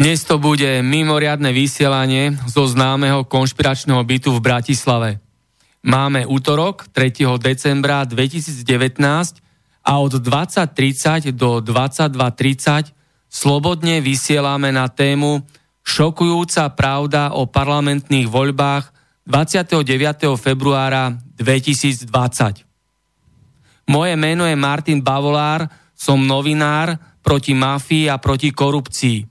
Dnes to bude mimoriadne vysielanie zo známeho konšpiračného bytu v Bratislave. Máme útorok 3. decembra 2019 a od 20.30 do 22.30 slobodne vysielame na tému Šokujúca pravda o parlamentných voľbách 29. februára 2020. Moje meno je Martin Bavolár, som novinár proti mafii a proti korupcii.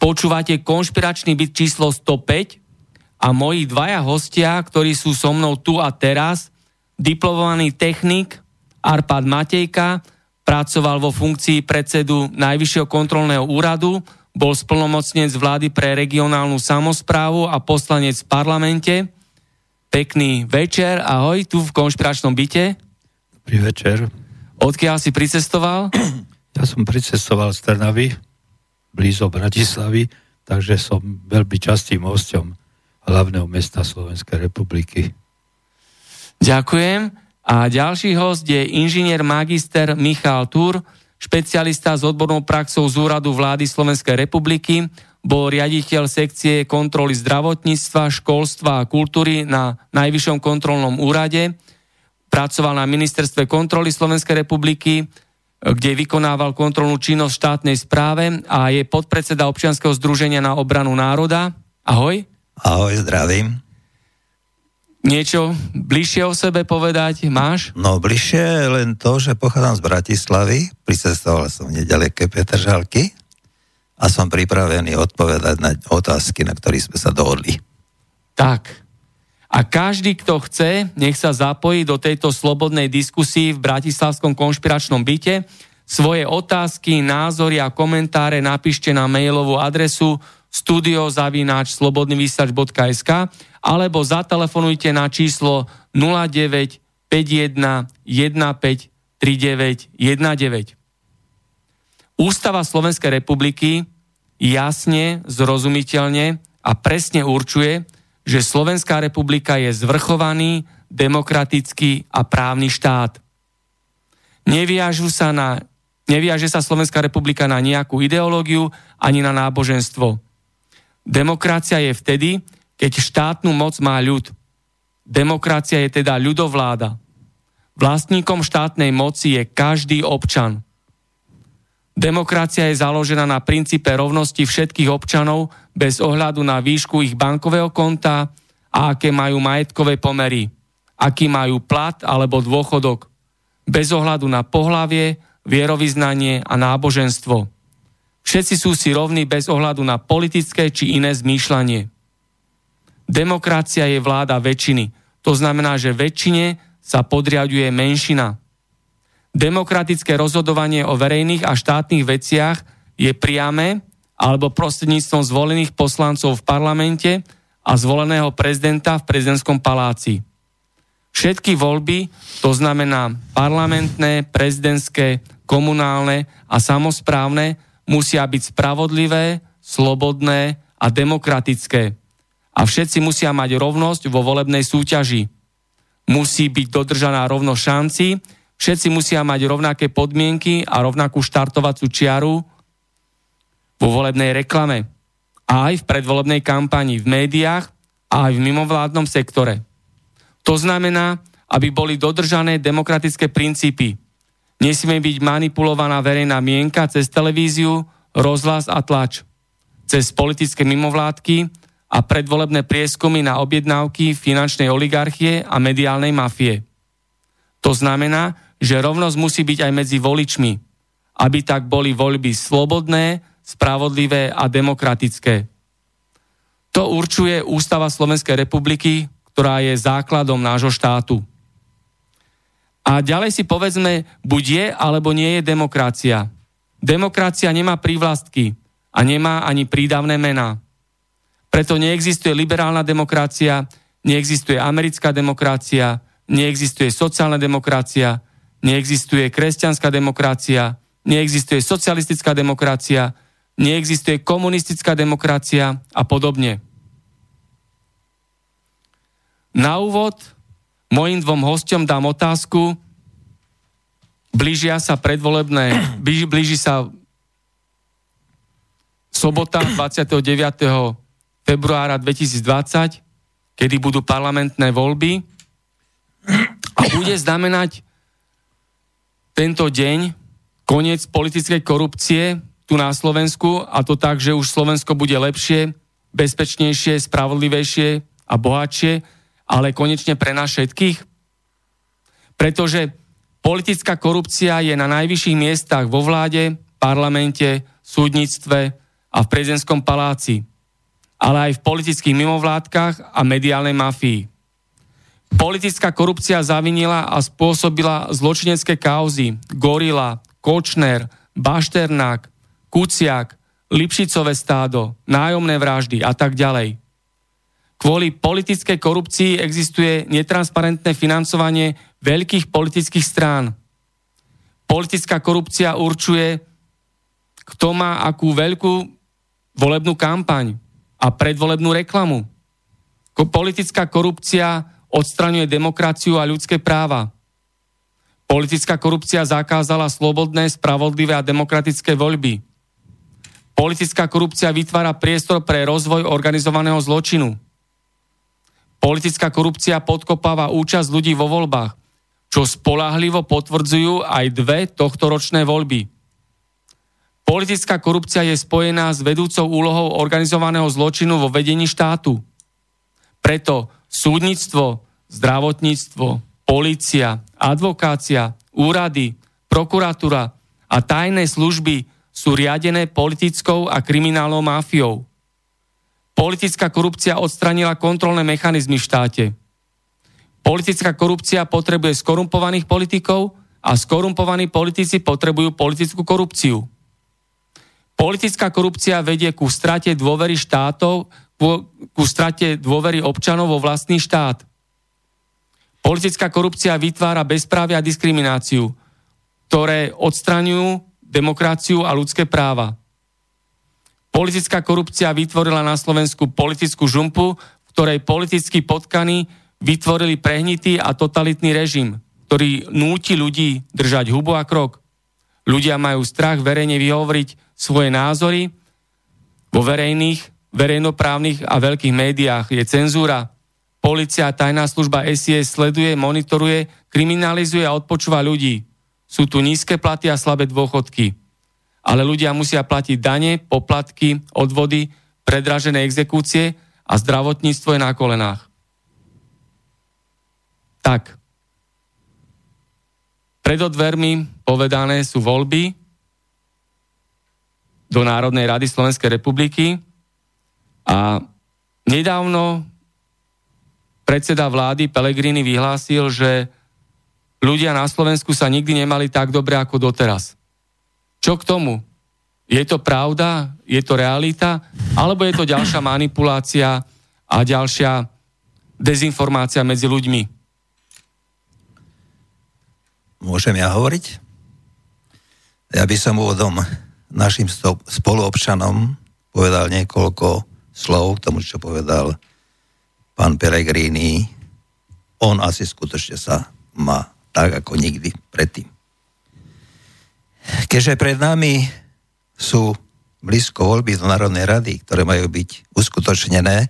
Počúvate konšpiračný byt číslo 105 a moji dvaja hostia, ktorí sú so mnou tu a teraz, diplomovaný technik Arpád Matejka, pracoval vo funkcii predsedu Najvyššieho kontrolného úradu, bol splnomocnenec vlády pre regionálnu samosprávu a poslanec v parlamente. Pekný večer, ahoj, tu v konšpiračnom byte. Dobrý večer. Odkiaľ si pricestoval? Ja som pricestoval z Trnavy, blízo Bratislavy, takže som veľmi častým hosťom hlavného mesta Slovenskej republiky. Ďakujem. A ďalší host je inžinier magister Michal Thur, špecialista s odbornou praxou z Úradu vlády Slovenskej republiky, bol riaditeľ sekcie kontroly zdravotníctva, školstva a kultúry na Najvyššom kontrolnom úrade, pracoval na Ministerstve kontroly Slovenskej republiky, kde vykonával kontrolnú činnosť štátnej správe a je podpredseda občianskeho združenia Na obranu národa. Ahoj. Ahoj, zdravím. Niečo bližšie o sebe povedať máš? No bližšie len to, že pochádzam z Bratislavy, pricestoval som nedaleko Petržalky a som pripravený odpovedať na otázky, na ktorých sme sa dohodli. Tak. A každý, kto chce, nech sa zapojí do tejto slobodnej diskusii v Bratislavskom konšpiračnom byte. Svoje otázky, názory a komentáre napíšte na mailovú adresu studio@slobodnyvysielac.sk alebo zatelefonujte na číslo 0951 153919. Ústava Slovenskej republiky jasne, zrozumiteľne a presne určuje, že Slovenská republika je zvrchovaný, demokratický a právny štát. Neviaže sa Slovenská republika na nejakú ideológiu ani na náboženstvo. Demokracia je vtedy, keď štátnu moc má ľud. Demokracia je teda ľudovláda. Vlastníkom štátnej moci je každý občan. Demokracia je založená na princípe rovnosti všetkých občanov bez ohľadu na výšku ich bankového konta a aké majú majetkové pomery, aký majú plat alebo dôchodok, bez ohľadu na pohlavie, vierovyznanie a náboženstvo. Všetci sú si rovní bez ohľadu na politické či iné zmýšľanie. Demokracia je vláda väčšiny, to znamená, že väčšine sa podriaďuje menšina. Demokratické rozhodovanie o verejných a štátnych veciach je priame alebo prostredníctvom zvolených poslancov v parlamente a zvoleného prezidenta v prezidentskom paláci. Všetky voľby, to znamená parlamentné, prezidentské, komunálne a samosprávne, musia byť spravodlivé, slobodné a demokratické. A všetci musia mať rovnosť vo volebnej súťaži. musí byť dodržaná rovno šanci, všetci musia mať rovnaké podmienky a rovnakú štartovacú čiaru vo volebnej reklame, aj v predvolebnej kampani, v médiách a aj v mimovládnom sektore. To znamená, aby boli dodržané demokratické princípy. Nesmie byť manipulovaná verejná mienka cez televíziu, rozhlas a tlač, cez politické mimovládky a predvolebné prieskumy na objednávky finančnej oligarchie a mediálnej mafie. To znamená, že rovnosť musí byť aj medzi voličmi, aby tak boli voľby slobodné, spravodlivé a demokratické. To určuje Ústava Slovenskej republiky, ktorá je základom nášho štátu. A ďalej si povedzme, buď je, alebo nie je demokracia. Demokracia nemá prívlastky a nemá ani prídavné mená. Preto neexistuje liberálna demokracia, neexistuje americká demokracia, neexistuje sociálna demokracia, neexistuje kresťanská demokracia, neexistuje socialistická demokracia, neexistuje komunistická demokracia a podobne. Na úvod mojim dvom hosťom dám otázku. Blíži sa sobota 29. februára 2020, kedy budú parlamentné voľby a bude znamenať tento deň koniec politickej korupcie tu na Slovensku, a to tak, že už Slovensko bude lepšie, bezpečnejšie, spravodlivejšie a bohatšie, ale konečne pre nás všetkých. Pretože politická korupcia je na najvyšších miestach vo vláde, parlamente, súdnictve a v prezidentskom paláci, ale aj v politických mimovládkach a mediálnej mafii. Politická korupcia zavinila a spôsobila zločinecké kauzy Gorila, Kočner, Bašternák, Kuciak, Lipšicové stádo, nájomné vraždy a tak ďalej. Kvôli politickej korupcii existuje netransparentné financovanie veľkých politických strán. Politická korupcia určuje, kto má akú veľkú volebnú kampaň a predvolebnú reklamu. Politická korupcia odstraňuje demokraciu a ľudské práva. Politická korupcia zakázala slobodné, spravodlivé a demokratické voľby. Politická korupcia vytvára priestor pre rozvoj organizovaného zločinu. Politická korupcia podkopáva účasť ľudí vo voľbách, čo spoľahlivo potvrdzujú aj dve tohtoročné voľby. Politická korupcia je spojená s vedúcou úlohou organizovaného zločinu vo vedení štátu. Preto súdnictvo, zdravotníctvo, polícia, advokácia, úrady, prokuratúra a tajné služby sú riadené politickou a kriminálnou mafiou. Politická korupcia odstranila kontrolné mechanizmy v štáte. Politická korupcia potrebuje skorumpovaných politikov a skorumpovaní politici potrebujú politickú korupciu. Politická korupcia vedie ku strate dôvery štátov, ku strate dôvery občanov vo vlastný štát. Politická korupcia vytvára bezprávie a diskrimináciu, ktoré odstraňujú demokraciu a ľudské práva. Politická korupcia vytvorila na Slovensku politickú žumpu, v ktorej politickí potkaní vytvorili prehnitý a totalitný režim, ktorý núti ľudí držať hubu a krok. Ľudia majú strach verejne vyhovoriť svoje názory. Vo verejných, verejnoprávnych a veľkých médiách je cenzúra. Polícia a tajná služba SIS sleduje, monitoruje, kriminalizuje a odpočúva ľudí. Sú tu nízke platy a slabé dôchodky. Ale ľudia musia platiť dane, poplatky, odvody, predražené exekúcie a zdravotníctvo je na kolenách. Tak. Pred dvermi povedané sú voľby do Národnej rady Slovenskej republiky a nedávno predseda vlády Pellegrini vyhlásil, že ľudia na Slovensku sa nikdy nemali tak dobre ako doteraz. Čo k tomu? Je to pravda? Je to realita? Alebo je to ďalšia manipulácia a ďalšia dezinformácia medzi ľuďmi? Môžem ja hovoriť? Ja by som úvodom našim spoluobčanom povedal niekoľko slov k tomu, čo povedal pán Pellegrini on asi skutočne sa má tak, ako nikdy predtým. Keďže pred nami sú blízko voľby do Národnej rady, ktoré majú byť uskutočnené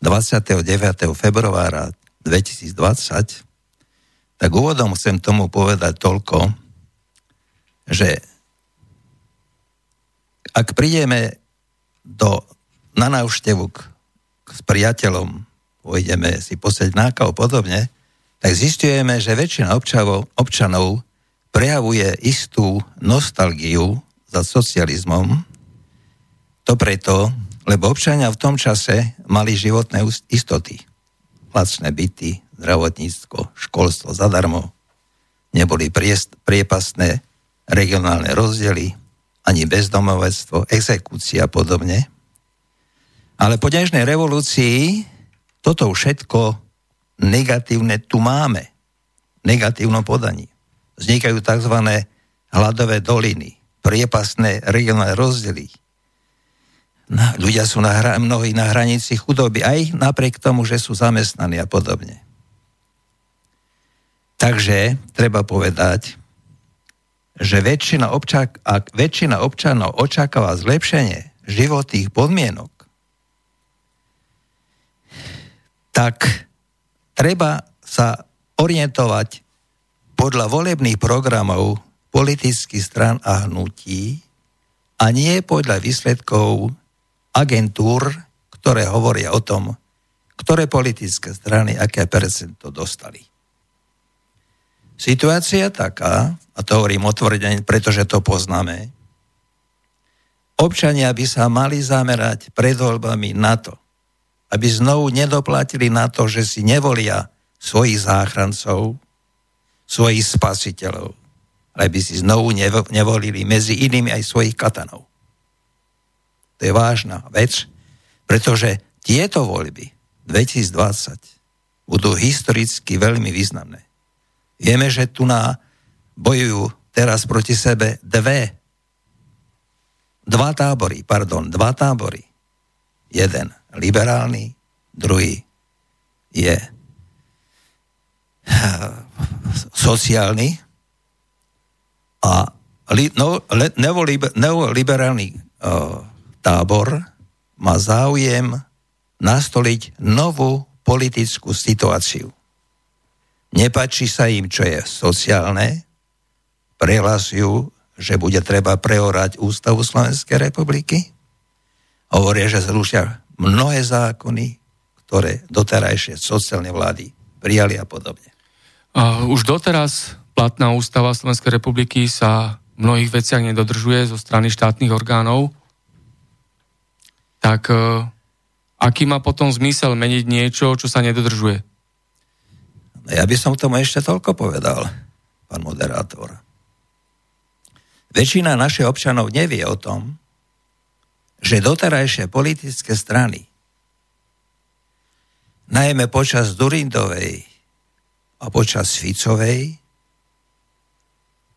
29. februára 2020, tak úvodom chcem tomu povedať toľko, že ak prídeme na návštevu s priateľom, pôjdeme si posieť nákav podobne, tak zistujeme, že väčšina občanov prejavuje istú nostalgiu za socializmom. To preto, lebo občania v tom čase mali životné istoty. Lacné byty, zdravotníctvo, školstvo zadarmo. Neboli priepastné regionálne rozdiely, ani bezdomovectvo, exekúcia a podobne. Ale po dnešnej revolúcii toto všetko negatívne tu máme. Negatívno podaní. Vznikajú tzv. Hladové doliny, priepastné regionálne rozdiely. Ľudia sú mnohí na hranici chudoby, aj napriek tomu, že sú zamestnaní a podobne. Takže treba povedať, že väčšina občanov očakáva zlepšenie životných podmienok, tak treba sa orientovať podľa volebných programov politických strán a hnutí a nie podľa výsledkov agentúr, ktoré hovoria o tom, ktoré politické strany aké percento dostali. Situácia je taká, a to hovorím otvorene, pretože to poznáme, občania by sa mali zamerať pred voľbami na to, aby znovu nedoplatili na to, že si nevolia svojich záchrancov, svojich spasiteľov, ale by si znovu nevolili medzi inými aj svojich katanov. To je vážna vec, pretože tieto voľby 2020 budú historicky veľmi významné. Vieme, že tu bojujú teraz proti sebe dva tábory. Jeden liberálny, druhý je sociálny a neoliberálny tábor má záujem nastoliť novú politickú situáciu. Nepáči sa im, čo je sociálne, prehlasujú, že bude treba preorať Ústavu Slovenskej republiky, hovoria, že zrušia mnohé zákony, ktoré doterajšie sociálne vlády prijali a podobne. Už doteraz platná Ústava Slovenskej republiky sa v mnohých veciach nedodržuje zo strany štátnych orgánov. Tak aký má potom zmysel meniť niečo, čo sa nedodržuje? Ja by som tomu ešte toľko povedal, pán moderátor. Väčšina našich občanov nevie o tom, že doterajšie politické strany, najmä počas Durindovej a počas Ficovej,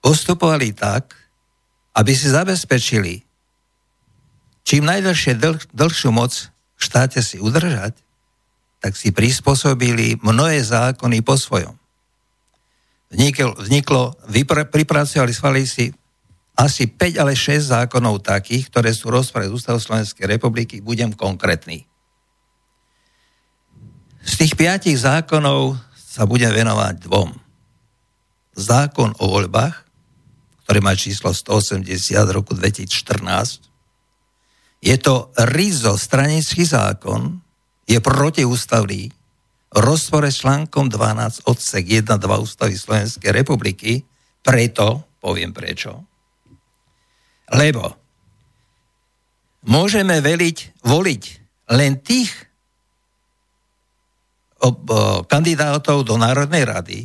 postupovali tak, aby si zabezpečili čím najdlhšie dlhšiu moc v štáte si udržať, tak si prispôsobili mnohé zákony po svojom. Pripracovali, schválili si asi 5, ale 6 zákonov takých, ktoré sú v rozpore s Ústavou Slovenskej republiky, budem konkrétny. Z tých 5 zákonov sa budem venovať 2. Zákon o voľbách, ktorý má číslo 180 roku 2014, je to rizo stranický zákon, je protiústavný, v rozpore s článkom 12 odsek 1 2 Ústavy Slovenskej republiky, preto, poviem prečo, lebo môžeme voliť len tých kandidátov do Národnej rady,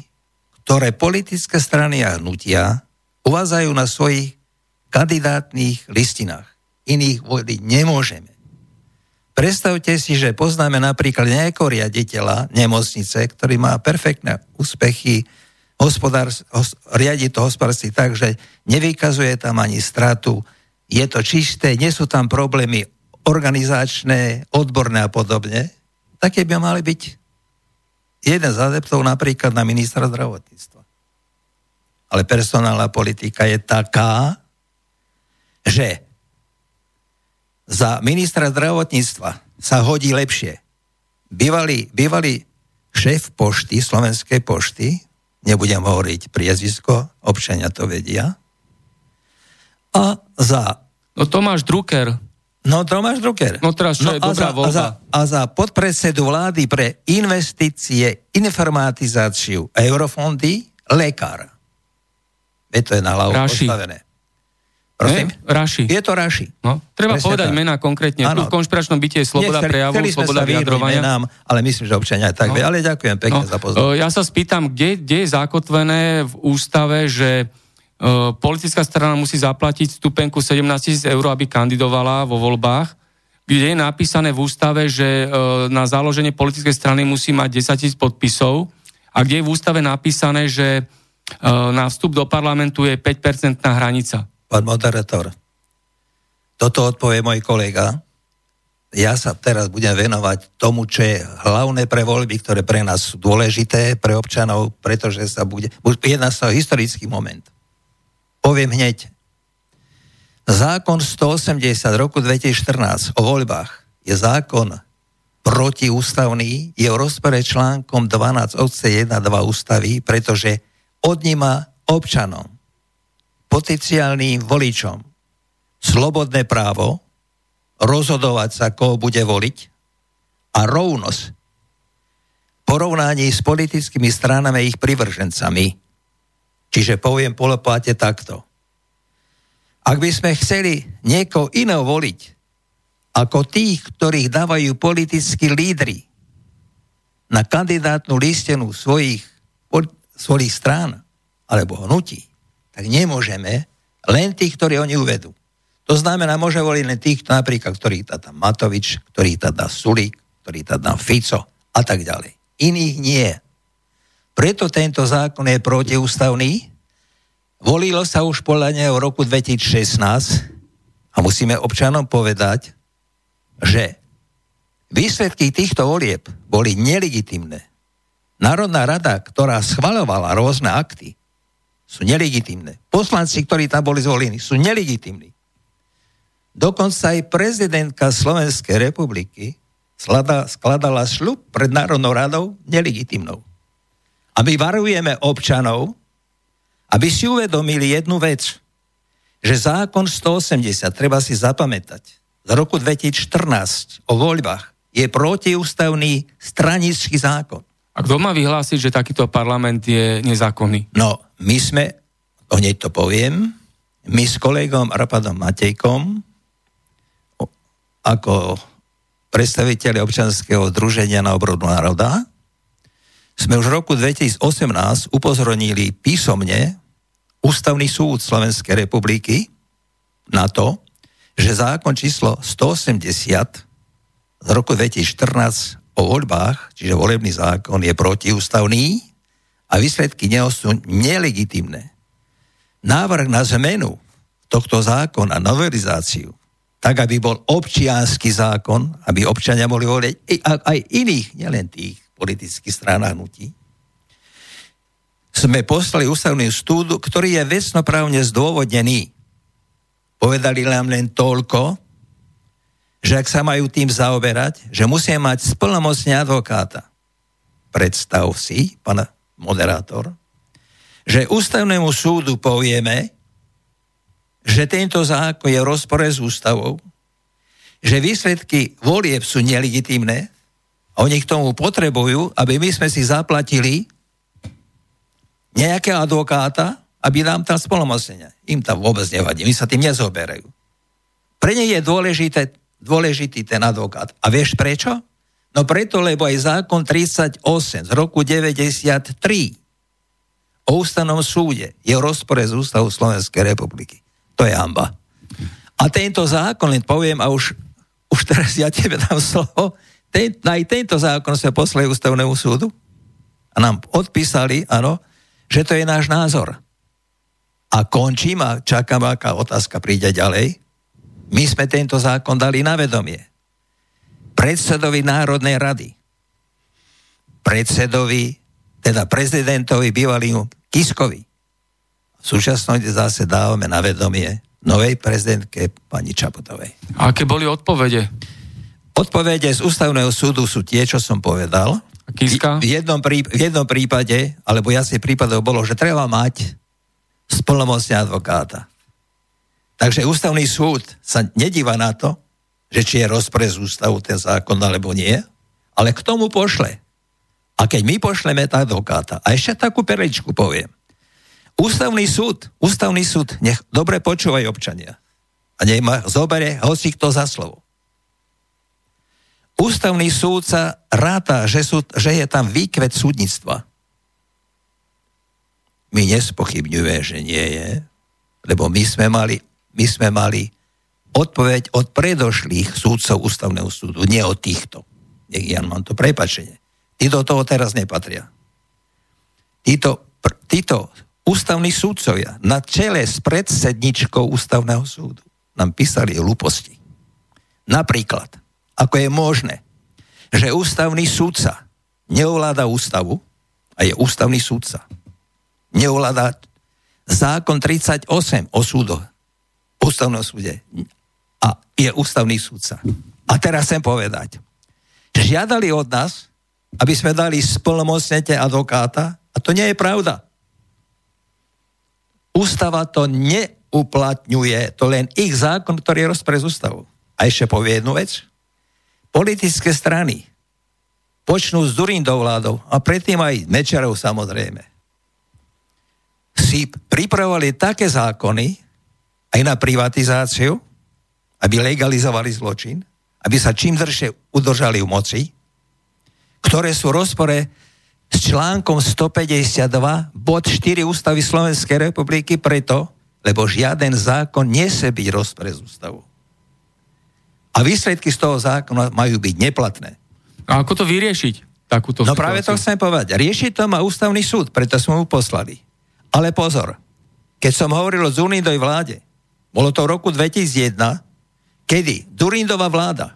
ktoré politické strany a hnutia uvádzajú na svojich kandidátnych listinách. Iných voliť nemôžeme. Predstavte si, že poznáme napríklad nejakého riaditeľa nemocnice, ktorý má perfektné úspechy, riadi to hospodárstvo tak, že nevykazuje tam ani stratu, je to čisté, nie sú tam problémy organizačné, odborné a podobne, také by mali byť jeden z adeptov napríklad na ministra zdravotníctva. Ale personálna politika je taká, že za ministra zdravotníctva sa hodí lepšie bývalý šéf pošty, Slovenskej pošty, nebudem hovoriť priezvisko, občania to vedia, a za... No Tomáš Drucker. No teraz čo je dobrá voľba. A za podpredsedu vlády pre investície, informatizáciu a eurofondy lekára. Je to je na hlavu postavené. Prosím? Raši. Je to Raši. No, treba presne povedať mená konkrétne. Ano. V konšpiračnom byte je sloboda prejavu, sloboda vyjadrovania. Menám, ale myslím, že občania aj tak vie. Ale ďakujem pekne za pozornosť. Ja sa spýtam, kde je zakotvené v ústave, že politická strana musí zaplatiť vstupenku 17 000 eur, aby kandidovala vo voľbách, kde je napísané v ústave, že na založenie politickej strany musí mať 10 000 podpisov a kde je v ústave napísané, že na vstup do parlamentu je 5% hranica. Pán moderátor, toto odpovie môj kolega. Ja sa teraz budem venovať tomu, čo je hlavné pre voľby, ktoré pre nás sú dôležité, pre občanov, pretože sa bude... Jedná sa o historický moment. Poviem hneď. Zákon 180 roku 2014 o voľbách je zákon protiústavný, je v rozpore článkom 12 odst. 1 a 2 ústavy, pretože odníma občanom, potenciálnym voličom slobodné právo rozhodovať sa, koho bude voliť, a rovnosť v porovnaní s politickými stranami a ich privržencami. Čiže poviem polopáte takto. Ak by sme chceli niekoho iného voliť ako tých, ktorých dávajú politickí lídri na kandidátnu listinu svojich strán alebo hnutí, tak nemôžeme len tých, ktorí oni uvedú. To znamená, môže voliť len tých, napríklad, ktorých tá dá Matovič, ktorých tá dá Sulík, ktorých tá dá Fico a tak ďalej. Iných nie. Preto tento zákon je protiústavný. Volilo sa už podľa neho v roku 2016 a musíme občanom povedať, že výsledky týchto volieb boli nelegitímne. Národná rada, ktorá schvaľovala rôzne akty, sú nelegitímne. Poslanci, ktorí tam boli zvolení, sú nelegitímni. Dokonca aj prezidentka Slovenskej republiky skladala sľub pred Národnou radou nelegitímnou. A my varujeme občanov, aby si uvedomili jednu vec, že zákon 180, treba si zapamätať, z roku 2014 o voľbách je protiústavný stranický zákon. A kto má vyhlásiť, že takýto parlament je nezákonný? No, my sme, o nej to poviem, my s kolegom Arpádom Matejkom, ako predstaviteľi občianskeho združenia Na obranu národa, sme už v roku 2018 upozornili písomne Ústavný súd Slovenskej republiky na to, že zákon číslo 180 z roku 2014 o voľbách, čiže volebný zákon, je protiústavný a výsledky neho sú nelegitímne. Návrh na zmenu tohto zákona, novelizáciu, tak, aby bol občiansky zákon, aby občania mohli voliť aj iných, nielen tých politických strán a hnutí, sme poslali ústavným súdu, ktorý je vecnoprávne zdôvodnený. Povedali nám len toľko, že ak sa majú tým zaoberať, že musia mať splnomocne advokáta. Predstav si, pán moderátor, že ústavnému súdu povieme, že tento zákon je v rozpore s ústavou, že výsledky volieb sú nelegitímne a oni k tomu potrebujú, aby my sme si zaplatili nejakého advokáta, aby nám tam splnomocnenia. Im tam vôbec nevadí, my sa tým nezoberajú. Pre nej je dôležitý ten advokát. A vieš prečo? No preto, lebo aj zákon 38 z roku 93 o ústavnom súde je v rozpore s ústavou Slovenskej republiky. To je hanba. A tento zákon, len poviem, a už teraz ja tebe dám slovo, aj tento zákon sme poslali ústavnému súdu a nám odpísali, áno, že to je náš názor. A končím a čakám, aká otázka príde ďalej. My sme tento zákon dali na vedomie predsedovi Národnej rady, prezidentovi bývalým Kiskovi. V súčasnosti zase dávame na vedomie novej prezidentke pani Čaputovej. Aké boli odpovede? Odpovede z Ústavného súdu sú tie, čo som povedal. Kiska? V jednom prípade, alebo jasných prípadov bolo, že treba mať splnomocnenia advokáta. Takže Ústavný súd sa nedíva na to, že či je rozpre z ústavu ten zákon, alebo nie, ale k tomu pošle. A keď my pošleme tá advokáta, a ešte takú perličku poviem, Ústavný súd, nech dobre počúvajú občania. A nech ma zoberie hoci kto za slovo. Ústavný súd sa ráta, že je tam výkvet súdnictva. My nespochybňujeme, že nie je, lebo my sme mali odpoveď od predošlých súdcov Ústavného súdu, nie od týchto. Ja mám to prepáčenie. Tí do toho teraz nepatria. Títo ústavní súdcovia na čele s predsedničkou Ústavného súdu nám písali hlúposti. Napríklad, ako je možné, že ústavný súdca neovláda ústavu a je ústavný súdca. Neovláda zákon 38 o súdoch, Ústavnom súde a je ústavný súdca. A teraz chcem povedať, žiadali od nás, aby sme dali splnomocnenie advokáta a to nie je pravda. Ústava to neuplatňuje, to len ich zákon, ktorý je rozpor s ústavou. A ešte povie jednu vec. Politické strany počnú s Durindovou vládou a predtým aj Mečiarov samozrejme. Si pripravovali také zákony aj na privatizáciu, aby legalizovali zločin, aby sa čím dlhšie udržali v moci, ktoré sú v rozpore s článkom 152 bod 4 Ústavy Slovenskej republiky preto, lebo žiaden zákon nesie byť rozpre z ústavu. A výsledky z toho zákona majú byť neplatné. A ako to vyriešiť? Takúto no situáciu? Práve to chcem povedať. Riešiť to má Ústavný súd, preto sme mu poslali. Ale pozor, keď som hovoril o Dzurindovej vláde, bolo to v roku 2001, kedy Dzurindová vláda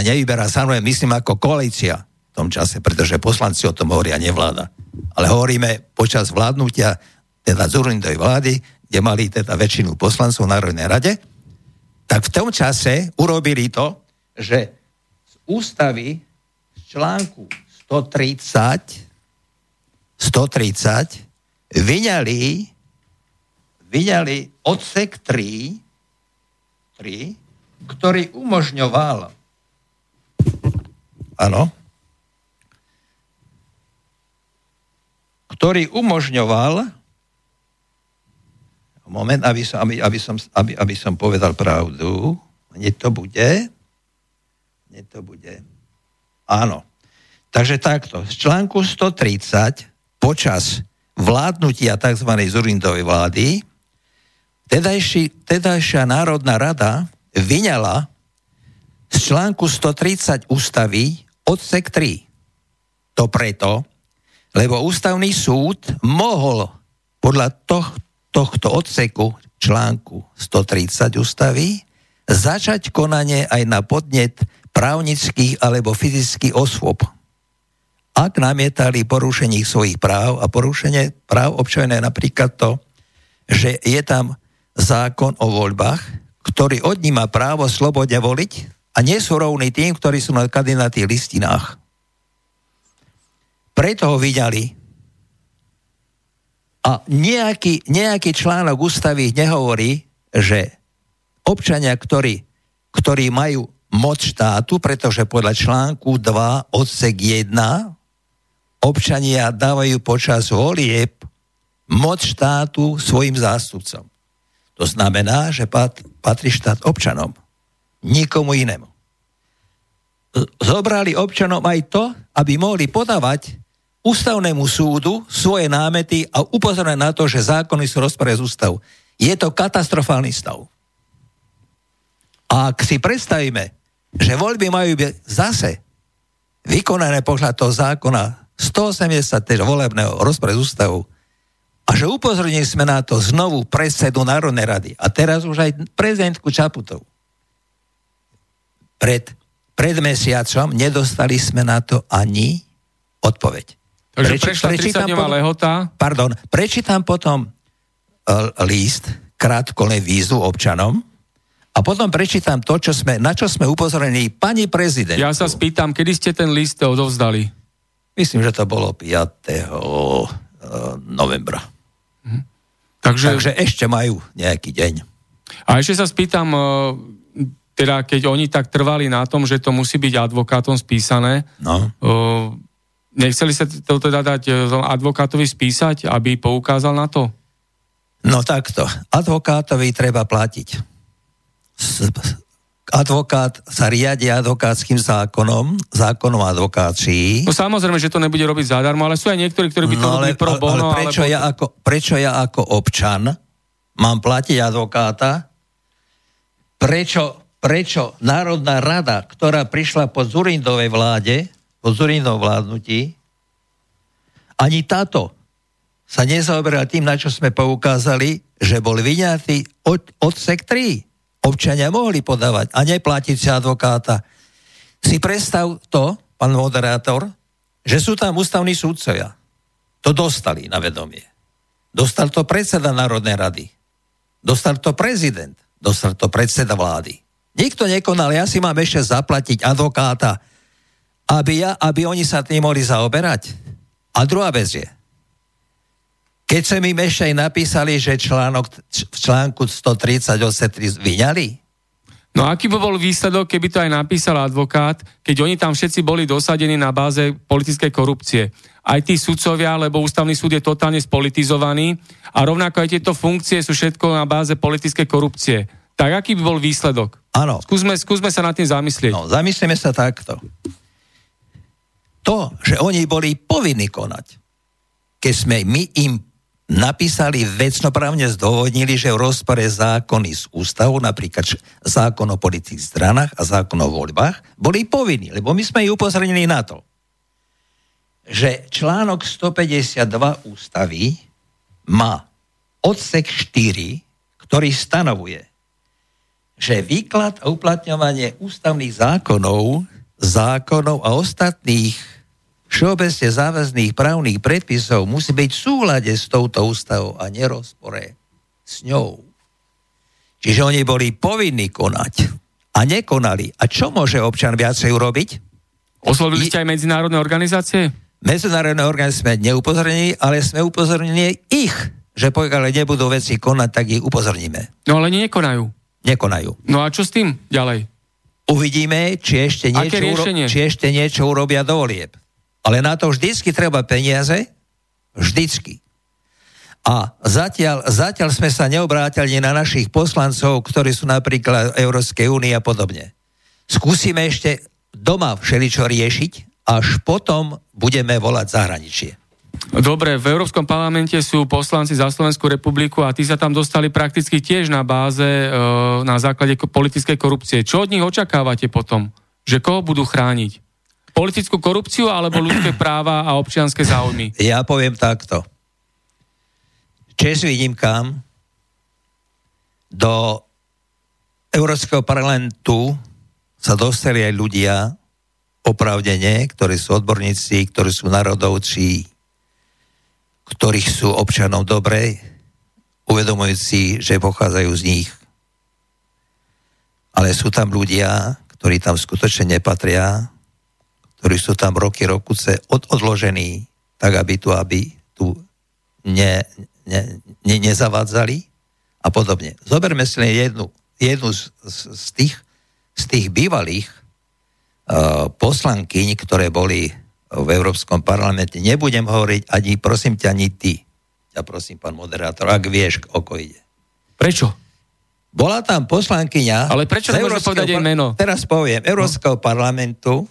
nevyberá samozrejme, myslím, ako koalícia, v tom čase, pretože poslanci o tom hovoria nevláda. Ale hovoríme počas vládnutia teda Dzurindovej vlády, kde mali teda väčšinu poslancov v Národnej rade, tak v tom čase urobili to, že z ústavy z článku 130 vyňali odsek 3, ktorý umožňoval moment, aby som povedal pravdu, hneď to bude, áno. Takže takto, z článku 130 počas vládnutia tzv. Dzurindovej vlády tedajšia Národná rada vyňala z článku 130 ústavy odsek 3. To preto, lebo Ústavný súd mohol podľa tohto odseku článku 130 ústavy začať konanie aj na podnet právnických alebo fyzických osôb, ak namietali porušenie svojich práv a porušenie práv občanov napríklad to, že je tam zákon o voľbách, ktorý odníma právo slobodne voliť a nie sú rovní tým, ktorí sú napríklad na tých listinách. Preto ho vyňali. A nejaký článok ústavy nehovorí, že občania, ktorí majú moc štátu, pretože podľa článku 2 odsek 1 občania dávajú počas volieb moc štátu svojim zástupcom. To znamená, že patrí štát občanom, nikomu inému. Zobrali občanom aj to, aby mohli podávať Ústavnému súdu svoje námety a upozorňujú na to, že zákony sú v rozpore s ústavou. Je to katastrofálny stav. A ak si predstavíme, že voľby majú byť zase vykonané podľa toho zákona 180 volebného rozpore s ústavou a že upozornili sme na to znovu predsedu Národnej rady a teraz už aj prezidentku Čaputovú. Pred pred mesiacom, nedostali sme na to ani odpoveď. Takže prešla 30-dňová lehota. Pardon, prečítam potom list, krátko len výzvu občanom a potom prečítam to, na čo sme upozornení pani prezidentku. Ja sa spýtam, kedy ste ten list odovzdali? Myslím, že to bolo 5. novembra. Mhm. Takže ešte majú nejaký deň. A ešte sa spýtam, teda keď oni tak trvali na tom, že to musí byť advokátom spísané, no. Nechceli sa to teda dať advokátovi spísať, aby poukázal na to? No takto. Advokátovi treba platiť. Advokát sa riadi advokátským zákonom advokácií. No samozrejme, že to nebude robiť zadarmo, ale sú aj niektorí, ktorí by to robili pro bono. Ale prečo ja ako občan mám platiť advokáta? Prečo Národná rada, ktorá prišla po Dzurindovej vláde, po Dzurindov vládnutí, ani táto sa nezaoberala tým, na čo sme poukázali, že bol vyňatý odsek 3. Občania mohli podávať a neplatiť si advokáta. Si predstav to, pán moderátor, že sú tam ústavní súdcovia. To dostali na vedomie. Dostal to predseda Národnej rady. Dostal to prezident. Dostal to predseda vlády. Nikto nekonal, ja si mám ešte zaplatiť advokáta, aby oni sa tým mohli zaoberať. A druhá vec je, keď sme im ešte aj napísali, že v článku 138 vyňali? No aký by bol výsledok, keby to aj napísal advokát, keď oni tam všetci boli dosadení na báze politickej korupcie. Aj tí sudcovia, lebo ústavný súd je totálne spolitizovaný a rovnako aj tieto funkcie sú všetko na báze politickej korupcie. Tak aký by bol výsledok? Áno. Skúsme sa nad tým zamyslieť. No, zamyslíme sa takto. To, že oni boli povinní konať, keď sme my im napísali, vecnoprávne zdôvodnili, že v rozpore zákony z ústavu, napríklad zákon o politických stranách a zákon o voľbách, boli povinní, lebo my sme ich upozornili na to, že článok 152 ústavy má odsek 4, ktorý stanovuje, že výklad a uplatňovanie ústavných zákonov a ostatných všeobecne záväzných právnych predpisov musí byť v súlade s touto ústavou a nerozpore s ňou. Čiže oni boli povinní konať a nekonali. A čo môže občan viacej urobiť? Oslovili ste aj medzinárodné organizácie? Medzinárodné organizácie sme neupozornili, ale sme upozornili ich, že pokiaľ nebudú veci konať, tak ich upozorníme. No ale nekonajú. Nekonajú. No a čo s tým ďalej? Uvidíme, či ešte niečo urobia do volieb. Ale na to vždycky treba peniaze. Vždycky. A zatiaľ sme sa neobrátili na našich poslancov, ktorí sú napríklad Európskej únie a podobne. Skúsime ešte doma všeličo riešiť, až potom budeme volať zahraničie. Dobre, v Európskom parlamente sú poslanci za Slovenskú republiku a tí sa tam dostali prakticky tiež na báze, na základe politickej korupcie. Čo od nich očakávate potom? Že koho budú chrániť? Politickú korupciu alebo ľudské práva a občianske záujmy? Ja poviem takto. Čest výnimkám do Európskeho parlamentu sa dostali aj ľudia opravdene, ktorí sú odborníci, ktorí sú národovci, ktorých sú občanov dobre, uvedomujúci, že pochádzajú z nich. Ale sú tam ľudia, ktorí tam skutočne nepatria, ktorí sú tam roky, rokuce odložení, tak aby tu nezavádzali a podobne. Zoberme si len jednu z tých bývalých poslankyň, ktoré boli v Európskom parlamente. Nebudem hovoriť ani, prosím ťa, ani ty. Ja prosím, pán moderátor, ak vieš, o ko ide. Prečo? Bola tam poslankyňa... Ale prečo nemôžem povedať jej meno? Teraz poviem, Európskeho parlamentu,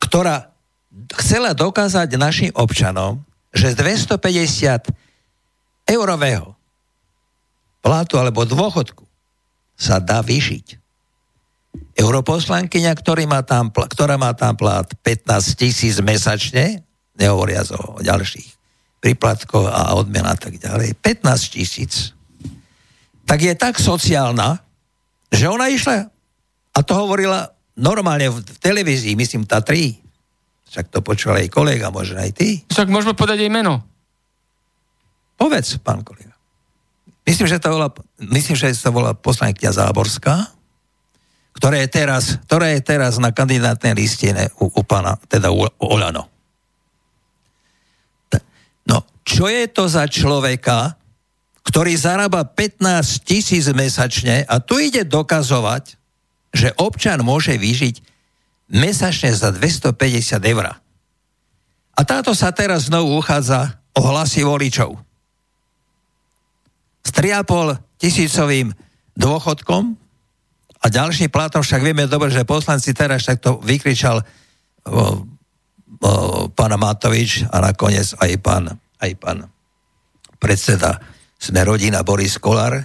ktorá chcela dokázať našim občanom, že z 250 eurového platu alebo dôchodku sa dá vyžiť. Europoslankyňa, ktorá má tam plat 15 000 mesačne, nehovoria o ďalších príplatkoch a odmena a tak ďalej, 15 000, tak je tak sociálna, že ona išla a to hovorila normálne v televízii, myslím, Tatry, však to počúval aj kolega, možno aj ty. Však môžeme podať jej meno. Povedz, pán kolega. Myslím, že sa volá poslankyňa Záborská, ktorá je teraz na kandidátnej listine u pána, teda u Olano. No, čo je to za človeka, ktorý zarába 15 000 mesačne a tu ide dokazovať, že občan môže vyžiť mesačne za 250 €. A táto sa teraz znovu uchádza o hlasy voličov. S 3,5 tisícovým dôchodkom a ďalší platom, však vieme dobre, že poslanci teraz, tak to vykričal pán Matovič a nakoniec aj pán predseda Smerodina Boris Kollár,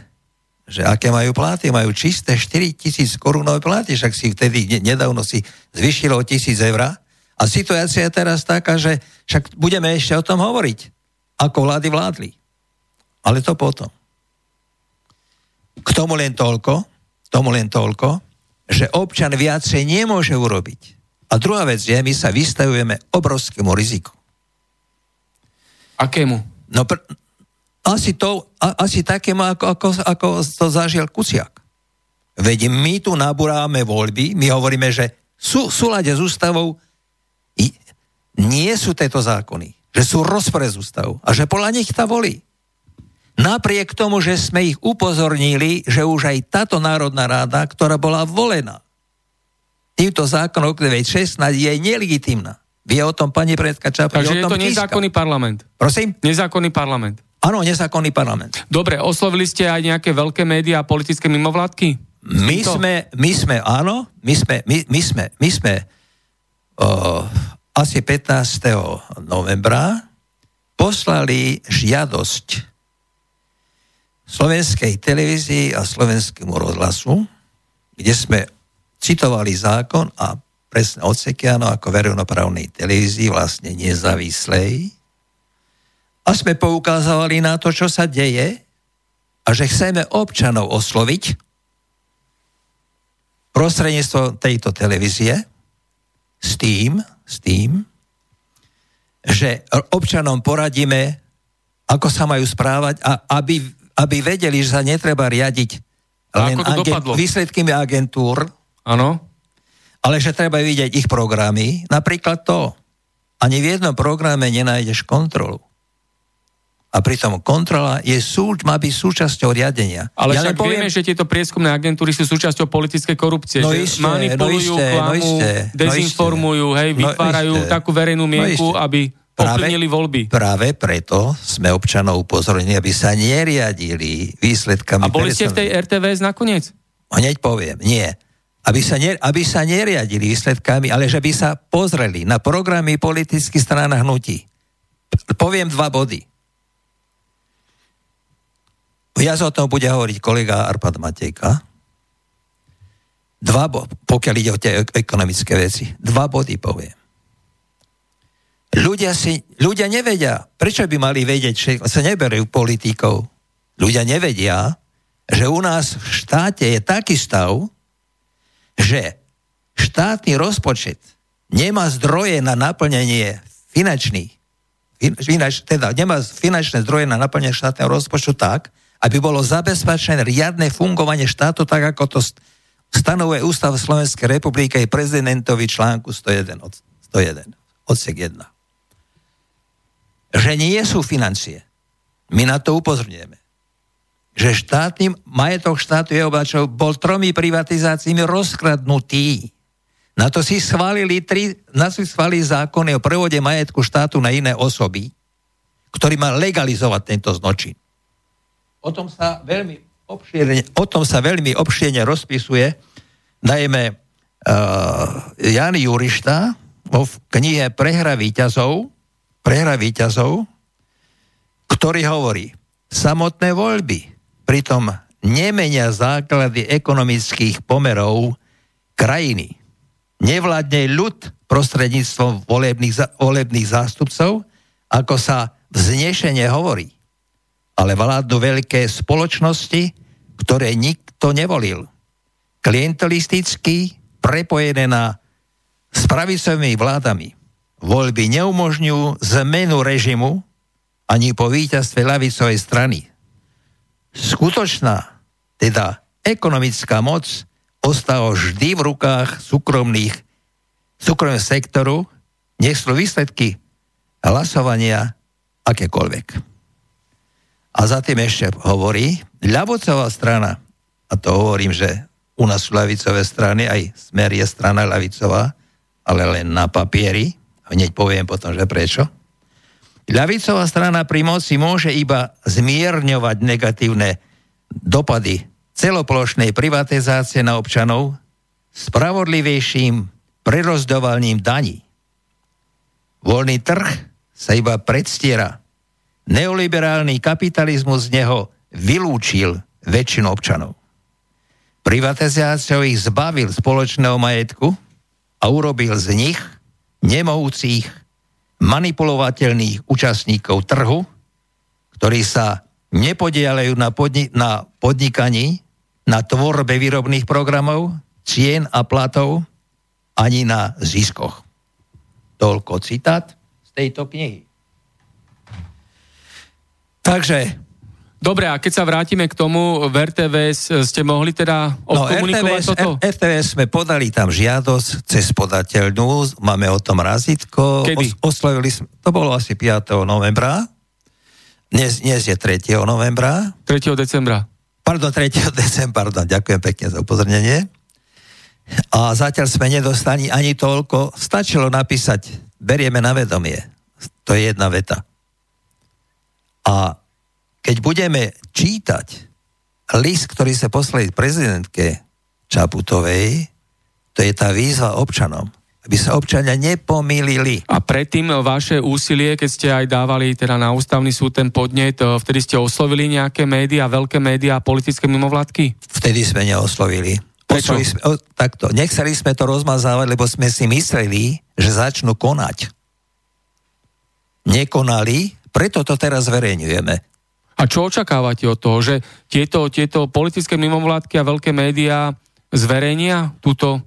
že aké majú platy, majú čisté 4 000 korunové platy, však si vtedy nedávno si zvyšilo 1000 €. A situácia je teraz taká, že však budeme ešte o tom hovoriť, ako vlády vládli. Ale to potom. K tomu len toľko, že občan viacej nemôže urobiť. A druhá vec je, my sa vystavujeme obrovskému riziku. Akému? No asi takému, ako to zažil Kuciak. Veď my tu naburáme voľby, my hovoríme, že v súlade s ústavou nie sú tieto zákony, že sú rozpore s ústavou a že podľa nich tá volí. Napriek tomu, že sme ich upozornili, že už aj táto Národná rada, ktorá bola volená týmto zákonom 2016, je nelegitímna. Vie o tom pani predsedníčka Čaputová. Takže je to nezákonný parlament. Prosím? Nezákonný parlament. Áno, nezákonný parlament. Dobre, oslovili ste aj nejaké veľké médiá a politické mimovládky? My sme asi 15. novembra poslali žiadosť Slovenskej televízii a Slovenskému rozhlasu, kde sme citovali zákon a presne odsekiano ako verejnoprávnej televízii, vlastne nezávislej. A sme poukázali na to, čo sa deje a že chceme občanov osloviť prostredníctvom tejto televízie s tým, že občanom poradíme, ako sa majú správať a aby vedeli, že sa netreba riadiť len výsledkami agentúr. Áno. Ale že treba vidieť ich programy. Napríklad to. Ani v jednom programe nenájdeš kontrolu. A pritom kontrola má byť súčasťou riadenia. Ale však vieme, že tieto prieskumné agentúry sú súčasťou politickej korupcie. No isté, manipulujú, klamú, dezinformujú, vytvárajú takú verejnú mienku, aby ovplyvnili voľby. Práve preto sme občanov upozornili, aby sa neriadili výsledkami. A boli ste v tej RTVS nakoniec? Hneď poviem, nie. Aby sa neriadili výsledkami, ale že by sa pozreli na programy politických strán a hnutí. Poviem 2 body. Ja o tom bude hovoriť kolega Arpád Matejka. 2 body, pokiaľ ide o tie ekonomické veci. 2 body poviem. Ľudia nevedia, prečo by mali vedieť, že sa neberajú politikov. Ľudia nevedia, že u nás v štáte je taký stav, že štátny rozpočet nemá zdroje na naplnenie finančné zdroje na naplnenie štátneho rozpočtu tak, aby bolo zabezpečené riadne fungovanie štátu, tak ako to stanovuje Ústava Slovenskej republiky aj prezidentovi článku 101 odsek 1. Že nie sú financie. My na to upozorňujeme. Že majetok štátu je oblačov bol 3 privatizáciami rozkradnutý. Na to si schválili zákony o prevode majetku štátu na iné osoby, ktorý má legalizovať tento zločin. O tom sa veľmi obšírne rozpisuje najmä Jan Jurišta v knihe Prehra víťazov, ktorý hovorí, samotné voľby pritom nemenia základy ekonomických pomerov krajiny. Nevládne ľud prostredníctvom volebných zástupcov, ako sa vznešene hovorí. Ale vládnu veľké spoločnosti, ktoré nikto nevolil. Klientelistický, prepojené na s pravicovými vládami. Voľby neumožňujú zmenu režimu ani po víťazstve ľavicovej strany. Skutočná, teda ekonomická moc ostáva vždy v rukách súkromného sektoru, nech sú výsledky hlasovania akékoľvek. A za tým ešte hovorí ľavicová strana, a to hovorím, že u nás sú ľavicové strany, aj Smer je strana ľavicová, ale len na papieri, hneď poviem potom, že prečo. Ľavicová strana pri moci môže iba zmierňovať negatívne dopady celoplošnej privatizácie na občanov spravodlivejším prerozdovaním daní. Voľný trh sa iba predstiera. Neoliberálny kapitalizmus z neho vylúčil väčšinu občanov. Privatizáciou ich zbavil spoločného majetku a urobil z nich nemohúcich, manipulovateľných účastníkov trhu, ktorí sa nepodielajú na podnikaní, na tvorbe výrobných programov, cien a platov, ani na ziskoch. Toľko citát z tejto knihy. Takže... Dobre, a keď sa vrátime k tomu, v RTVS ste mohli teda odkomunikovať toto? RTVS sme podali tam žiadosť cez podateľnú, máme o tom razítko. Kedy? Oslovili sme, to bolo asi 5. novembra, dnes je 3. novembra. 3. decembra. Pardon, 3. decembra, ďakujem pekne za upozornenie. A zatiaľ sme nedostali ani toľko, stačilo napísať, berieme na vedomie, to je jedna veta. A keď budeme čítať list, ktorý sa poslali prezidentke Čaputovej, to je tá výzva občanom, aby sa občania nepomýlili. A predtým vaše úsilie, keď ste aj dávali teda na ústavný súd ten podnet, vtedy ste oslovili nejaké médiá, veľké médiá, politické mimovládky? Vtedy sme neoslovili. Prečo? Takto. Nechceli sme to rozmazávať, lebo sme si mysleli, že začnú konať. Nekonali, preto to teraz zverejňujeme. A čo očakávate od toho, že tieto politické mimovládky a veľké médiá zverejnia túto,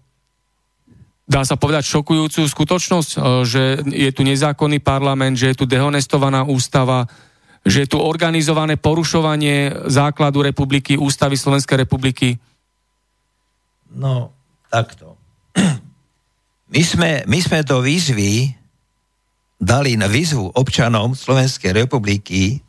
dá sa povedať, šokujúcu skutočnosť, že je tu nezákonný parlament, že je tu dehonestovaná ústava, že je tu organizované porušovanie základu republiky, ústavy Slovenskej republiky? No, takto. My sme do výzvy dali na výzvu občanom Slovenskej republiky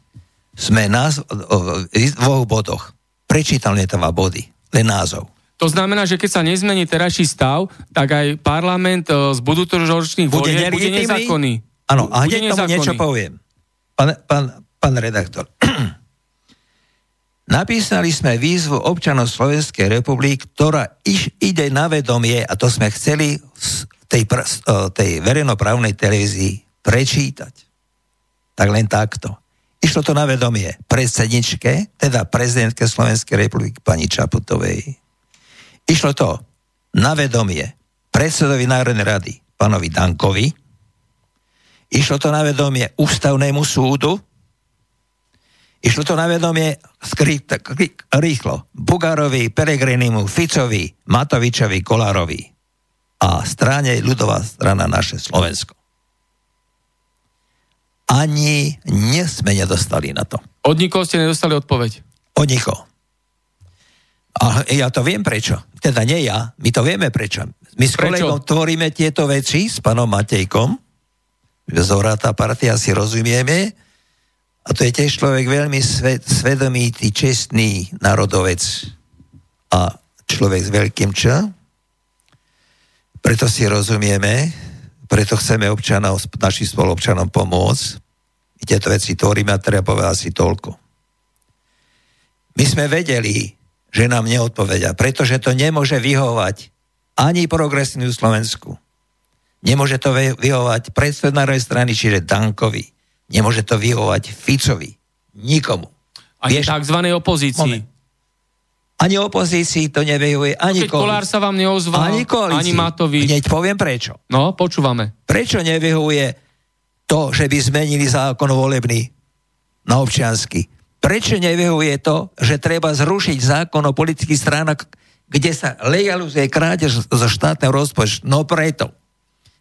sme v dvoch bodoch. Prečítam dva body, len názov. To znamená, že keď sa nezmení terajší stav, tak aj parlament z budúcoročných volieb bude nezákonný. Áno, a hneď tomu niečo poviem. Pán redaktor. Napísali sme výzvu občanov Slovenskej republiky, ktorá ide na vedomie, a to sme chceli v tej verejnoprávnej televízii prečítať. Tak len takto. Išlo to na vedomie predsedničke, teda prezidentke Slovenskej republiky pani Čaputovej. Išlo to na vedomie predsedovi Národnej rady pánovi Dankovi. Išlo to na vedomie Ústavnému súdu. Išlo to na vedomie rýchlo Bugarovi, Pellegrinimu, Ficovi, Matovičovi, Kollárovi a strane Ľudová strana Naše Slovensko. Ani sme nedostali na to. Od nikoho ste nedostali odpoveď? Od nikoho. A ja to viem prečo. Teda nie ja, my to vieme prečo. My s kolegom tvoríme tieto veci s pánom Matejkom. Zora tá partia si rozumieme. A to je tiež človek veľmi svedomitý, čestný národovec. A človek s veľkým Č. Preto si rozumieme. Preto chceme občanov, našim spoluobčanom pomôcť. My tieto veci tvoríme a treba povedať si toľko. My sme vedeli, že nám neodpovedia, pretože to nemôže vyhovať ani progresívnu Slovensku. Nemôže to vyhovať predsednárodnej strany, čiže Dankovi. Nemôže to vyhovať Ficovi. Nikomu. Ani takzvanej opozícii. Moment. Ani opozícii to nevyhovuje, ani koalícii. Kollár sa vám neozval, ani Matovič. Hneď poviem prečo. No, počúvame. Prečo nevyhovuje to, že by zmenili zákon volebný na občiansky? Prečo nevyhovuje to, že treba zrušiť zákon o politických stranách, kde sa legalizuje krádež zo štátneho rozpočtu. No preto.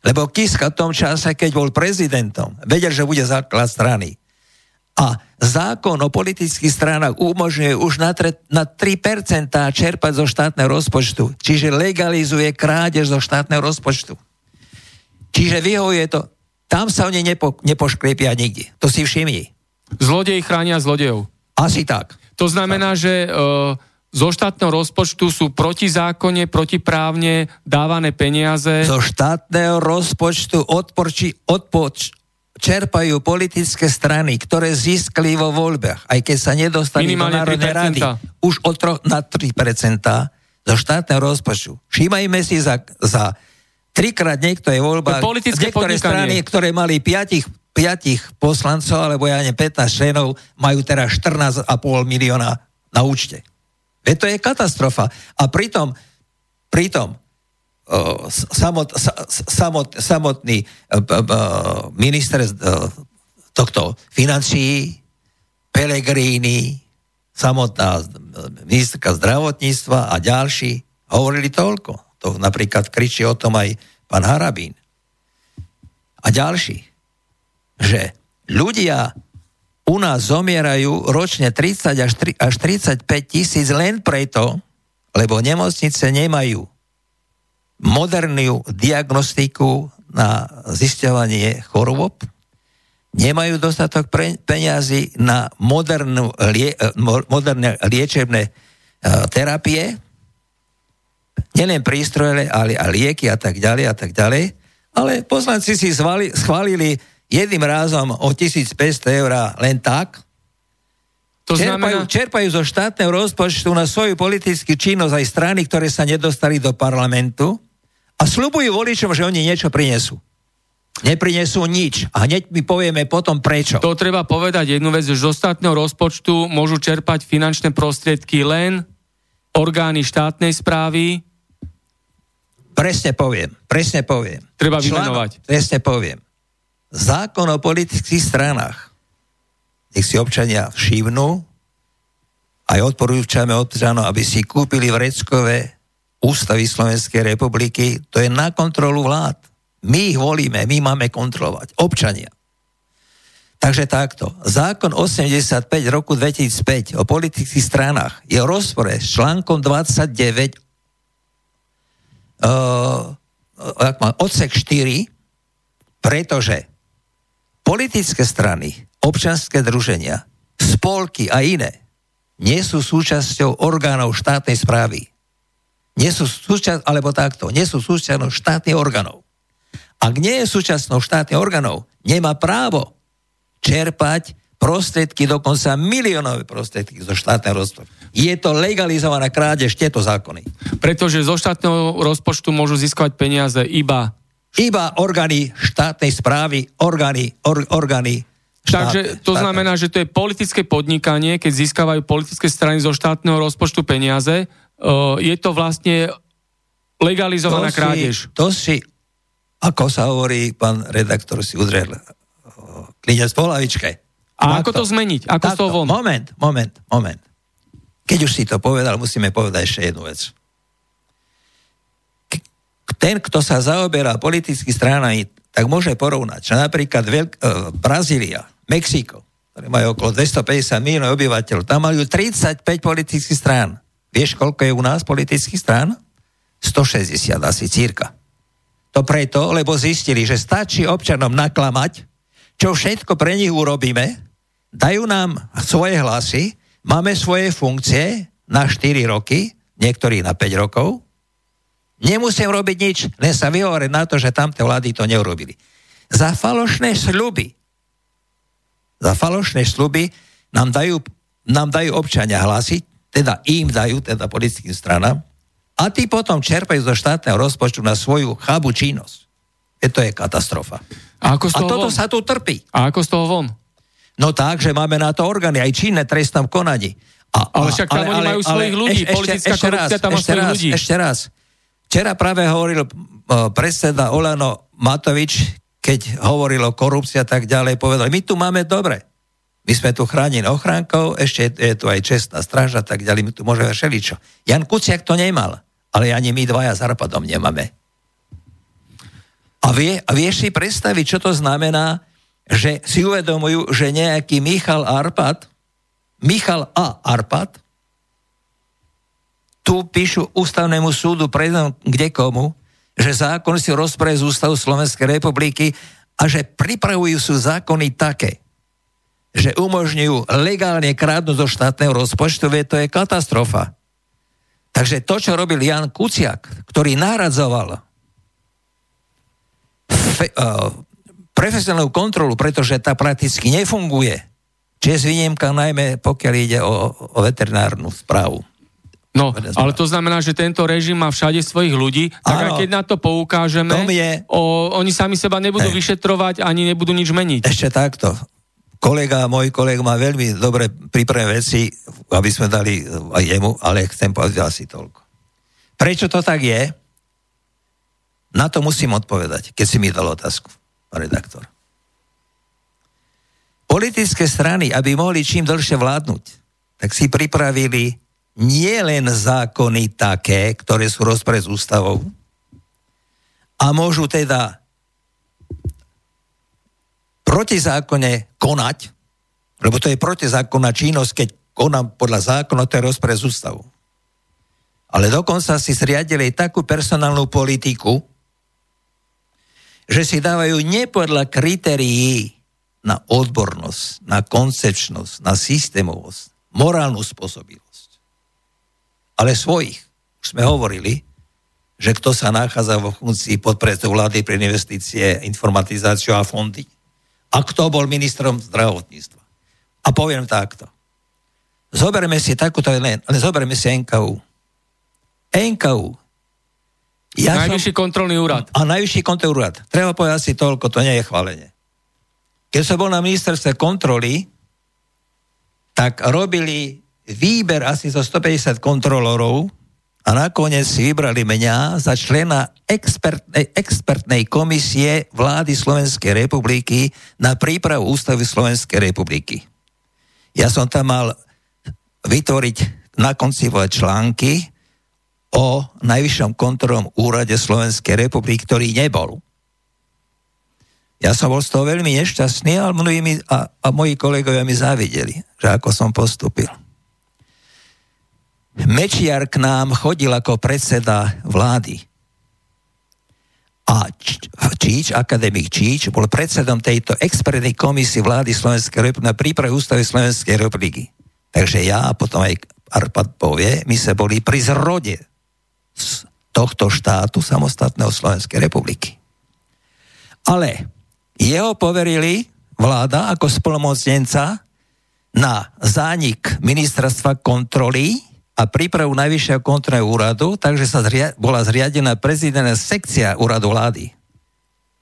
Lebo Kiska v tom čase, keď bol prezidentom, vedel, že bude základ strany. A zákon o politických stranách umožňuje už na 3% čerpať zo štátneho rozpočtu. Čiže legalizuje krádež zo štátneho rozpočtu. Čiže vyhovuje to. Tam sa oni nepoškriepia nikdy. To si všimni. Zlodeji chránia zlodejov. Asi tak. To znamená, že zo štátneho rozpočtu sú protizákonne, protiprávne dávané peniaze. Zo štátneho rozpočtu čerpajú politické strany, ktoré získali vo voľbách, aj keď sa nedostali minimálne do Národnej rady, už od 3% zo štátneho rozpočtu. Všímajme si za trikrát niekto je voľba, niektoré strany, ktoré mali 5 poslancov, alebo 15 členov, majú teraz 14,5 milióna na účte. Veď to je katastrofa. A pritom samotný minister tohto financií, Pellegrini, samotná ministerka zdravotníctva a ďalší hovorili toľko. To napríklad kričí o tom aj pán Harabin. A ďalší, že ľudia u nás zomierajú ročne 30 až 35 tisíc len preto, lebo nemocnice nemajú modernú diagnostiku na zisťovanie chorôb, nemajú dostatok peňazí na moderné liečebné terapie, nielen prístroje, ale a lieky a tak ďalej, ale poslanci si schválili jedným rázom o 1,500 eur len tak. To znamená... čerpajú zo štátneho rozpočtu na svoju politickú činnosť aj strany, ktoré sa nedostali do parlamentu, a sľubujú voličom, že oni niečo prinesú. Neprinesú nič. A hneď my povieme potom prečo. To treba povedať jednu vec, že z štátneho rozpočtu môžu čerpať finančné prostriedky len orgány štátnej správy. Presne poviem. Treba vymenovať. Presne poviem. Zákon o politických stranách. Nech si občania všimnú, aj odporúčame občanov, aby si kúpili vreckové ústavy Slovenskej republiky, to je na kontrolu vlád. My ich volíme, my máme kontrolovať. Občania. Takže takto. Zákon 85 roku 2005 o politických stranách je v rozpore s článkom 29 odsek 4, pretože politické strany, občianske druženia, spolky a iné nie sú súčasťou orgánov štátnej správy. Nie sú súčasťou štátnych orgánov. Ak nie je súčasťou štátnych orgánov, nemá právo čerpať prostriedky, dokonca miliónové prostriedky zo štátneho rozpočtu. Je to legalizovaná krádež, tieto zákony. Pretože zo štátneho rozpočtu môžu získať peniaze iba orgány štátnej správy, orgány Takže to znamená, že to je politické podnikanie, keď získavajú politické strany zo štátneho rozpočtu peniaze. Je to vlastne legalizovaná krádež. To si, ako sa hovorí, pán redaktor si udrel klinec po hlavičke. A ako to zmeniť? Ako to von? Moment. Keď už si to povedal, musíme povedať ešte jednu vec. Ten, kto sa zaoberá politickými stranami, tak môže porovnať, že napríklad Brazília, Mexiko, ktoré majú okolo 250 miliónov obyvateľov, tam majú 35 politických strán. Vieš, koľko je u nás politických strán? 160 asi cirka. To preto, lebo zistili, že stačí občanom naklamať, čo všetko pre nich urobíme, dajú nám svoje hlasy, máme svoje funkcie na 4 roky, niektorí na 5 rokov, nemusím robiť nič, len sa vyhovoriť na to, že tamte vlády to neurobili. Za falošné sľuby nám dajú občania hlásiť, im dajú politickým stranám, a tí potom čerpajú zo štátneho rozpočtu na svoju chábu činnosť. To je katastrofa. A toto sa tu trpí. A ako z toho von? No tak, že máme na to orgány, aj činné trestnom konaní. Ale však tam oni majú svojich ľudí, politická korupcia tam má svojich ľudí. Ešte raz. Včera práve hovoril predseda Olano Matovič, keď hovoril o korupcii a tak ďalej, povedal, my tu máme dobre. My sme tu chránili ochránkou, ešte je tu aj čestná stráž a tak ďalej, my tu môžeme všeličo. Jan Kuciak to nemal, ale ani my dvaja s Arpadom nemáme. A vieš si predstaviť, čo to znamená, že si uvedomujú, že nejaký Michal a Arpad tu píšu ústavnému súdu, prejdem kde komu, že zákon si rozpre z Ústavu Slovenskej republiky a že pripravujú sú zákony také, že umožňujú legálne krádnuť do štátneho rozpočtu, veď to je katastrofa. Takže to, čo robil Jan Kuciak, ktorý nahradzoval profesionálnu kontrolu, pretože tá prakticky nefunguje, čiže výnimka najmä pokiaľ ide o veterinárnu správu. No, ale to znamená, že tento režim má všade svojich ľudí, tak aj keď na to poukážeme, oni sami seba nebudú vyšetrovať, ani nebudú nič meniť. Ešte takto. Môj kolega má veľmi dobre pripravené veci, aby sme dali aj jemu, ale chcem povedať asi toľko. Prečo to tak je? Na to musím odpovedať, keď si mi dal otázku, pán redaktor. Politické strany, aby mohli čím dlhšie vládnuť, tak si pripravili nie len zákony také, ktoré sú rozpre s ústavou a môžu teda protizákonne konať, lebo to je protizákonná činnosť, keď konám podľa zákona, to je rozpre s ústavou. Ale dokonca si zriadili takú personálnu politiku, že si dávajú nepodľa kritérií na odbornosť, na koncepčnosť, na systémovosť, morálnu spôsobilosť. Ale svojich. Už sme hovorili, že kto sa nachádza vo funkcii podpredsedu vlády pre investície, informatizáciu a fondy a kto bol ministrom zdravotníctva. A poviem takto. Zoberme si NKU. NKU. Najvyšší kontrolný úrad. A Najvyšší kontrolný úrad. Treba povedať si toľko, to nie je chválenie. Keď som bol na ministerstve kontroly, tak robili výber asi zo 150 kontrolorov a nakoniec si vybrali mňa za člena expertnej komisie vlády Slovenskej republiky na prípravu ústavy Slovenskej republiky. Ja som tam mal vytvoriť, nakoncipovať články o Najvyššom kontrolnom úrade Slovenskej republiky, ktorý nebol. Ja som bol z toho veľmi nešťastný, ale moji kolegovia mi závideli, že ako som postúpil. Mečiar k nám chodil ako predseda vlády. A Číč, akademik Číč, bol predsedom tejto expertnej komisie vlády Slovenskej republiky na príprave ústavy Slovenskej republiky. Takže ja a potom aj Arpad povie, my sme boli pri zrode z tohto štátu samostatného Slovenskej republiky. Ale jeho poverili vláda ako splnomocnenca na zánik ministerstva kontroly a prípravu Najvyššieho kontrolného úradu, takže bola zriadená prezidentská sekcia úradu vlády.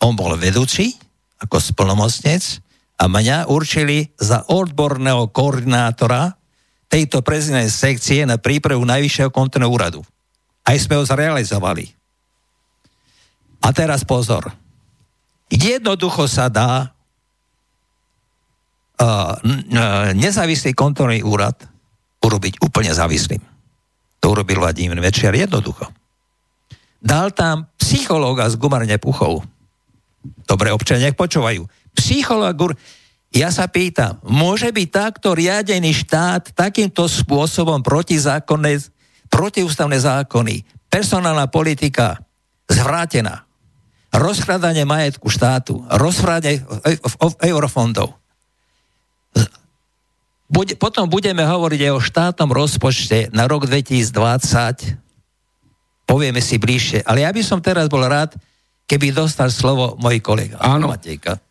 On bol vedúci, ako splnomocnec, a mňa určili za odborného koordinátora tejto prezidentskej sekcie na prípravu Najvyššieho kontrolného úradu. Aj sme ho zrealizovali. A teraz pozor. Jednoducho sa dá nezávislý kontrolný úrad urobiť úplne závislým. To urobil Vladimír Mečiar jednoducho. Dal tam psychológa z Gumarne Puchov. Dobre, občania, nech počúvajú. Ja sa pýtam, môže byť takto riadený štát takýmto spôsobom protiústavné zákony, personálna politika zvrátená, rozkladanie majetku štátu, rozkladanie eurofondov. Potom budeme hovoriť aj o štátnom rozpočte na rok 2020. Povieme si bližšie. Ale ja by som teraz bol rád, keby dostal slovo môj kolega. Áno. Matejka.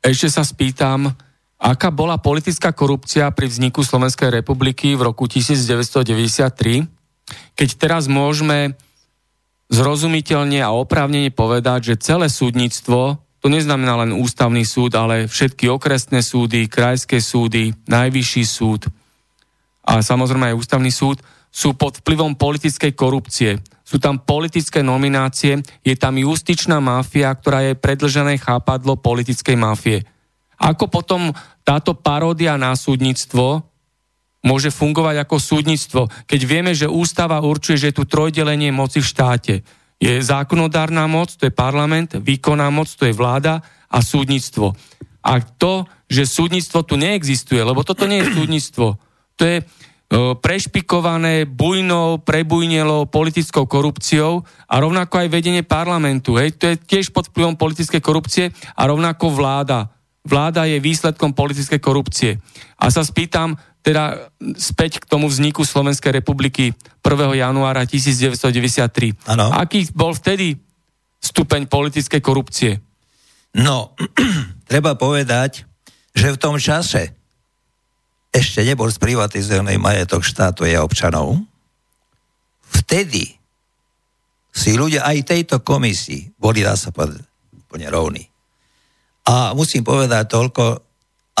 Ešte sa spýtam, aká bola politická korupcia pri vzniku Slovenskej republiky v roku 1993, keď teraz môžeme zrozumiteľne a oprávnene povedať, že celé súdnictvo, to neznamená len ústavný súd, ale všetky okresné súdy, krajské súdy, najvyšší súd a samozrejme aj ústavný súd sú pod vplyvom politickej korupcie. Sú tam politické nominácie, je tam justičná máfia, ktorá je predĺžené chápadlo politickej máfie. Ako potom táto paródia na súdnictvo môže fungovať ako súdnictvo, keď vieme, že ústava určuje, že je tu trojdelenie moci v štáte. Je zákonodárna moc, to je parlament, výkonná moc, to je vláda a súdnictvo. A to, že súdnictvo tu neexistuje, lebo toto nie je súdnictvo, to je prešpikované bujnou, prebujnelou politickou korupciou a rovnako aj vedenie parlamentu. Hej, to je tiež pod vplyvom politickej korupcie a rovnako vláda. Vláda je výsledkom politickej korupcie. A sa spýtam teda späť k tomu vzniku Slovenskej republiky 1. januára 1993. Ano. Aký bol vtedy stupeň politickej korupcie? No, treba povedať, že v tom čase ešte nebol sprivatizovaný majetok štátu a občanov. Vtedy si ľudia aj tejto komisii boli, dá sa povedať, úplne rovní. A musím povedať toľko,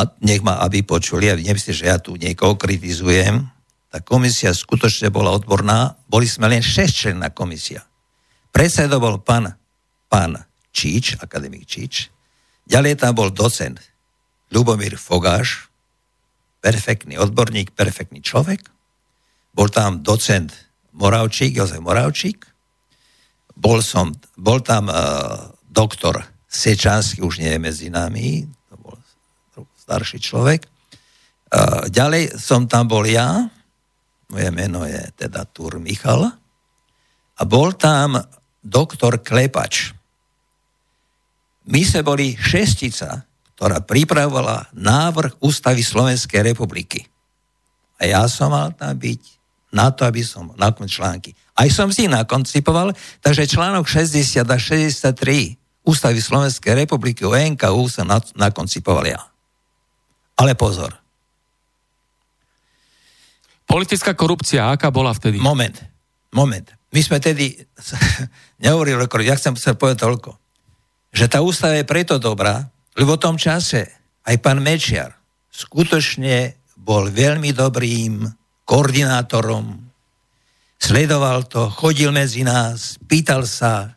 a nech ma aby počuli, a nemyslím, že ja tu niekoho kritizujem, tá komisia skutočne bola odborná, boli sme len 6-členná komisia. Predsedom bol pán Číč, akademik Číč, ďalej tam bol docent Ľubomír Fogáš, perfektný odborník, perfektný človek, bol tam docent Moravčík, Jozef Moravčík, bol tam doktor Sečanský, už nie je medzi nami, to bol starší človek. Ďalej som tam bol ja, moje meno je teda Thur Michal, a bol tam doktor Klepač. My sme boli šestica, ktorá pripravovala návrh Ústavy Slovenskej republiky. A ja som mal tam byť na to, aby som nakon články. Aj som si nakoncipoval, takže článok 60 a 63 Ústavy Slovenskej republiky o NKU sa nakoncipoval ja. Ale pozor. Politická korupcia, aká bola vtedy? Moment. My sme tedy nehovorili, ja chcem povedať toľko, že tá ústava je preto dobrá, lebo v tom čase aj pán Mečiar skutočne bol veľmi dobrým koordinátorom, sledoval to, chodil medzi nás, pýtal sa,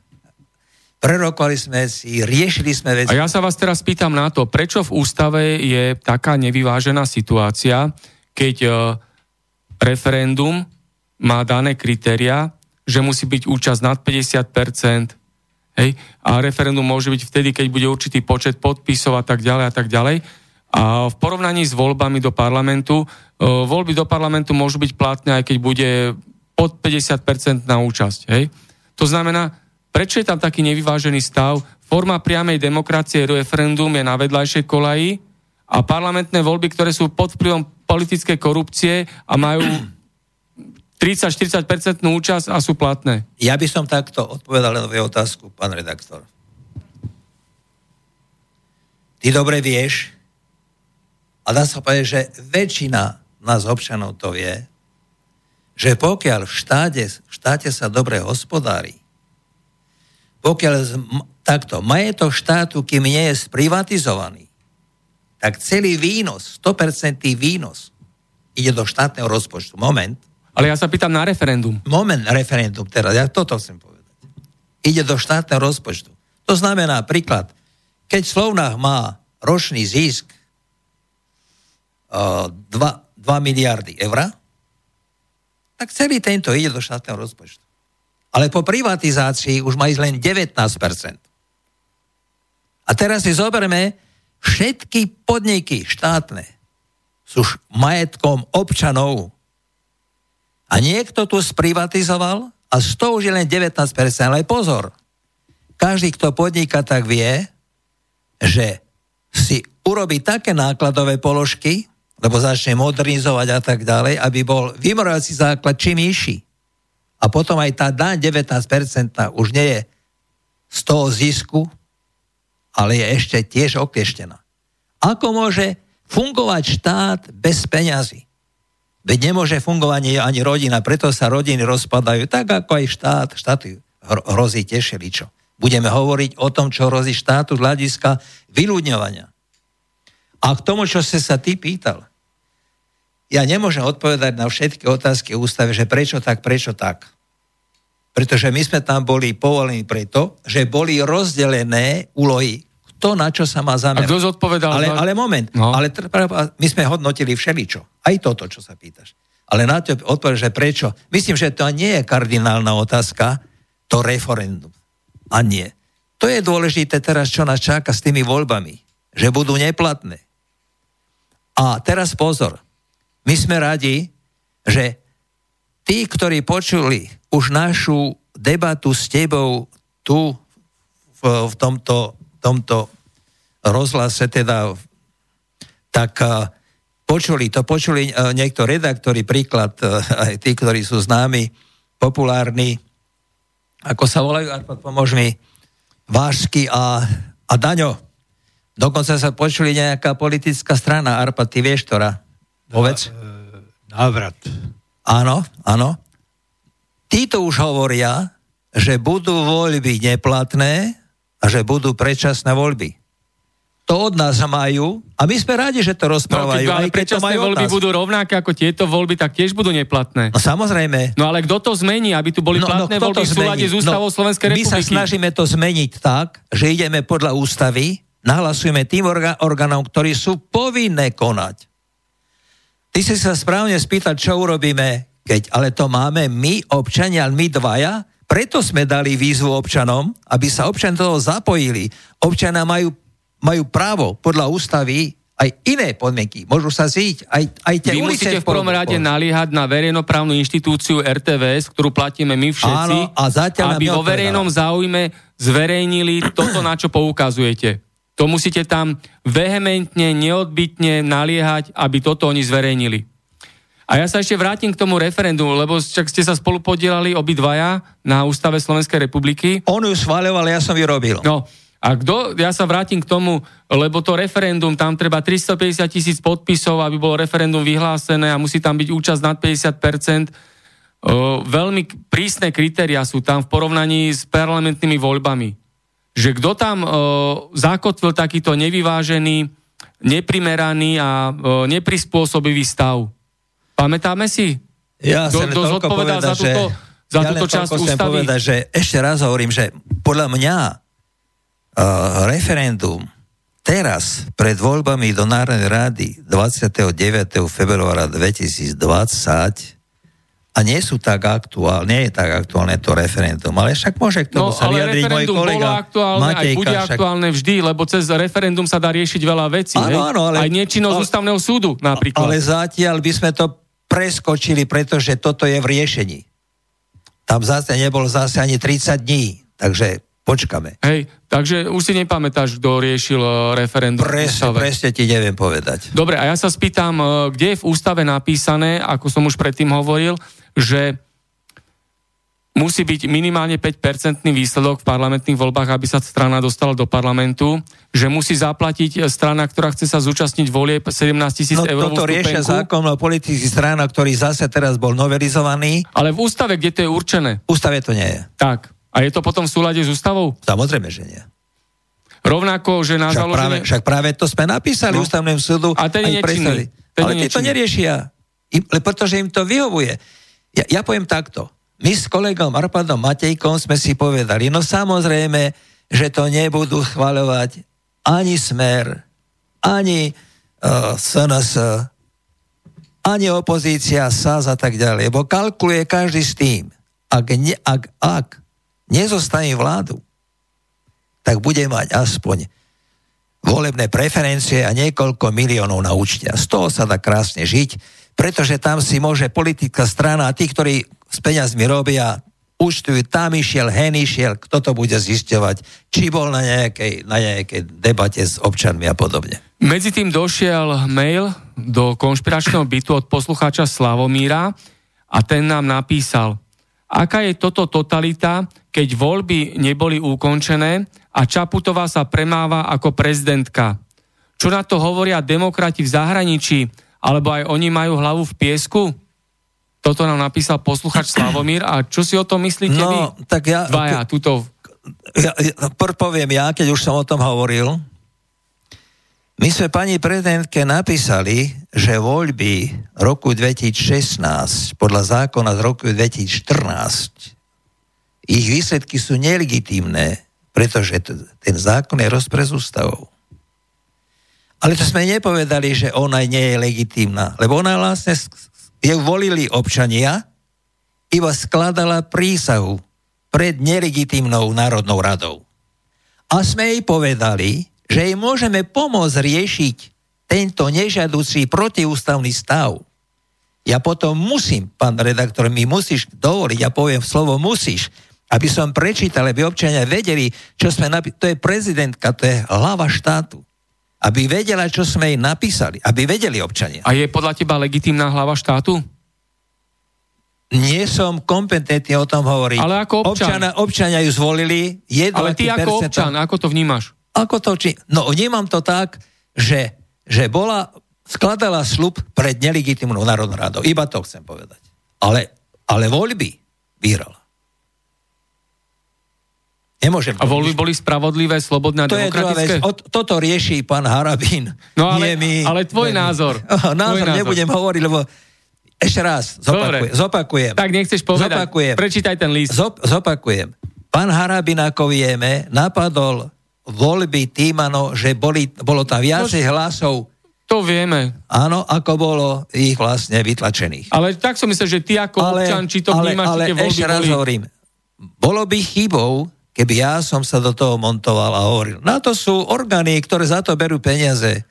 prerokovali sme si, riešili sme veci. A ja sa vás teraz pýtam na to, prečo v ústave je taká nevyvážená situácia, keď referendum má dané kritériá, že musí byť účasť nad 50%, hej, a referendum môže byť vtedy, keď bude určitý počet podpisov a tak ďalej. A v porovnaní s voľbami do parlamentu, voľby do parlamentu môžu byť platné, aj keď bude pod 50% na účasť. Hej. To znamená, prečo je tam taký nevyvážený stav? Forma priamej demokracie, referendum je na vedľajšej kolaji a parlamentné voľby, ktoré sú pod vplyvom politickej korupcie a majú 30-40% účasť a sú platné. Ja by som takto odpovedal na tvoju otázku, pán redaktor. Ty dobre vieš, a dá sa povedať, že väčšina nás občanov to vie, že pokiaľ v štáte sa dobre hospodári, pokiaľ takto majetok štátu, kým nie je sprivatizovaný, tak celý výnos, 100% výnos ide do štátneho rozpočtu. Moment. Ale ja sa pýtam na referendum. Moment, referendum teraz, ja toto chcem povedať. Ide do štátneho rozpočtu. To znamená, príklad, keď Slovnah má ročný zisk 2 miliardy eur, tak celý tento ide do štátneho rozpočtu. Ale po privatizácii už má ísť len 19%. A teraz si zoberme, všetky podniky štátne sú majetkom občanov. A niekto tu sprivatizoval a z toho už je len 19%. Ale pozor, každý, kto podniká, tak vie, že si urobí také nákladové položky, lebo začne modernizovať a tak ďalej, aby bol vymerovací základ čím nižší. A potom aj tá daň 19% už nie je z toho zisku, ale je ešte tiež oklieštená. Ako môže fungovať štát bez peňazí? Veď nemôže fungovať ani rodina, preto sa rodiny rozpadajú, tak ako aj štát. Štátu hrozí tiež všeličo. Budeme hovoriť o tom, čo hrozí štátu z hľadiska vyľudňovania. A k tomu, čo ste sa ty pýtal, ja nemôžem odpovedať na všetky otázky ústave, že prečo tak. Pretože my sme tam boli povolení preto, že boli rozdelené úlohy, to, na čo sa má zamerať. A kto zodpovedal? Ale moment. No. Ale my sme hodnotili všeličo. Aj toto, čo sa pýtaš. Ale na to odpoveď, že prečo? Myslím, že to nie je kardinálna otázka, to referendum. A nie. To je dôležité teraz, čo nás čaká s tými voľbami. Že budú neplatné. A teraz pozor. My sme radi, že tí, ktorí počuli už našu debatu s tebou tu v tomto rozhlase, teda, tak počuli niekto redaktori, príklad, aj tí, ktorí sú známi, populárni, ako sa volajú, Arpád, pomôž mi, Vášky a Daňo. Dokonca sa počuli nejaká politická strana, Arpád, ty vieš, ktorá? Povedz. Návrat. Áno. Títo už hovoria, že budú voľby neplatné a že budú predčasné voľby. To od nás majú a my sme radi, že to rozprávajú. No, ale predčasné voľby budú rovnaké ako tieto voľby, tak tiež budú neplatné. No samozrejme. No ale kto to zmení, aby tu boli platné voľby v súlade s ústavou Slovenskej republiky? My sa snažíme to zmeniť tak, že ideme podľa ústavy, nahlasujeme tým orgánom, ktorí sú povinné konať. Ty si sa správne spýtal, čo urobíme, keď ale to máme my, občania, my dvaja. Preto sme dali výzvu občanom, aby sa občania toho zapojili. Občania majú právo podľa ústavy aj iné podmienky. Môžu sa zíť aj tie vy ulice. Vy musíte v prvom rade naliehať na verejnoprávnu inštitúciu RTVS, ktorú platíme my všetci, áno, a aby vo verejnom záujme zverejnili toto, na čo poukazujete. To musíte tam vehementne, neodbytne naliehať, aby toto oni zverejnili. A ja sa ešte vrátim k tomu referendumu, lebo však ste sa spolu podielali obidvaja na Ústave Slovenskej republiky. On ju schváľoval, ja som ju robil. No, a ja sa vrátim k tomu, lebo to referendum, tam treba 350,000 podpisov, aby bolo referendum vyhlásené a musí tam byť účasť nad 50%. Veľmi prísne kritériá sú tam v porovnaní s parlamentnými voľbami. Že kto tam zakotvil takýto nevyvážený, neprimeraný a neprispôsobivý stav. Pamätáme si? Ja som toľko povedal, za túto, že... Za túto časť ústavy. Povedať, že ešte raz hovorím, že podľa mňa referendum teraz pred voľbami do Národnej rady 29. februára 2020 a nie sú tak aktuálne, nie je tak aktuálne to referendum, ale však môže k tomu sa vyjadriť môj kolega Matejka. Bude aktuálne vždy, lebo cez referendum sa dá riešiť veľa vecí. Áno, ale aj nečinnosť ústavného súdu napríklad. Ale zatiaľ by sme to preskočili, pretože toto je v riešení. Tam zase nebol ani 30 dní, takže počkame. Hej, takže už si nepamätáš, kto riešil referendum. Presne ti neviem povedať. Dobre, a ja sa spýtam, kde je v ústave napísané, ako som už predtým hovoril, že musí byť minimálne 5% výsledok v parlamentných voľbách, aby sa strana dostala do parlamentu, že musí zaplatiť strana, ktorá chce sa zúčastniť volieb 17,000 €. Toto riešia zákon o politických stranách, ktorý zase teraz bol novelizovaný. Ale v ústave, kde to je určené? V ústave to nie je. Tak. A je to potom v súlade s ústavou? Samozrejme, že nie. Rovnako, že na založenie... Však práve to sme napísali ústavnému súdu. A ten je nečinný. Ale tí to neriešia, pretože im to vyhovuje. Ja poviem takto. My s kolegom Arpadom Matejkom sme si povedali, no samozrejme, že to nebudú schvaľovať ani Smer, ani SNS, ani opozícia, SAS a tak ďalej. Bo kalkuluje každý s tým. Ak nezostane vládu, tak bude mať aspoň volebné preferencie a niekoľko miliónov na účte. A z toho sa dá krásne žiť, pretože tam si môže politická strana a tí, ktorí s peňazmi robia, účtujú, tam išiel, hen išiel, kto to bude zisťovať, či bol na nejakej debate s občanmi a podobne. Medzi tým došiel mail do konšpiračného bytu od poslucháča Slavomíra a ten nám napísal: aká je toto totalita, keď voľby neboli ukončené a Čaputová sa premáva ako prezidentka? Čo na to hovoria demokrati v zahraničí? Alebo aj oni majú hlavu v piesku? Toto nám napísal posluchač Slavomír. A čo si o tom myslíte vy? Tak ja, keď už som o tom hovoril. My sme pani prezidentke napísali, že voľby roku 2016 podľa zákona z roku 2014, ich výsledky sú nelegitímne, pretože ten zákon je rozpor s ústavou. Ale to sme nepovedali, že ona nie je legitímna, lebo ona vlastne ju volili občania, iba skladala prísahu pred nelegitímnou Národnou radou. A sme jej povedali, že jej môžeme pomôcť riešiť tento nežiaducí protiústavný stav. Ja potom musím, pán redaktor, mi musíš dovoliť, ja poviem slovo musíš, aby som prečítal, aby občania vedeli, čo sme napísali. To je prezidentka, to je hlava štátu. Aby vedela, čo sme jej napísali. Aby vedeli občania. A je podľa teba legitímna hlava štátu? Nie som kompetentný o tom hovoriť. Ale ako občan. Občania ju zvolili. Ale ty ako občan, ako to vnímaš? No vnímam to tak, že skladala sľub pred nelegitímnou Národnou radou. Iba to chcem povedať. Ale voľby vyhrala. Nemôžem. A voľby boli spravodlivé, slobodné a demokratické? Toto rieši pán Harabin. No ale, tvoj názor. Názor nebudem hovoriť, lebo ešte raz zopakujem. Tak nechceš povedať. Prečítaj ten list. Zopakujem. Pán Harabin, ako vieme, napadol voľby tým, že bolo tam viacej hlasov. To vieme. Áno, ako bolo ich vlastne vytlačených. Ale tak som myslel, že ty ako občan, či to vnímaš, či tie voľby boli. Ale ešte raz hovorím. Bolo by chybou, keby ja som sa do toho montoval a hovoril. Na to sú orgány, ktoré za to berú peniaze.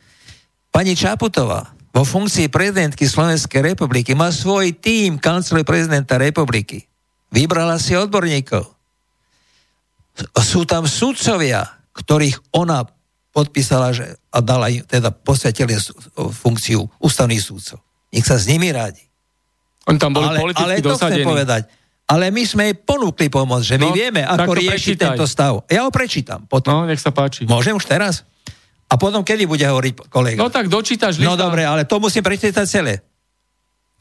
Pani Čaputová vo funkcii prezidentky Slovenskej republiky má svoj tím kancelárie prezidenta republiky. Vybrala si odborníkov. Sú tam sudcovia, ktorých ona podpísala a dala im, teda posvetili funkciu ústavných sudcov. Nech sa s nimi rádi. Oni tam boli politicky dosadení. Ale my sme jej ponúkli pomoc, že my vieme, ako rieši tento stav. Ja ho prečítam potom. No, nech sa páči. Môžem už teraz? A potom, kedy bude hovoriť kolega? No tak dočítaš. No dobre, ale to musím prečítať celé.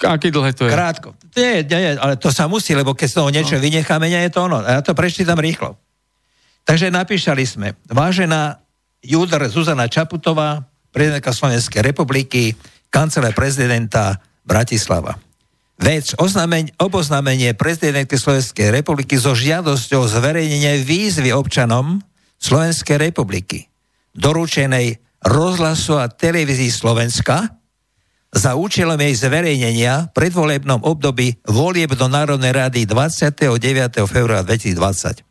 Aké dlhé to je? Krátko. Nie, ale to sa musí, lebo keď z toho niečo vynecháme, nie je to ono. Ja to prečítam rýchlo. Takže napísali sme. Vážená Judr Zuzana Čaputová, prezidentka Slovenskej republiky, kancelária prezidenta Bratislava. Vec oboznamenie prezidentky Slovenskej republiky so žiadosťou zverejnenia výzvy občanom Slovenskej republiky doručenej rozhlasu a televízii Slovenska za účelom jej zverejnenia v predvolebnom období volieb do Národnej rady 29. februára 2020.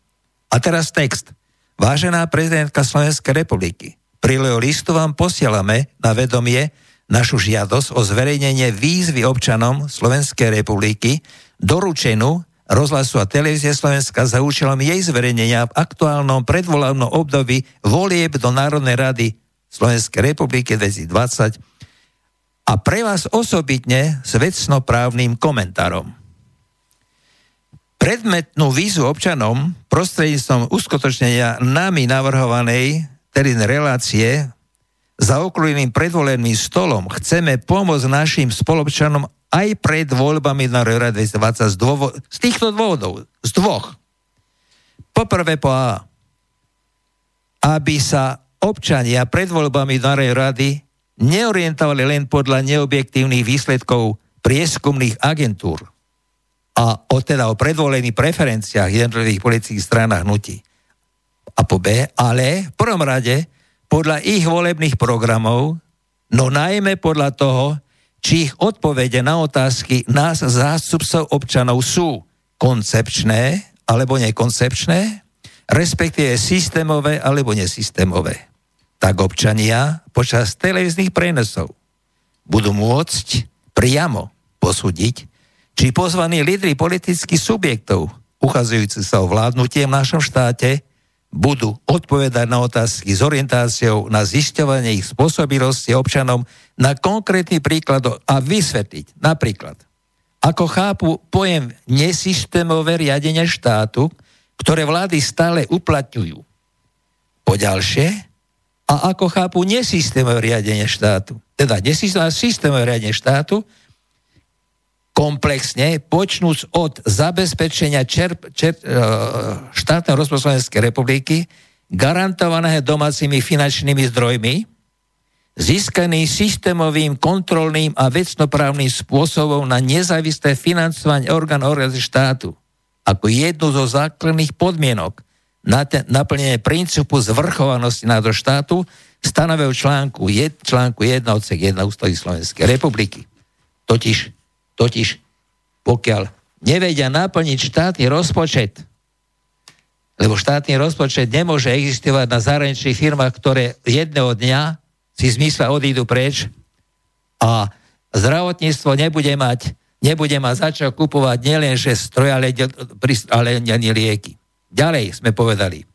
A teraz text. Vážená prezidentka Slovenskej republiky, prílohu listu vám posielame na vedomie našu žiadosť o zverejnenie výzvy občanom Slovenskej republiky doručenú rozhlasu a televízie Slovenska za účelom jej zverejnenia v aktuálnom predvolebnom období volieb do Národnej rady Slovenskej republiky 2020 a pre vás osobitne s vecnoprávnym komentárom. Predmetnú výzvu občanom prostredníctvom uskutočnenia nami navrhovanej terénnej relácie za okrúhlym predvoleným stolom chceme pomôcť našim spolobčanom aj pred voľbami na rok 2020 z týchto dôvodov. Z dvoch. Poprvé po A. Aby sa občania pred voľbami na rady neorientovali len podľa neobjektívnych výsledkov prieskumných agentúr a o predvolených preferenciách jednotlivých politických strán a hnutí. A po B. Ale v prvom rade podľa ich volebných programov, no najmä podľa toho, či ich odpovede na otázky nás zástupcov občanov sú koncepčné alebo nekoncepčné, respektíve systémové alebo nesystémové. Tak občania počas televíznych prenosov budú môcť priamo posúdiť, či pozvaní lídri politických subjektov, uchádzajúci sa o vládnutie v našom štáte, budú odpovedať na otázky s orientáciou na zisťovanie ich spôsobilosti občanom na konkrétny príklad a vysvetliť napríklad, ako chápu pojem nesystémové riadenie štátu, ktoré vlády stále uplatňujú. Poďalšie, a ako chápu nesystémové riadenie štátu, teda nesystémové riadenie štátu, komplexne, počnúc od zabezpečenia štátneho rozpočtu Slovenskej republiky, garantovaného domácimi finančnými zdrojmi, získaný systémovým, kontrolným a vecnoprávnym spôsobom na nezávislé financovanie orgánov štátu, ako jednu zo základných podmienok naplnenie princípu zvrchovanosti nášho štátu stanovil článku 1 odsek 1 Ústavy Slovenskej republiky. Totiž pokiaľ nevedia naplniť štátny rozpočet, lebo štátny rozpočet nemôže existovať na zahraničných firmách, ktoré jedného dňa si z mysla odídu preč a zdravotníctvo nebude mať začať kupovať nielenže stroje, ale ani lieky. Ďalej sme povedali,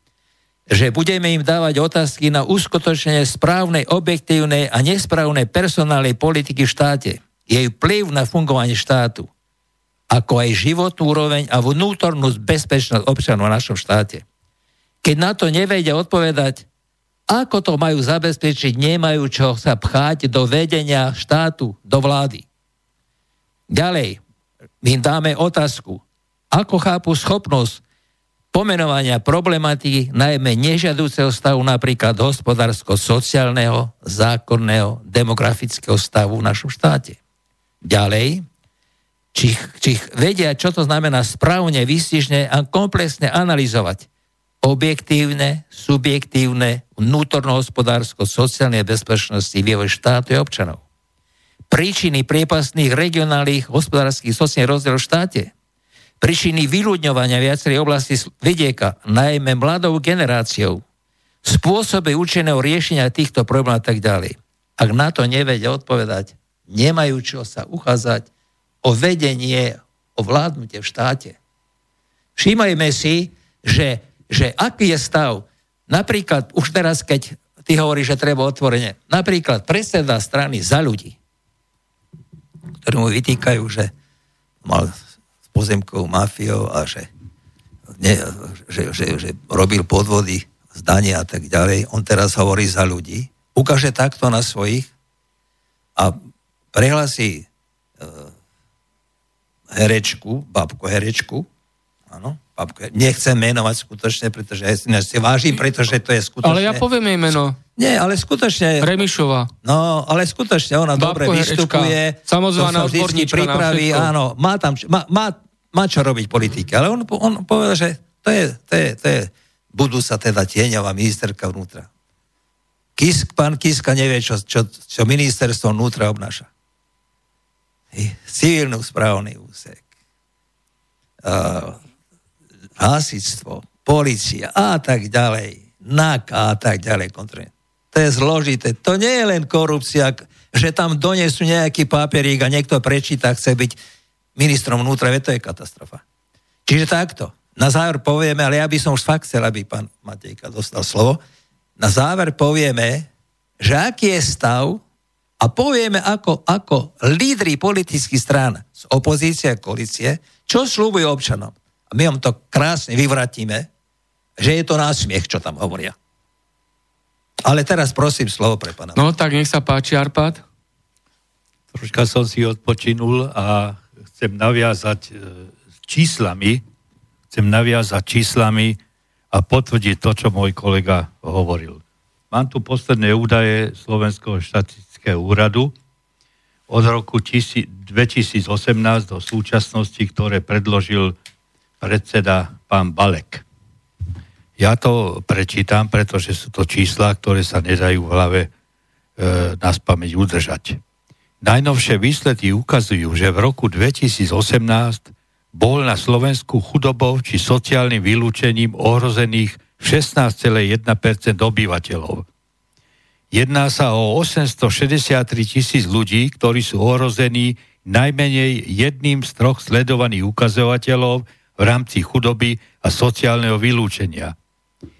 že budeme im dávať otázky na uskutočnenie správnej, objektívnej a nesprávnej personálnej politiky v štáte, jej vplyv na fungovanie štátu, ako aj životnú úroveň a vnútornú bezpečnosť občanov v našom štáte. Keď na to nevedia odpovedať, ako to majú zabezpečiť, nemajú čo sa pchať do vedenia štátu, do vlády. Ďalej, my im dáme otázku, ako chápu schopnosť pomenovania problematiky, najmä nežiaduceho stavu, napríklad hospodársko-sociálneho, zákonného, demografického stavu v našom štáte. Ďalej, či vedia, čo to znamená správne, výstižne a komplexne analyzovať objektívne, subjektívne, vnútorno-hospodársko, sociálne bezpečnosti vývoj štátu a občanov. Príčiny priepastných regionálnych hospodárskych sociálnych rozdielov v štáte. Príčiny vyľudňovania viacerých oblastí vidieka, najmä mladou generáciou. Spôsoby účinného riešenia týchto problémov a tak ďalej. Ak na to nevedia odpovedať, nemajú čo sa uchádzať o vedenie, o vládnutie v štáte. Všímajme si, že aký je stav, napríklad už teraz, keď ty hovoríš, že treba otvorenie, napríklad predseda strany Za ľudí, ktorí mu vytýkajú, že mal s pozemkou mafiou a že robil podvody, zdania a tak ďalej. On teraz hovorí za ľudí, ukáže takto na svojich a prehlasí herečku, áno, babku, nechcem menovať skutočne, pretože ja si vážim, pretože to je skutočne... Ale ja poviem jej meno. Nie, ale skutočne... Remišová. No, ale skutočne, ona babku dobre vystupuje. Samozvaná odborníčka prípravy, áno, má čo robiť politike, ale on povedal, že to je budú sa teda tieňová ministerka vnútra. Pán Kiska nevie, čo ministerstvo vnútra obnáša. Civilnú správny úsek, hasičstvo, polícia a tak ďalej, NAK a tak ďalej. To je zložité. To nie je len korupcia, že tam donesú nejaký papierík a niekto prečíta, chce byť ministrom vnútra, veď to je katastrofa. Čiže takto. Na záver povieme, ale ja by som už fakt chcel, aby pán Matejka dostal slovo. Na záver povieme, že aký je stav a povieme, ako lídri politických strán z opozície a koalície, čo sľubujú občanom. A my vám to krásne vyvratíme, že je to násmiech, čo tam hovoria. Ale teraz prosím slovo pre pána. No tak nech sa páči, Arpád. Troška som si odpočinul a chcem naviazať číslami a potvrdiť to, čo môj kolega hovoril. Mám tu posledné údaje Slovenského štatistického úradu od roku 2018 do súčasnosti, ktoré predložil predseda pán Balek. Ja to prečítam, pretože sú to čísla, ktoré sa nedajú v hlave naspamäť udržať. Najnovšie výsledky ukazujú, že v roku 2018 bol na Slovensku chudobou či sociálnym vylúčením ohrozených 16,1% obyvateľov. Jedná sa o 863,000 ľudí, ktorí sú ohrození najmenej jedným z troch sledovaných ukazovateľov v rámci chudoby a sociálneho vylúčenia.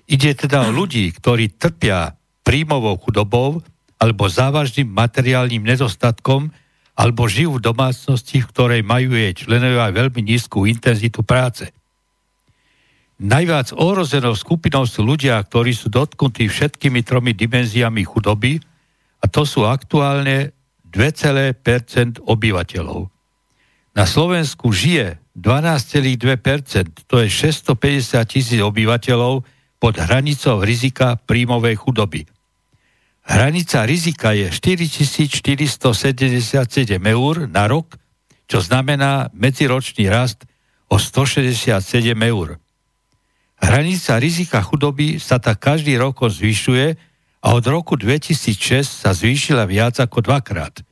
Ide teda o ľudí, ktorí trpia príjmovou chudobou alebo závažným materiálnym nedostatkom alebo žijú v domácnosti, v ktorej majú jej členovia veľmi nízku intenzitu práce. Najviac ohrozenou skupinou sú ľudia, ktorí sú dotknutí všetkými 3 dimenziami chudoby a to sú aktuálne 2,2% obyvateľov. Na Slovensku žije 12,2%, to je 650,000 obyvateľov pod hranicou rizika príjmovej chudoby. Hranica rizika je 4,477 eur na rok, čo znamená medziročný rast o 167 eur. Hranica rizika chudoby sa tak každý rok zvyšuje a od roku 2006 sa zvýšila viac ako dvakrát.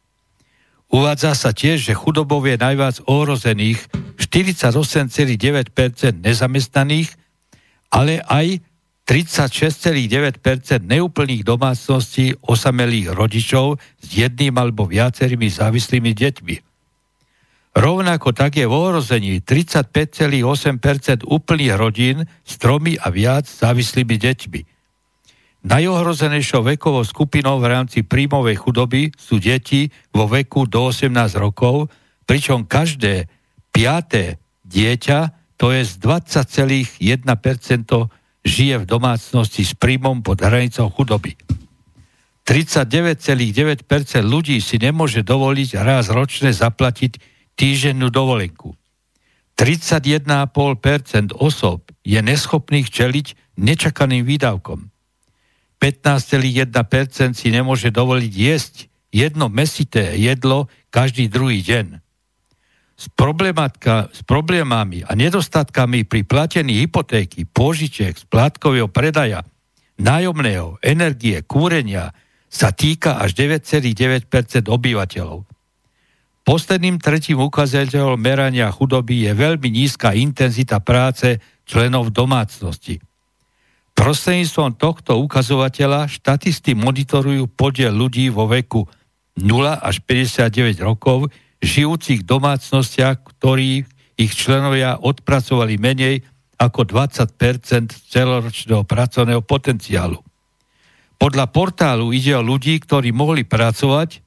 Uvádza sa tiež, že chudobou je najviac ohrozených 48,9% nezamestnaných, ale aj 36,9% neúplných domácností osamelých rodičov s jedným alebo viacerými závislými deťmi. Rovnako tak je v ohrození 35,8% úplných rodín s tromi a viac závislými deťmi. Najohrozenejšou vekovou skupinou v rámci príjmovej chudoby sú deti vo veku do 18 rokov, pričom každé 5. dieťa, to je z 20,1%, žije v domácnosti s príjmom pod hranicou chudoby. 39,9% ľudí si nemôže dovoliť raz ročne zaplatiť týždennú dovolenku. 31,5% osôb je neschopných čeliť nečakaným výdavkom. 15,1% si nemôže dovoliť jesť jedno mäsité jedlo každý druhý deň. S problémami a nedostatkami pri platení hypotéky, pôžičiek, splátkového predaja, nájomného, energie, kúrenia sa týka až 9,9% obyvateľov. Posledným tretím ukazateľom merania chudoby je veľmi nízka intenzita práce členov domácnosti. Prostredníctvom tohto ukazovateľa štatisti monitorujú podiel ľudí vo veku 0 až 59 rokov žijúcich domácnostiach, ktorých ich členovia odpracovali menej ako 20% celoročného pracovného potenciálu. Podľa portálu ide o ľudí, ktorí mohli pracovať,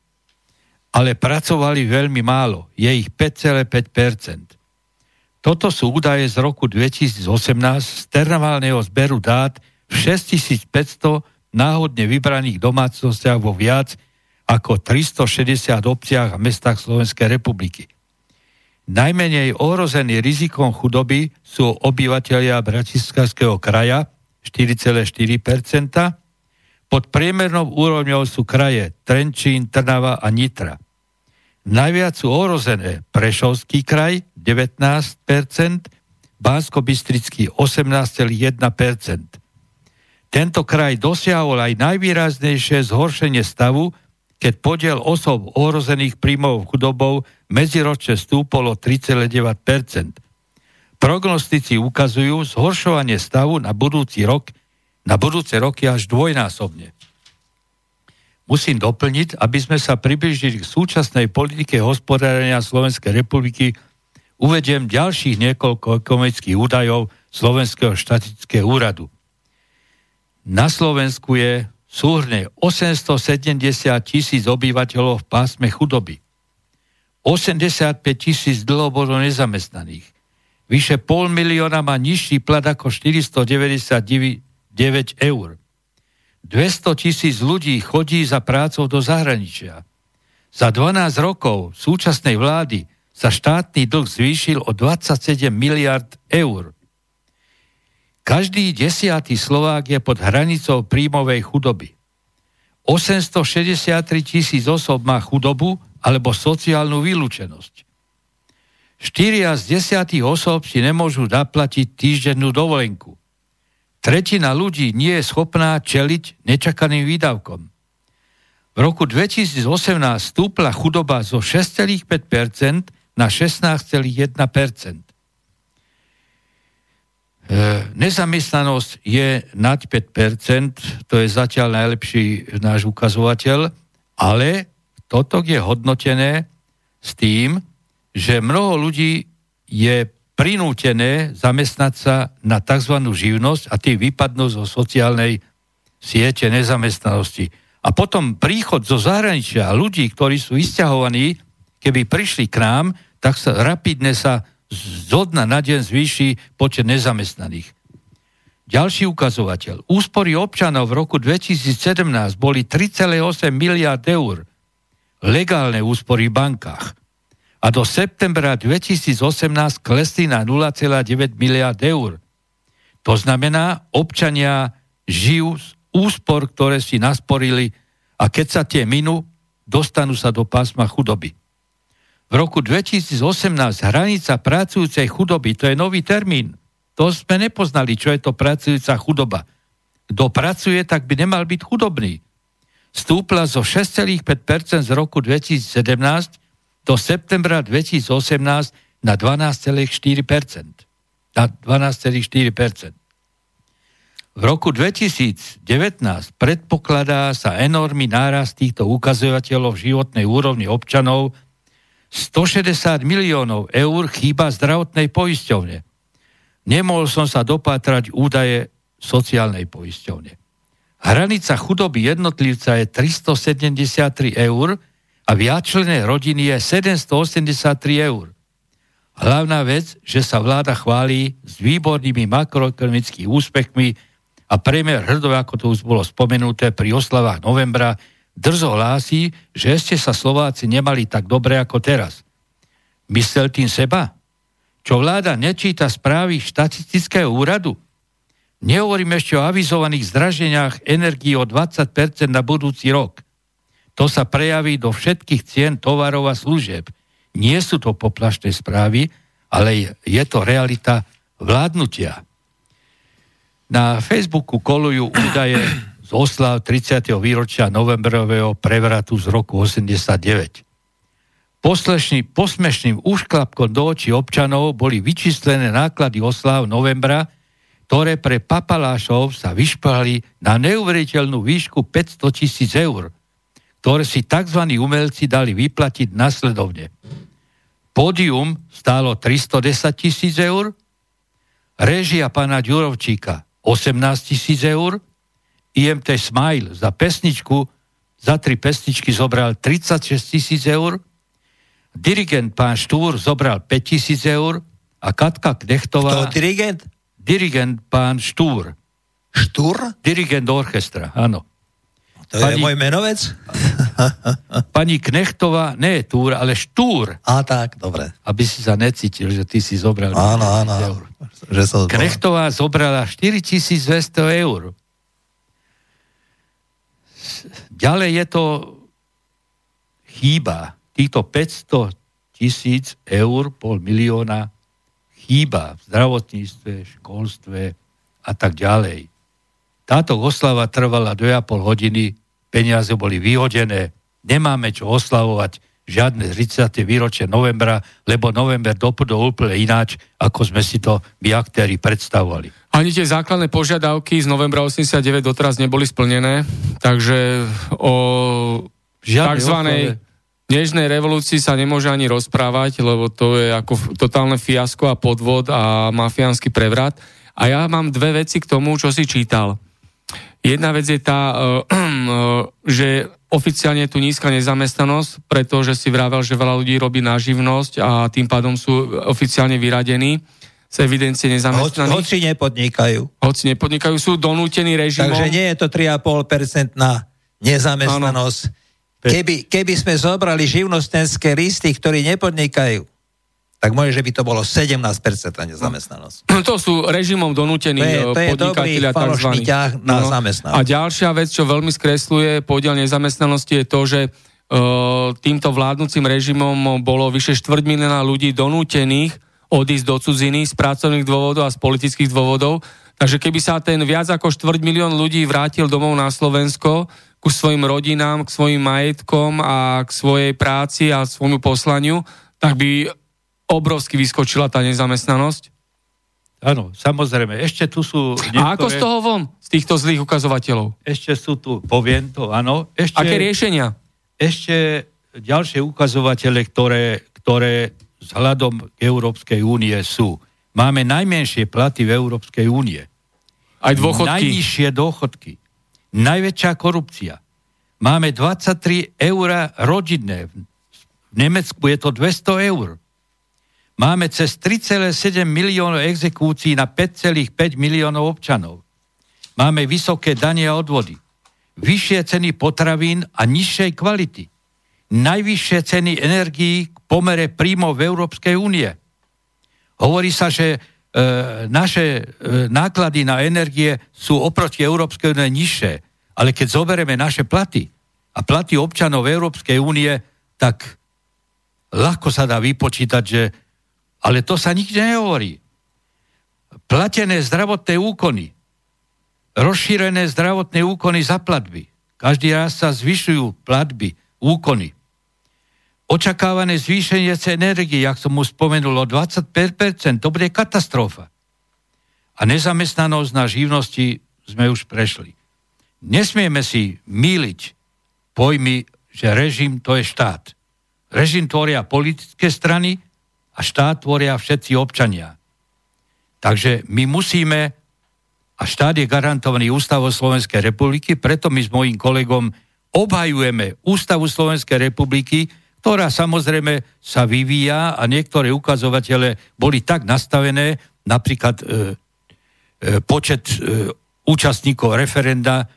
ale pracovali veľmi málo, je ich 5,5%. Toto sú údaje z roku 2018 z termálneho zberu dát v 6500 náhodne vybraných domácnostiach vo viac ako 360 obciach a mestách Slovenskej republiky. Najmenej ohrození rizikom chudoby sú obyvatelia Bratislavského kraja 4,4%, pod priemernou úrovňou sú kraje Trenčín, Trnava a Nitra. Najviac sú ohrozené Prešovský kraj 19%, Banskobystrický 18,1%. Tento kraj dosiahol aj najvýraznejšie zhoršenie stavu, keď podiel osôb ohrozených príjmov chudobou medziročne stúpol o 3,9%. Prognostici ukazujú zhoršovanie stavu na budúce roky až dvojnásobne. Musím doplniť, aby sme sa priblížili k súčasnej politike hospodárenia Slovenskej republiky, uvediem ďalších niekoľko ekonomických údajov Slovenského štatistického úradu. Na Slovensku je súhrne 870,000 obyvateľov v pásme chudoby, 85,000 dlhodobo nezamestnaných, vyše 500,000 má nižší plat ako 499 eur, 200,000 ľudí chodí za prácou do zahraničia. Za 12 rokov súčasnej vlády sa štátny dlh zvýšil o 27 miliard eur. Každý 10. Slovák je pod hranicou príjmovej chudoby. 863,000 osob má chudobu alebo sociálnu vylúčenosť. 4 z 10 osob si nemôžu zaplatiť týždennú dovolenku. 3 ľudí nie je schopná čeliť nečakaným výdavkom. V roku 2018 stúpla chudoba zo 6,5% na 16,1%. Nezamestnanosť je nad 5%, to je zatiaľ najlepší náš ukazovateľ, ale toto je hodnotené s tým, že mnoho ľudí je prinútené zamestnať sa na tzv. Živnosť a tým vypadnú zo sociálnej siete nezamestnanosti. A potom príchod zo zahraničia a ľudí, ktorí sú vysťahovaní, keby prišli k nám, tak sa rapidne zo dna na deň zvýši počet nezamestnaných. Ďalší ukazovateľ. Úspory občanov v roku 2017 boli 3,8 miliard eur. Legálne úspory v bankách. A do septembra 2018 klesli na 0,9 miliard eur. To znamená, občania žijú z úspor, ktoré si nasporili a keď sa tie minú, dostanú sa do pásma chudoby. V roku 2018 hranica pracujúcej chudoby, to je nový termín, To sme nepoznali, čo je to pracujúca chudoba. Kto pracuje, tak by nemal byť chudobný. Stúpla zo 6,5% z roku 2017 do septembra 2018 na 12,4%. V roku 2019 predpokladá sa enormný nárast týchto ukazovateľov v životnej úrovni občanov. 160 miliónov eur chýba zdravotnej poisťovne. Nemohol som sa dopátrať údaje sociálnej poisťovne. Hranica chudoby jednotlivca je 373 eur a viacčlennej rodiny je 783 eur. Hlavná vec, že sa vláda chválí s výbornými makroekonomickými úspechmi a premiér Hrdov, ako to už bolo spomenuté, pri oslavách novembra drzo hlásí, že ešte sa Slováci nemali tak dobre ako teraz. Myslel tým seba? Čo vláda nečíta správy štatistického úradu? Nehovorím ešte o avizovaných zdraženiach energií o 20% na budúci rok. To sa prejaví do všetkých cien tovarov a služieb. Nie sú to poplašné správy, ale je to realita vládnutia. Na Facebooku kolujú údaje z oslav 30. výročia novembrového prevratu z roku 89. Posmešným úšklapkom do očí občanov boli vyčíslené náklady oslav novembra, ktoré pre papalášov sa vyšplhali na neuveriteľnú výšku 500 000 eur, ktoré si tzv. Umelci dali vyplatiť nasledovne. Pódium stálo 310 000 eur, réžia pána Ďurovčíka 18 000 eur, IMT Smile za 3 pesničky zobral 36 000 eur, dirigent pán Štúr zobral 5 000 eur a Katka Knechtová... Kto dirigent? Dirigent pán Štúr. Štúr? Dirigent orchestra, áno. To je môj menovec? Pani Knechtová, nie Túr, ale Štúr. Á, tak, dobre. Aby si sa necítil, že ty si zobral... Áno, áno. Eur. Knechtová zobrala 4200 eur. Ďalej je to chýba. Týchto 500 000 eur, 500 000 chýba v zdravotníctve, školstve a tak ďalej. Táto oslava trvala 2,5 hodiny, peniaze boli vyhodené, nemáme čo oslavovať žiadne 30. výročie novembra, lebo november dopadol úplne ináč, ako sme si to my aktéri predstavovali. Ani tie základné požiadavky z novembra 89 doteraz neboli splnené, takže o takzvanej dnešnej revolúcii sa nemôže ani rozprávať, lebo to je ako totálne fiasko a podvod a mafiánsky prevrat. A ja mám dve veci k tomu, čo si čítal. Jedna vec je tá, že oficiálne je tu nízka nezamestnanosť, pretože si vravel, že veľa ľudí robí na živnosť a tým pádom sú oficiálne vyradení z evidencie nezamestnaných. Hoci nepodnikajú. Sú donútení režimom. Takže nie je to 3,5% nezamestnanosť. Keby sme zobrali živnostenské listy, ktorí nepodnikajú, tak môže, že by to bolo 17% nezamestnanosť. To sú režimom donútení podnikatelia, tzv. Na zamestnanosť. A ďalšia vec, čo veľmi skresluje podiel nezamestnanosti, je to, že týmto vládnúcim režimom bolo vyše 4 milióna ľudí donútených odísť do cudziny z pracovných dôvodov a z politických dôvodov. Takže keby sa ten viac ako 4 milión ľudí vrátil domov na Slovensko, ku svojim rodinám, k svojim majetkom a k svojej práci a svojmu poslaniu, tak by obrovsky vyskočila tá nezamestnanosť? Áno, samozrejme. Ešte tu sú... niektoré... A ako z toho von? Z týchto zlých ukazovateľov? Ešte sú tu, poviem to, áno. Ešte, aké riešenia? Ešte ďalšie ukazovatele, ktoré vzhľadom Európskej únie sú. Máme najmenšie platy v Európskej únie. Aj dôchodky. Najnižšie dôchodky. Najväčšia korupcia. Máme 23 eur rodinné. V Nemecku je to 200 eur. Máme cez 3,7 miliónov exekúcií na 5,5 miliónov občanov. Máme vysoké dane a odvody. Vyššie ceny potravín a nižšej kvality. Najvyššie ceny energií k pomere príjmov v Európskej únie. Hovorí sa, že naše náklady na energie sú oproti Európskej únie nižšie. Ale keď zoberieme naše platy a platy občanov Európskej únie, tak ľahko sa dá vypočítať, že ale to sa nikde nehovorí. platené zdravotné úkony, rozšírené zdravotné úkony za platby. Každý raz sa zvyšujú platby, úkony. Očakávané zvýšenie cien energií, jak som už spomenul, o 25%, to bude katastrofa. A nezamestnanosť na živnosti sme už prešli. Nesmieme si míliť pojmy, že režim to je štát. Režim tvoria politické strany a štát tvoria všetci občania. Takže my musíme, a štát je garantovaný Ústavou Slovenskej republiky, preto my s mojím kolegom obhajujeme Ústavu Slovenskej republiky, ktorá samozrejme sa vyvíja a niektoré ukazovatele boli tak nastavené, napríklad počet účastníkov referenda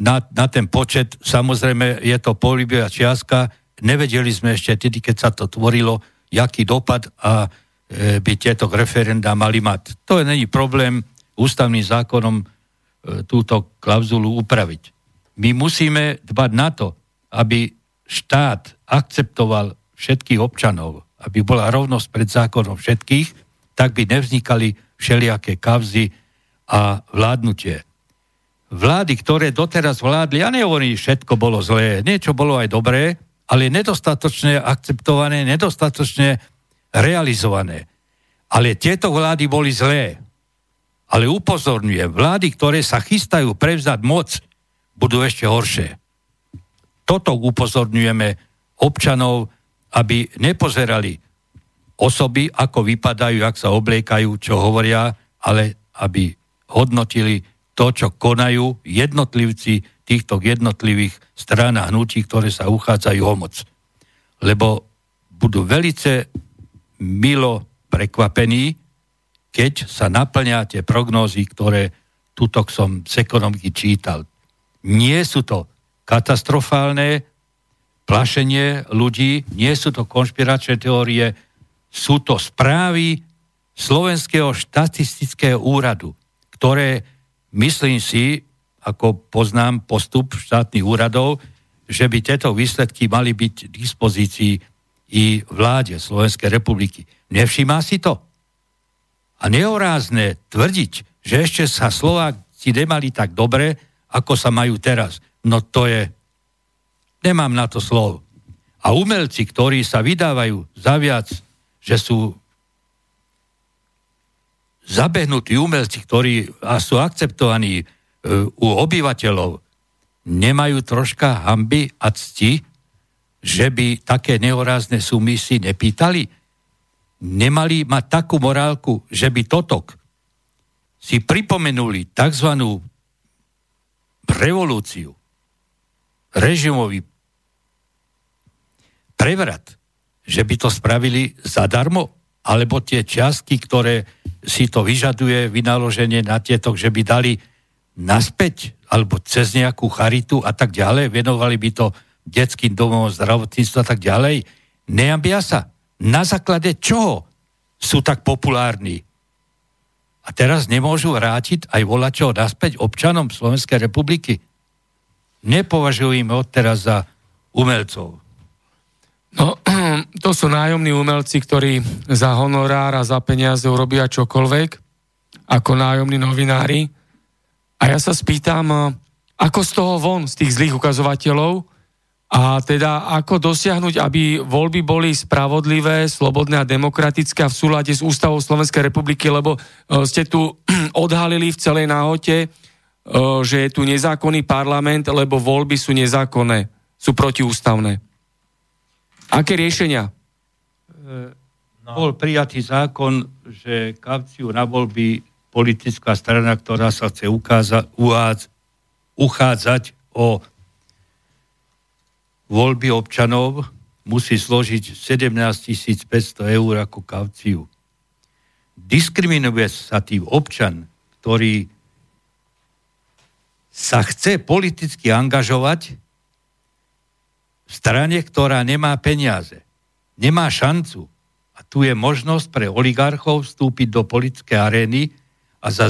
na ten počet, samozrejme je to políbivá čiastka, nevedeli sme ešte tedy, keď sa to tvorilo, jaký dopad a by tieto referenda mali mať. To není problém ústavným zákonom túto klauzulu upraviť. My musíme dbať na to, aby štát akceptoval všetkých občanov, aby bola rovnosť pred zákonom všetkých, tak by nevznikali všelijaké kauzy a vládnutie. Vlády, ktoré doteraz vládli, ja nehovorím, všetko bolo zlé, niečo bolo aj dobré, ale nedostatočne akceptované, nedostatočne realizované. Ale tieto vlády boli zlé. Ale upozorňujem, vlády, ktoré sa chystajú prevzať moc, budú ešte horšie. Toto upozorňujeme občanov, aby nepozerali osoby, ako vypadajú, ako sa obliekajú, čo hovoria, ale aby hodnotili to, čo konajú jednotlivci týchto jednotlivých strán a hnutí, ktoré sa uchádzajú o moc. Lebo budú velice milo prekvapení, keď sa naplňia tie prognózy, ktoré tuto som z ekonomiky čítal. Nie sú to katastrofálne plašenie ľudí, nie sú to konšpiračné teórie, sú to správy Slovenského štatistického úradu, ktoré, myslím si, ako poznám postup štátnych úradov, že by tieto výsledky mali byť k dispozícii i vláde Slovenskej republiky. Nevšímá si to? A nehorázne tvrdiť, že ešte sa Slováci nemali tak dobre, ako sa majú teraz. No to je... Nemám na to slovo. A umelci, ktorí sa vydávajú za viac, že sú zabehnutí umelci, ktorí sú akceptovaní u obyvateľov, nemajú troška hanby a cti, že by také nehorázne sumy si nepýtali. Nemali mať takú morálku, že by totok si pripomenuli tzv. Revolúciu, režimový prevrat, že by to spravili zadarmo, alebo tie čiastky, ktoré si to vyžaduje vynaloženie na tieto, že by dali naspäť, alebo cez nejakú charitu a tak ďalej, venovali by to detským domom, zdravotníctvu a tak ďalej. Neambia sa. Na základe čoho sú tak populárni? A teraz nemôžu vrátiť aj volačoho naspäť občanom Slovenskej republiky. Nepovažujeme odteraz za umelcov. No, to sú nájomní umelci, ktorí za honorár a za peniaze urobia čokoľvek, ako nájomní novinári. A ja sa spýtam, ako z toho von, z tých zlých ukazovateľov, a teda ako dosiahnuť, aby voľby boli spravodlivé, slobodné a demokratické a v súlade s Ústavou Slovenskej republiky, lebo ste tu odhalili v celej náhote, že je tu nezákonný parlament, lebo voľby sú nezákonné, sú protiústavné. Aké riešenia? Bol prijatý zákon, že kauciu na voľby politická strana, ktorá sa chce uchádzať o voľby občanov, musí zložiť 17 500 eur ako kauciu. Diskriminuje sa tým občan, ktorý sa chce politicky angažovať v strane, ktorá nemá peniaze, nemá šancu. A tu je možnosť pre oligarchov vstúpiť do politickej arény a za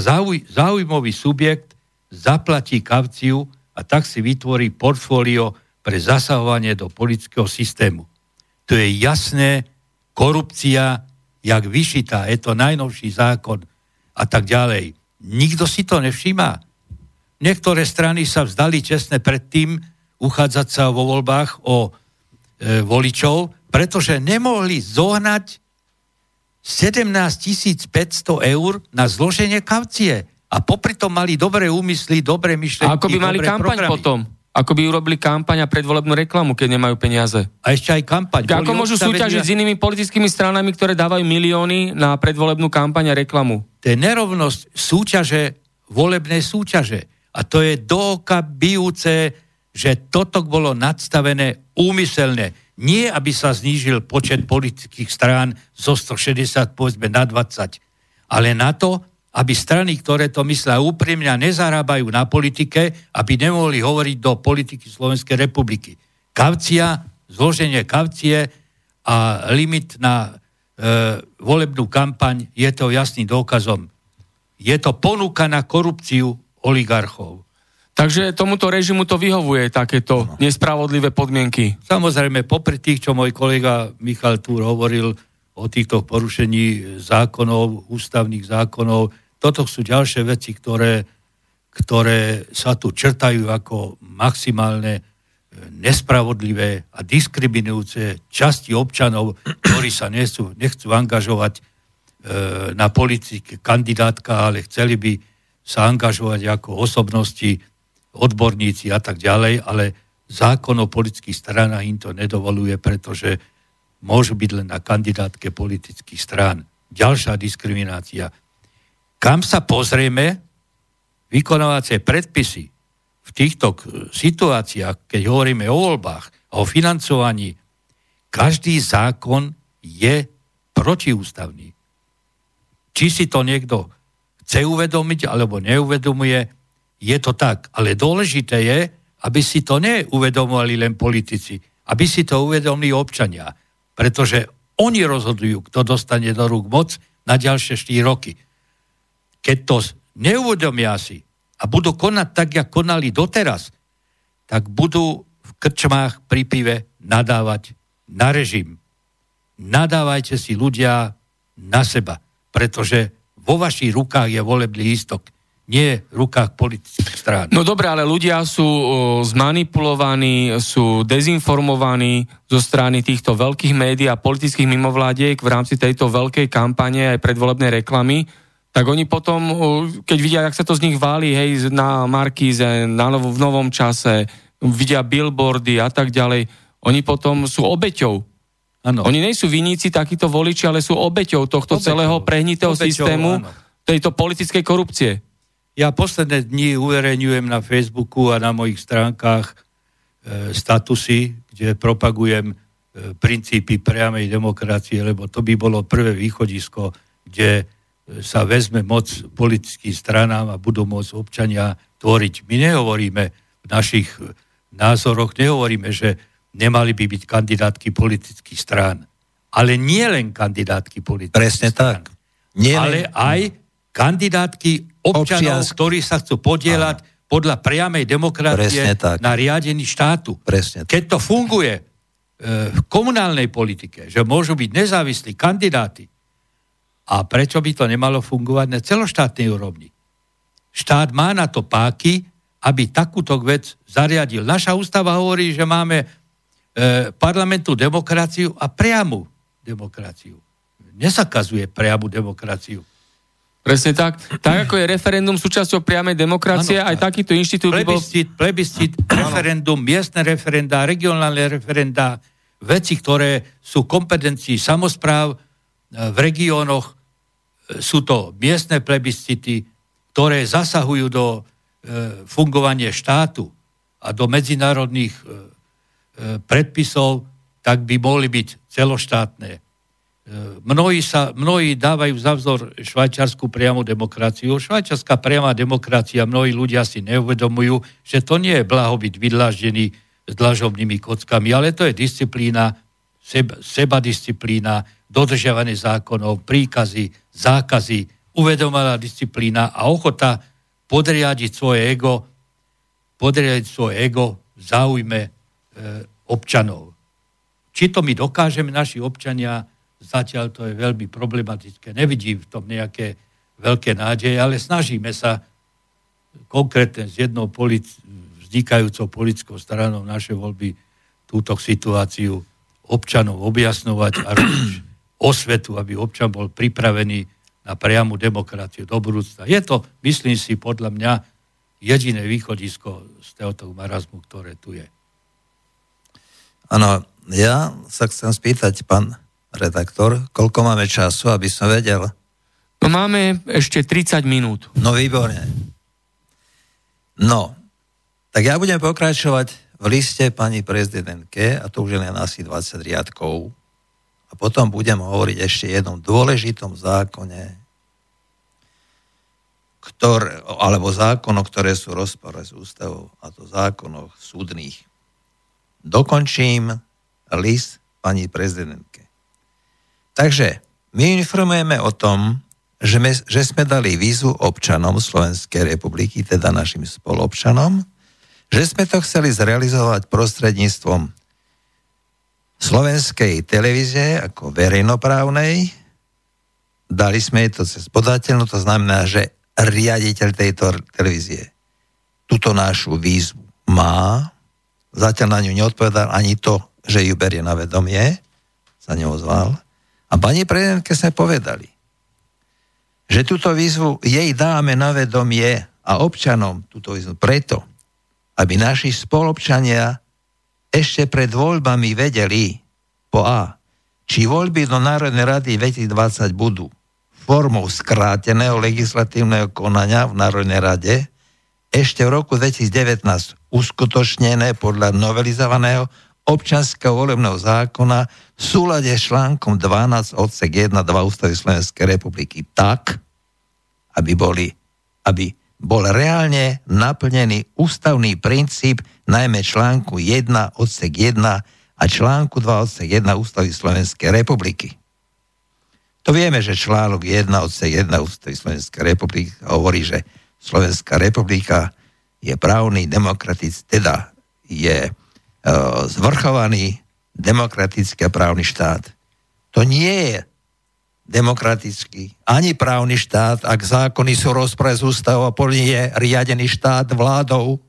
záujmový subjekt zaplatí kauciu a tak si vytvorí portfólio pre zasahovanie do politického systému. To je jasné, korupcia, jak vyšitá, je to najnovší zákon a tak ďalej. Nikto si to nevšíma. Niektoré strany sa vzdali čestne predtým uchádzať sa vo voľbách o voličov, pretože nemohli zohnať 17 500 € na zloženie kaucie. A popri tom mali dobré úmysly, dobré myšlenky, dobré programy. A ako by mali kampaň programy potom? Ako by urobili kampaň a predvolebnú reklamu, keď nemajú peniaze? A ešte aj kampaň. Ako môžu súťažiť s inými politickými stranami, ktoré dávajú milióny na predvolebnú kampaň a reklamu? To je nerovnosť súťaže, volebnej súťaže. A to je do oka bijúce, že toto bolo nadstavené úmyselne. Nie, aby sa znížil počet politických strán zo 160, povedzme, na 20, ale na to, aby strany, ktoré to myslia úprimne a nezarábajú na politike, aby nemohli hovoriť do politiky Slovenskej republiky. Kaucia, zloženie kaucie a limit na volebnú kampaň je to jasným dôkazom. Je to ponuka na korupciu oligarchov. Takže tomuto režimu to vyhovuje, takéto nespravodlivé podmienky. Samozrejme, popri tých, čo môj kolega Michal Thur hovoril o týchto porušení zákonov, ústavných zákonov, toto sú ďalšie veci, ktoré sa tu črtajú ako maximálne nespravodlivé a diskriminujúce časti občanov, ktorí sa nechcú angažovať na politické kandidátka, ale chceli by sa angažovať ako osobnosti, odborníci a tak ďalej, ale zákon o politických stranách im to nedovoluje, pretože môžu byť len na kandidátke politických strán. Ďalšia diskriminácia. Kam sa pozrieme, vykonávacie predpisy v týchto situáciách, keď hovoríme o voľbách, o financovaní, každý zákon je protiústavný. Či si to niekto chce uvedomiť, alebo neuvedomuje, je to tak. Ale dôležité je, aby si to neuvedomovali len politici, aby si to uvedomili občania, pretože oni rozhodujú, kto dostane do rúk moc na ďalšie 4 roky. Keď to neuvedomia si a budú konať tak, jak konali doteraz, tak budú v krčmách pri pive nadávať na režim. Nadávajte si ľudia na seba, pretože vo vašich rukách je volebný lístok, nie v rukách politických strán. No dobré, ale ľudia sú zmanipulovaní, sú dezinformovaní zo strany týchto veľkých médií a politických mimovládiek v rámci tejto veľkej kampane aj predvolebnej reklamy. Tak oni potom, keď vidia, jak sa to z nich válí, hej, na Markíze, v Novom čase, vidia billboardy a tak ďalej, oni potom sú obeťou. Ano. Oni nejsú viníci takíto voliči, ale sú obeťou tohto celého prehnitého systému, áno, tejto politickej korupcie. Ja posledné dni uverejňujem na Facebooku a na mojich stránkach statusy, kde propagujem princípy priamej demokracie, lebo to by bolo prvé východisko, kde sa vezme moc politickým stranám a budú môcť občania tvoriť. My nehovoríme v našich názoroch, nehovoríme, že nemali by byť kandidátky politických strán. Ale nie len kandidátky politických strán. Tak. Ale aj kandidátky občanov, ktorí sa chcú podielať podľa priamej demokracie na riadení štátu. Keď to funguje v komunálnej politike, že môžu byť nezávislí kandidáti, a prečo by to nemalo fungovať na celoštátnej úrovni? Štát má na to páky, aby takúto vec zariadil. Naša ústava hovorí, že máme parlamentu demokraciu a priamu demokraciu. Nezakazuje priamu demokraciu. Presne tak. Tak ako je referendum súčasťou priamej demokracie, ano, aj takýto inštitút plebiscit, referendum, miestne referenda, regionálne referenda, veci, ktoré sú kompetencií samospráv v regiónoch, sú to miestne plebiscity, ktoré zasahujú do fungovania štátu a do medzinárodných predpisov, tak by mohli byť celoštátne. Mnohí dávajú za vzor švajčiarsku priamu demokraciu. Švajčiarska priama demokracia, mnohí ľudia si neuvedomujú, že to nie je blahobyt vydláždený s dlažobnými kockami, ale to je disciplína, sebadisciplína, dodržiavanie zákonov, príkazy, zákazy, uvedomelá disciplína a ochota podriadiť svoje ego v záujme občanov. Či to my dokážeme, naši občania, zatiaľ to je veľmi problematické. Nevidím v tom nejaké veľké nádeje, ale snažíme sa konkrétne s jednou vznikajúcou politickou stranou naše voľby túto situáciu občanov objasňovať a robiť osvetu, aby občan bol pripravený na priamu demokraciu do budúcna. Je to, myslím si, podľa mňa jediné východisko z tohto marazmu, ktoré tu je. Áno, ja sa chcem spýtať, pán redaktor, koľko máme času, aby som vedel? No máme ešte 30 minút. No výborne. No, tak ja budem pokračovať v liste pani prezidentke, a to už je len asi 20 riadkov, a potom budem hovoriť ešte jednom dôležitom zákone, alebo zákonoch, ktoré sú v rozpore s ústavou, a to zákonoch súdnych. Dokončím list pani prezidentke. Takže my informujeme o tom, že sme dali výzvu občanom Slovenskej republiky, teda našim spoluobčanom, že sme to chceli zrealizovať prostredníctvom Slovenskej televízie ako verejnoprávnej. Dali sme to cez podateľnú, to znamená, že riaditeľ tejto televízie túto našu výzvu má. Zatiaľ na ňu neodpovedal ani to, že ju berie na vedomie, sa neozval. A pani prezidentke sme povedali, že túto výzvu jej dáme na vedomie a občanom túto výzvu preto, aby naši spoluobčania ešte pred voľbami vedeli po A, či voľby do Národnej rady 2020 budú formou skráteného legislatívneho konania v Národnej rade ešte v roku 2019 uskutočnené podľa novelizovaného občianskeho volebného zákona v súlade s článkom 12 odsek 1 2 Ústavy Slovenskej republiky tak, aby bol reálne naplnený ústavný princíp najmä článku 1 odsek 1 a článku 2 odsek 1 Ústavy Slovenskej republiky. To vieme, že článok 1 odsek 1 Ústavy Slovenskej republiky hovorí, že Slovenská republika je právny demokratický, teda je zvrchovaný demokratický a právny štát. To nie je demokratický ani právny štát, ak zákony sú rozpore s ústavou a podľa je riadený štát vládou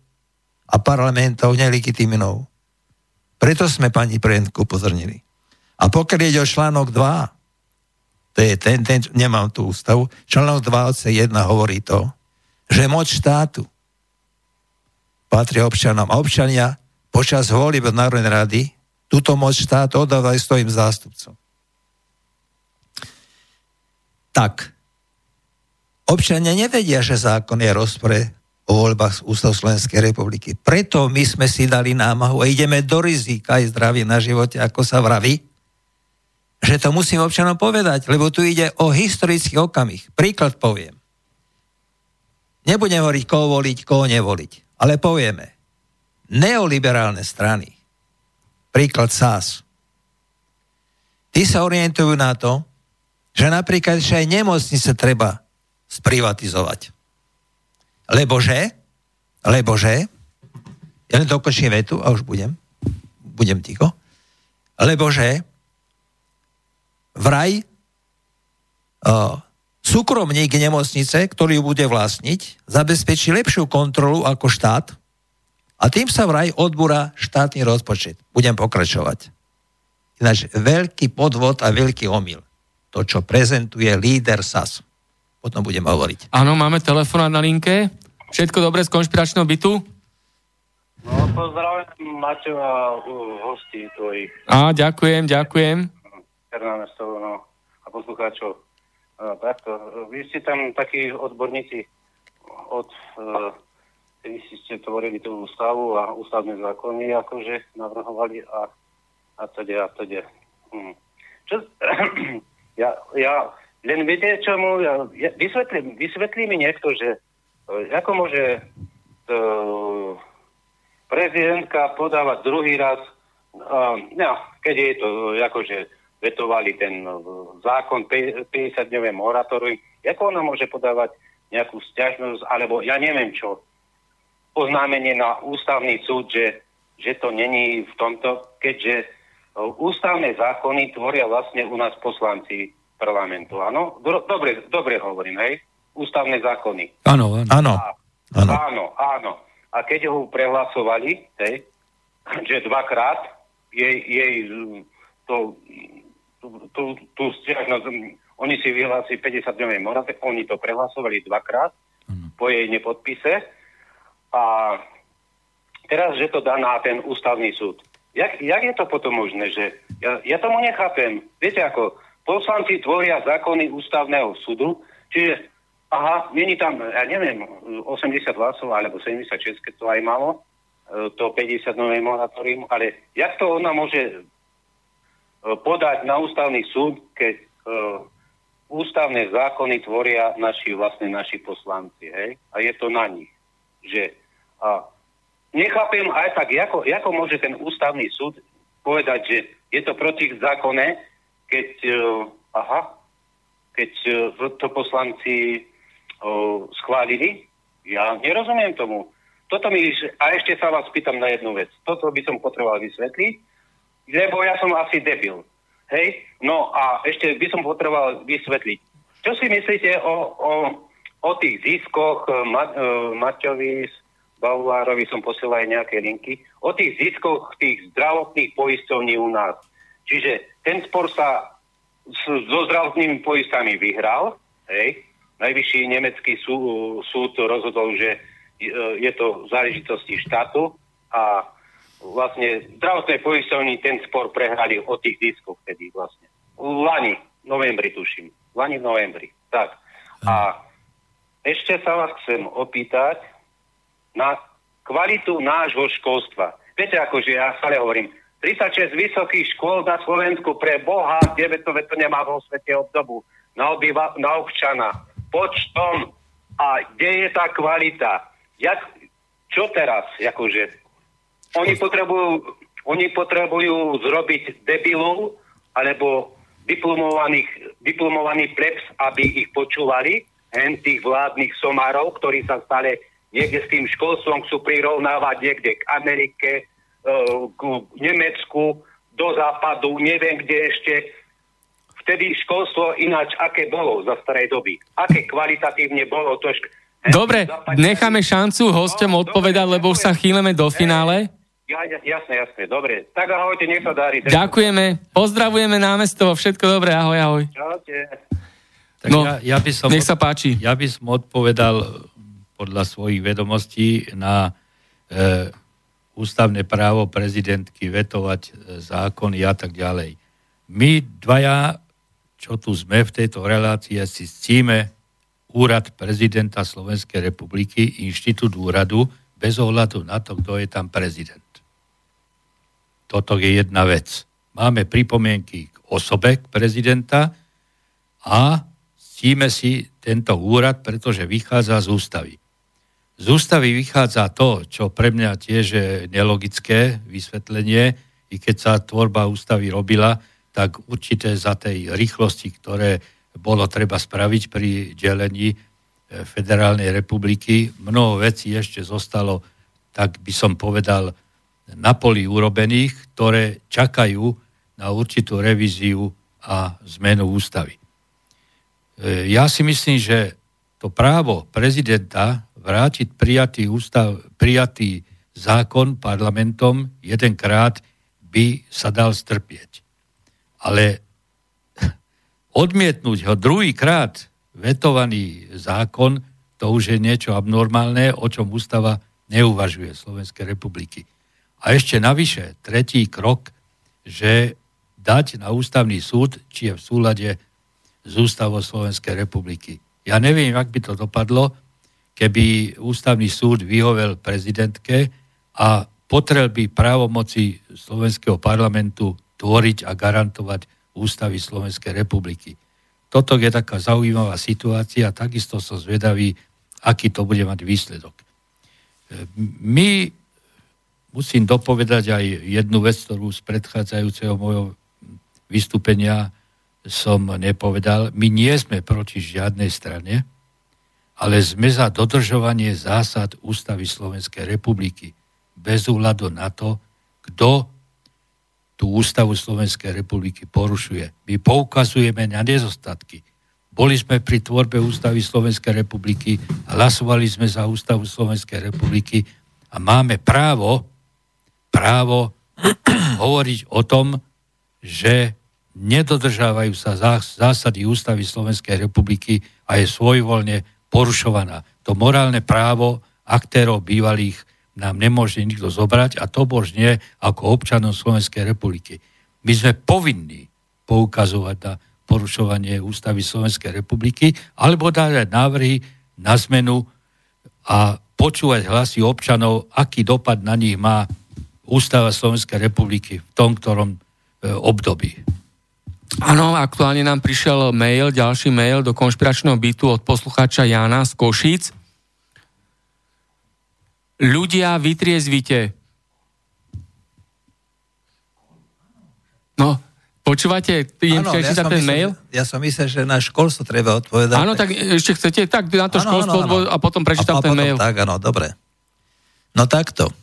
a parlamentov nelegitímnou. Preto sme pani prezidentku upozornili. A pokiaľ ide o článok 2, to je ten nemám tú ústavu, článok 2.1 hovorí to, že moc štátu patrí občanom a občania počas volieb do Národnej rady túto moc štátu oddávajú svojim zástupcom. Tak, občania nevedia, že zákon je v rozpore o voľbách z ústav Slovenskej republiky. Preto my sme si dali námahu a ideme do rizika aj zdravie na živote, ako sa vraví, že to musím občanom povedať, lebo tu ide o historický okamih. Príklad poviem. Nebudem hovoriť, koho voliť, koho nevoliť, ale povieme. Neoliberálne strany, príklad SAS, tí sa orientujú na to, že napríklad že aj nemocnice treba sprivatizovať. Lebože, ja len dokončím vetu a už budem ticho, lebože vraj súkromník nemocnice, ktorý ju bude vlastniť, zabezpečí lepšiu kontrolu ako štát a tým sa vraj odbúra štátny rozpočet. Budem pokračovať. Ináč veľký podvod a veľký omyl. To, čo prezentuje líder SAS. Potom budem hovoriť. Áno, máme telefonát na linke. Všetko dobre z konšpiračného bytu? No, pozdravím Maťo a hostí tvojich. Á, ďakujem. Ernánestovo, no, a poslucháčov. Takto, vy ste tam takí odborníci od ktorých ste tvorili tú ústavu a ústavné zákony, akože navrhovali a teda. Ja len viete, čo mu ja vysvetlí mi niekto, že ako môže prezidentka podávať druhý raz, keď je to, akože vetovali ten zákon 50-dňové moratórium, ako ona môže podávať nejakú sťažnosť, alebo ja neviem čo, oznámenie na ústavný súd, že to není v tomto, keďže ústavné zákony tvoria vlastne u nás poslanci parlamentu, áno? Dobre hovorím, hej? ústavné zákony. Áno. A keď ho prehlasovali, hej, že dvakrát jej tú stiažnosť, oni si vyhlásili 50-dňovej moraze, oni to prehlasovali dvakrát po jej nepodpise a teraz, že to dá na ten ústavný súd. Jak je to potom možné, že ja tomu nechápem. Viete ako, poslanci tvoria zákony ústavného súdu, čiže, není tam, ja neviem, 80 hlasov, alebo 76, keď to aj malo, to 50-nové moratórium, ale jak to ona môže podať na ústavný súd, keď ústavné zákony tvoria naši poslanci, hej? A je to na nich, že... Nechápem aj tak, ako môže ten ústavný súd povedať, že je to protizákonné, keď to poslanci schválili. Ja nerozumiem tomu. A ešte sa vás pýtam na jednu vec. Toto by som potreboval vysvetliť, lebo ja som asi debil. Hej? No a ešte by som potreboval vysvetliť. Čo si myslíte o tých ziskoch Maťovi Bavolárovi som posielal aj nejaké linky, o tých ziskoch tých zdravotných poisťovní u nás. Čiže ten spor sa so zdravotnými poistami vyhral. Hej. Najvyšší nemecký súd rozhodol, že je to v záležitosti štátu a vlastne zdravotné poisťovní ten spor prehrali o tých ziskoch vtedy vlastne. V lani v novembri. Tak. A ešte sa vás chcem opýtať na kvalitu nášho školstva. Viete, akože ja stále hovorím, 36 vysokých škôl na Slovensku, pre Boha, 9 to nemá vo svete obdobu, na občana, počtom. A kde je tá kvalita? Čo teraz? Akože, oni potrebujú zrobiť debilov, alebo diplomovaných plebs, aby ich počúvali, hen tých vládnych somárov, ktorí sa stále niekde s tým školstvom chcú prirovnávať niekde k Amerike, k Nemecku, do západu, neviem kde ešte. Vtedy školstvo ináč aké bolo za starej doby. Aké kvalitatívne bolo to. Dobre, necháme šancu hosťom odpovedať, lebo už sa chýleme do finále. Jasné, dobre. Tak ahojte, nech sa darí. Ďakujeme, pozdravujeme námestovo, všetko dobré, ahoj. Čaute. Nech sa páči. Ja by som odpovedal podľa svojich vedomostí na ústavné právo prezidentky vetovať zákony a tak ďalej. My dvaja, čo tu sme v tejto relácii, si ctíme úrad prezidenta Slovenskej republiky, inštitút úradu, bez ohľadu na to, kto je tam prezident. Toto je jedna vec. Máme pripomienky k osobe prezidenta a ctíme si tento úrad, pretože vychádza z ústavy. Z ústavy vychádza to, čo pre mňa tiež je nelogické vysvetlenie, i keď sa tvorba ústavy robila, tak určite za tej rýchlosti, ktoré bolo treba spraviť pri delení Federálnej republiky, mnoho vecí ešte zostalo, tak by som povedal, na poli urobených, ktoré čakajú na určitú revíziu a zmenu ústavy. Ja si myslím, že to právo prezidenta vrátiť prijatý zákon parlamentom jedenkrát by sa dal strpieť. Ale odmietnúť ho druhýkrát vetovaný zákon, to už je niečo abnormálne, o čom ústava neuvažuje Slovenskej republiky. A ešte navyše tretí krok, že dať na ústavný súd, či je v súlade z ústavou Slovenskej republiky. Ja neviem, ak by to dopadlo, keby ústavný súd vyhovel prezidentke a potrel by právomoci slovenského parlamentu tvoriť a garantovať ústavy Slovenskej republiky. Toto je taká zaujímavá situácia, takisto som zvedavý, aký to bude mať výsledok. My musím dopovedať aj jednu vec, ktorú z predchádzajúceho mojho vystúpenia som nepovedal, my nie sme proti žiadnej strane, ale sme za dodržovanie zásad ústavy Slovenskej republiky bez ohľadu na to, kto tú ústavu Slovenskej republiky porušuje. My poukazujeme na nedostatky. Boli sme pri tvorbe Ústavy Slovenskej republiky, hlasovali sme za Ústavu Slovenskej republiky a máme právo hovoriť o tom, že nedodržávajú sa zásady Ústavy Slovenskej republiky a je svojvoľne porušovaná. To morálne právo aktérov bývalých nám nemôže nikto zobrať a to božne ako občanom Slovenskej republiky. My sme povinní poukazovať na porušovanie Ústavy Slovenskej republiky alebo dávať návrhy na zmenu a počúvať hlasy občanov, aký dopad na nich má Ústava Slovenskej republiky v tom, ktorom období. Áno, aktuálne nám prišiel mail, ďalší mail do konšpiračného bytu od poslucháča Jana z Košíc. Ľudia, vytriezvite. No, počúvate? Mail? Ja som myslel, že na školstvo treba odpovedať. Áno, tak ešte chcete? Tak na to školstvo. A potom prečítam ten mail. Tak, áno, dobre. No takto.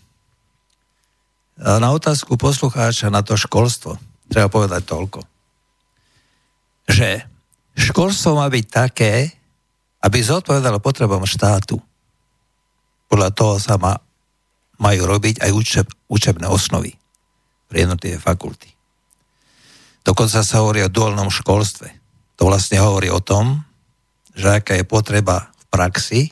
Na otázku poslucháča na to školstvo treba povedať toľko, že školstvo má byť také, aby zodpovedalo potrebom štátu. Podľa toho sa majú robiť aj učebné osnovy pre jednotlivé fakulty. Dokonca sa hovorí o duálnom školstve. To vlastne hovorí o tom, že aká je potreba v praxi,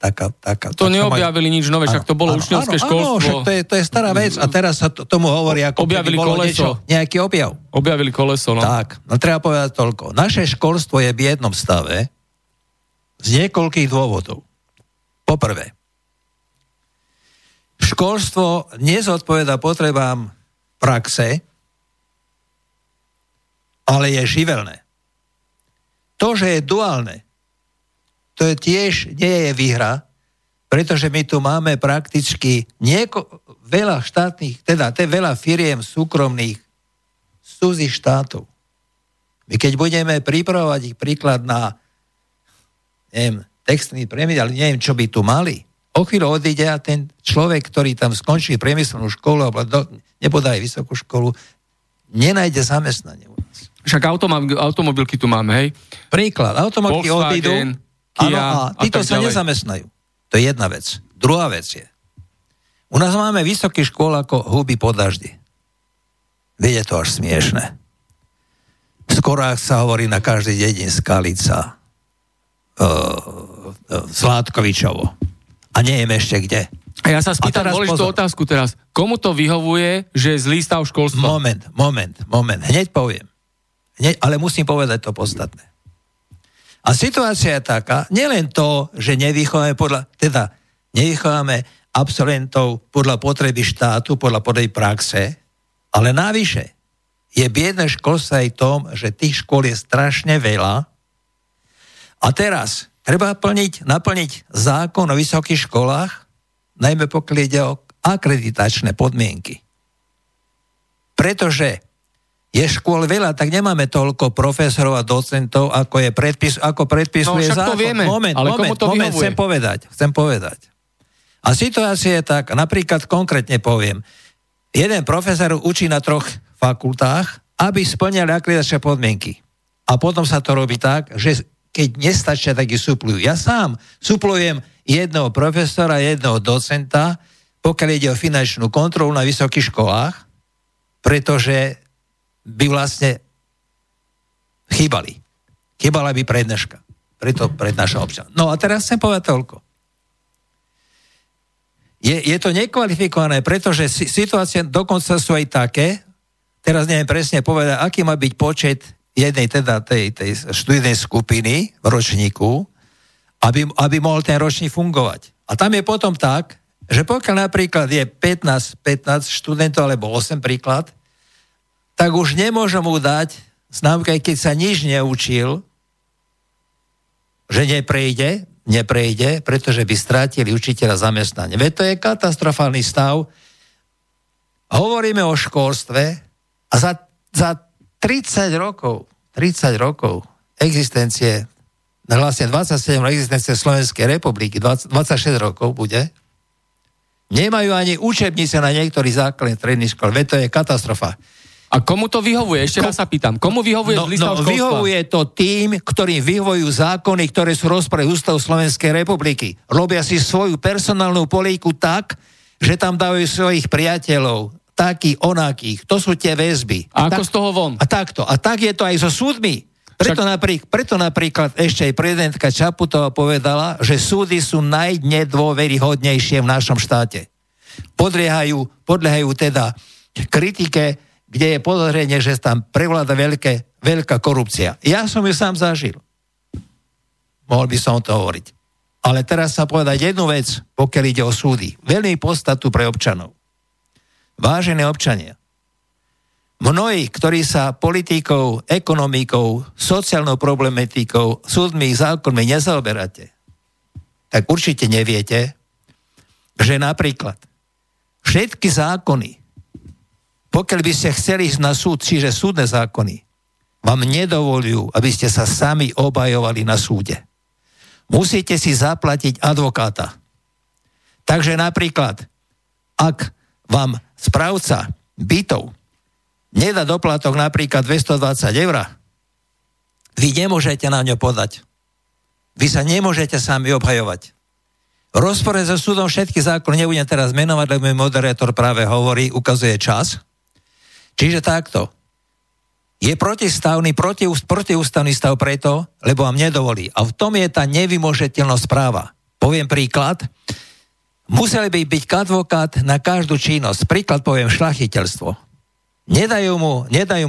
taká... To neobjavili nič nové, však to bolo učňovské školstvo. Áno, však to je stará vec a teraz sa tomu hovorí, ako objavili koleso. Nejaký objav. Objavili koleso, no. Tak, no treba povedať toľko. Naše školstvo je v biednom stave z niekoľkých dôvodov. Poprvé, školstvo nezodpovedá potrebám praxe, ale je živelné. To, že je duálne, to tiež nie je výhra, pretože my tu máme prakticky veľa štátnych, veľa firiem súkromných z cudzích štátov. My keď budeme pripravovať ich príklad na textilný priemysel, ale neviem, čo by tu mali, o chvíľu odíde a ten človek, ktorý tam skončí priemyselnú školu alebo nepodá aj vysokú školu, nenájde zamestnanie u nás. Však automobilky tu máme, hej? Príklad. Automobilky odídu. Kia, áno, a títo sa nezamestnajú. To je jedna vec. Druhá vec je, u nás máme vysoké školy ako huby po daždi. Je to až smiešné. V Skorách sa hovorí na každý dedín Skalica, Sládkovičovo. A neviem ešte kde. A ja sa spýtam, boliš tú otázku teraz. Komu to vyhovuje, že je zlý stav školstva? Moment. Hneď poviem. Ale musím povedať to podstatné. A situácia je taká, nielen to, že nevychováme absolventov podľa potreby štátu, podľa potreby praxe, ale navyše je biedné školstvo aj tom, že tých škôl je strašne veľa. A teraz treba naplniť zákon o vysokých školách, najmä pokiaľ ide o akreditačné podmienky. Pretože je škôl veľa, tak nemáme toľko profesorov a docentov, ako je predpisuje zákon. Moment, chcem povedať. A situácia je tak, napríklad konkrétne poviem, jeden profesor učí na 3 fakultách, aby splňali akreditačné podmienky. A potom sa to robí tak, že keď nestačia, tak ich suplujú. Ja sám suplujem jedného profesora, jedného docenta, pokiaľ ide o finančnú kontrolu na vysokých školách, pretože by vlastne chýbali. Chýbala by prednáška. Preto prednáša občan. No a teraz chcem povedať toľko. Je to nekvalifikované, pretože situácie dokonca sú aj také, teraz neviem presne povedať, aký má byť počet jednej tej študijnej skupiny v ročníku, aby mohol ten ročník fungovať. A tam je potom tak, že pokiaľ napríklad je 15 študentov, alebo 8 príklad, tak už nemôžem mu dať známku, aj keď sa nič neučil, že neprejde, pretože by strátili učiteľa zamestnanie. Veď to je katastrofálny stav. Hovoríme o školstve a za 30 rokov existencie, vlastne 27 existencie Slovenskej republiky, 26 rokov bude, nemajú ani učebnice na niektorých základných stredných škôl. Veď to je katastrofa. A komu to vyhovuje? Ešte raz sa pýtam. Komu vyhovuje z lista školstva? Vyhovuje to tým, ktorým vyhovujú zákony, ktoré sú v rozpore s ústavou Slovenskej republiky. Robia si svoju personálnu politiku tak, že tam dávajú svojich priateľov, takých, onakých. To sú tie väzby. A tak, ako z toho von? A takto. A tak je to aj so súdmi. Preto napríklad ešte aj prezidentka Čaputová povedala, že súdy sú najnedôveryhodnejšie v našom štáte. Podliehajú teda kritike, kde je podozrenie, že tam prevláda veľká korupcia. Ja som ju sám zažil. Mohol by som to hovoriť. Ale teraz sa povedať jednu vec, pokiaľ ide o súdy. Veľmi podstatu pre občanov. Vážení občania, mnohí, ktorí sa politikou, ekonomikou, sociálnou problematikou, súdmi, zákonmi nezaoberáte, tak určite neviete, že napríklad všetky zákony, pokiaľ by ste chceli ísť na súd, čiže súdne zákony, vám nedovolujú, aby ste sa sami obhajovali na súde. Musíte si zaplatiť advokáta. Takže napríklad, ak vám správca bytov nedá doplatok napríklad 220 €, vy nemôžete na ňo podať. Vy sa nemôžete sami obhajovať. V rozpore so súdom všetky zákony, nebudem teraz menovať, lebo moderátor práve hovorí, ukazuje čas. Čiže takto. Je protiústavný stav preto, lebo vám nedovolí. A v tom je tá nevymožiteľnosť práva. Poviem príklad. Musel by byť advokát na každú činnosť. Príklad poviem šľachiteľstvo. Nedá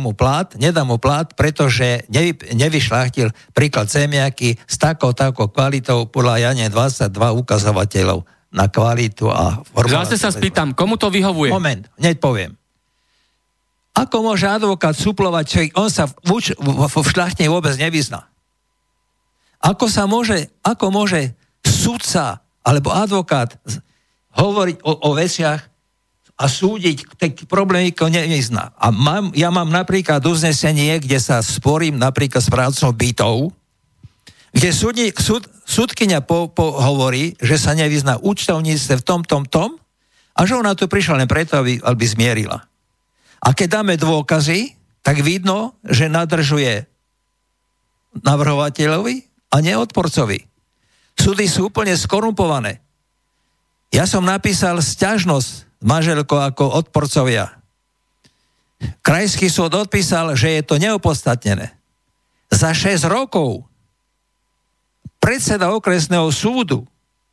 mu plát, pretože nevyšľachtil príklad zemiaky s takou kvalitou podľa Jane 22 ukazovateľov na kvalitu a formu. Zase sa spýtam, komu to vyhovuje? Moment, hneď poviem. Ako môže advokát suplovať človek? On sa v šľachtine vôbec nevyzná. Ako môže sudca alebo advokát hovoriť o veciach a súdiť taký problém, ktorý nevyzná. A ja mám napríklad uznesenie, kde sa sporím napríklad s správcom bytov, kde súdkyňa hovorí, že sa nevyzná účtovníctve v tom a že ona tu prišla len preto, aby zmierila. A keď dáme dôkazy, tak vidno, že nadržuje navrhovateľovi a neodporcovi. Súdy sú úplne skorumpované. Ja som napísal sťažnosť manželko ako odporcovia. Krajský súd odpísal, že je to neopodstatnené. Za 6 rokov predseda okresného súdu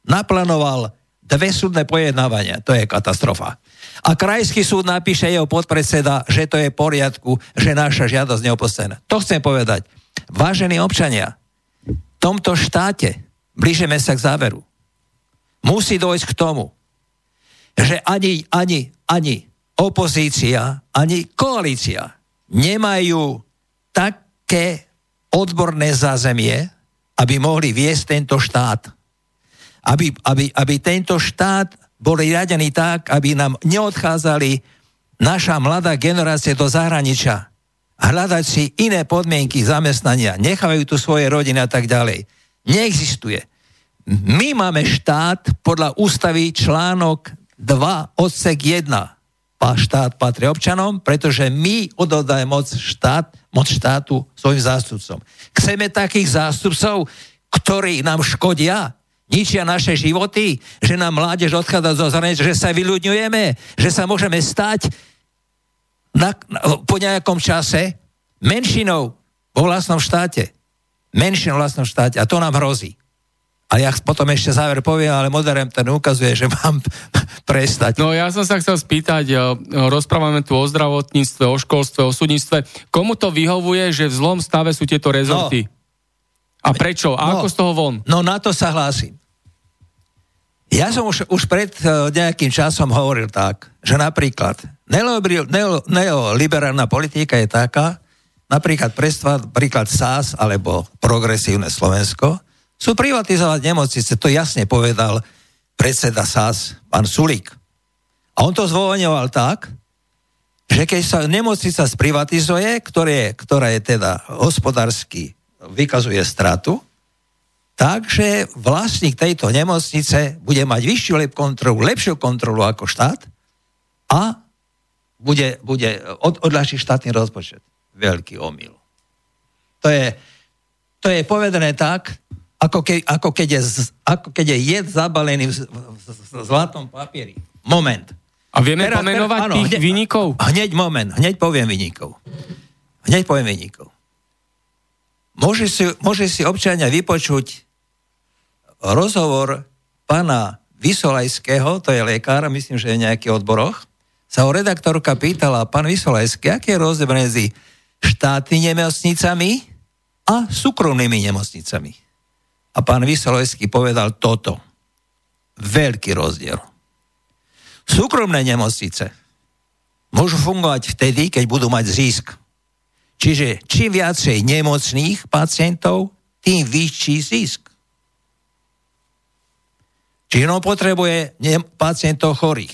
naplánoval 2 súdne pojednávania. To je katastrofa. A krajský súd napíše jeho podpredseda, že to je v poriadku, že naša žiadosť neopodstatnená. To chcem povedať. Vážení občania, v tomto štáte, blížime sa k záveru, musí dôjsť k tomu, že ani opozícia, ani koalícia nemajú také odborné zázemie, aby mohli viesť tento štát. Aby tento štát bol riadený tak, aby nám neodchádzali naša mladá generácia do zahraničia. Hľadať si iné podmienky zamestnania, nechávajú tu svoje rodiny a tak ďalej. Neexistuje. My máme štát podľa ústavy článok 2 odsek 1. Štát patrí občanom, pretože my odovzdáme moc štátu svojim zástupcom. Chceme takých zástupcov, ktorí nám škodia, ničia naše životy, že nám mládež odchádza zo zahraničia, že sa vyľudňujeme, že sa môžeme stať po nejakom čase menšinou vo vlastnom štáte. A to nám hrozí. A ja potom ešte záver poviem, ale moderátor ten ukazuje, že mám prestať. No ja som sa chcel spýtať, rozprávame tu o zdravotníctve, o školstve, o súdnictve. Komu to vyhovuje, že v zlom stave sú tieto rezorty? No. A prečo? A ako z toho von? No na to sa hlásim. Ja som už pred nejakým časom hovoril tak, že napríklad neoliberálna politika je taká, napríklad príklad SAS alebo Progresívne Slovensko, sú privatizovať nemocnice, to jasne povedal predseda SAS, pán Sulík. A on to zdôvodňoval tak, že keď sa nemocnica sprivatizuje, ktorá je teda hospodársky, vykazuje stratu, takže vlastník tejto nemocnice bude mať vyššiu lepšiu kontrolu ako štát a odľahčí štátny rozpočet. Veľký omyl. To je povedané tak, ako keď je jed zabalený v zlatom papieri. Moment. A vieme pomenovať tých vinníkov? Hneď poviem vinníkov. Môže si občania vypočuť rozhovor pána Vysolajského, to je lekár, myslím, že je v nejakých odboroch, sa ho redaktorka pýtala, pán Vysolajský, aký je rozdiel medzi štátnymi nemocnicami a súkromnými nemocnicami. A pán Vysolajský povedal toto. Veľký rozdiel. Súkromné nemocnice môžu fungovať vtedy, keď budú mať zisk. Čiže čím viacej nemocných pacientov, tým vyšší zisk. Čiže on potrebuje pacientov chorých.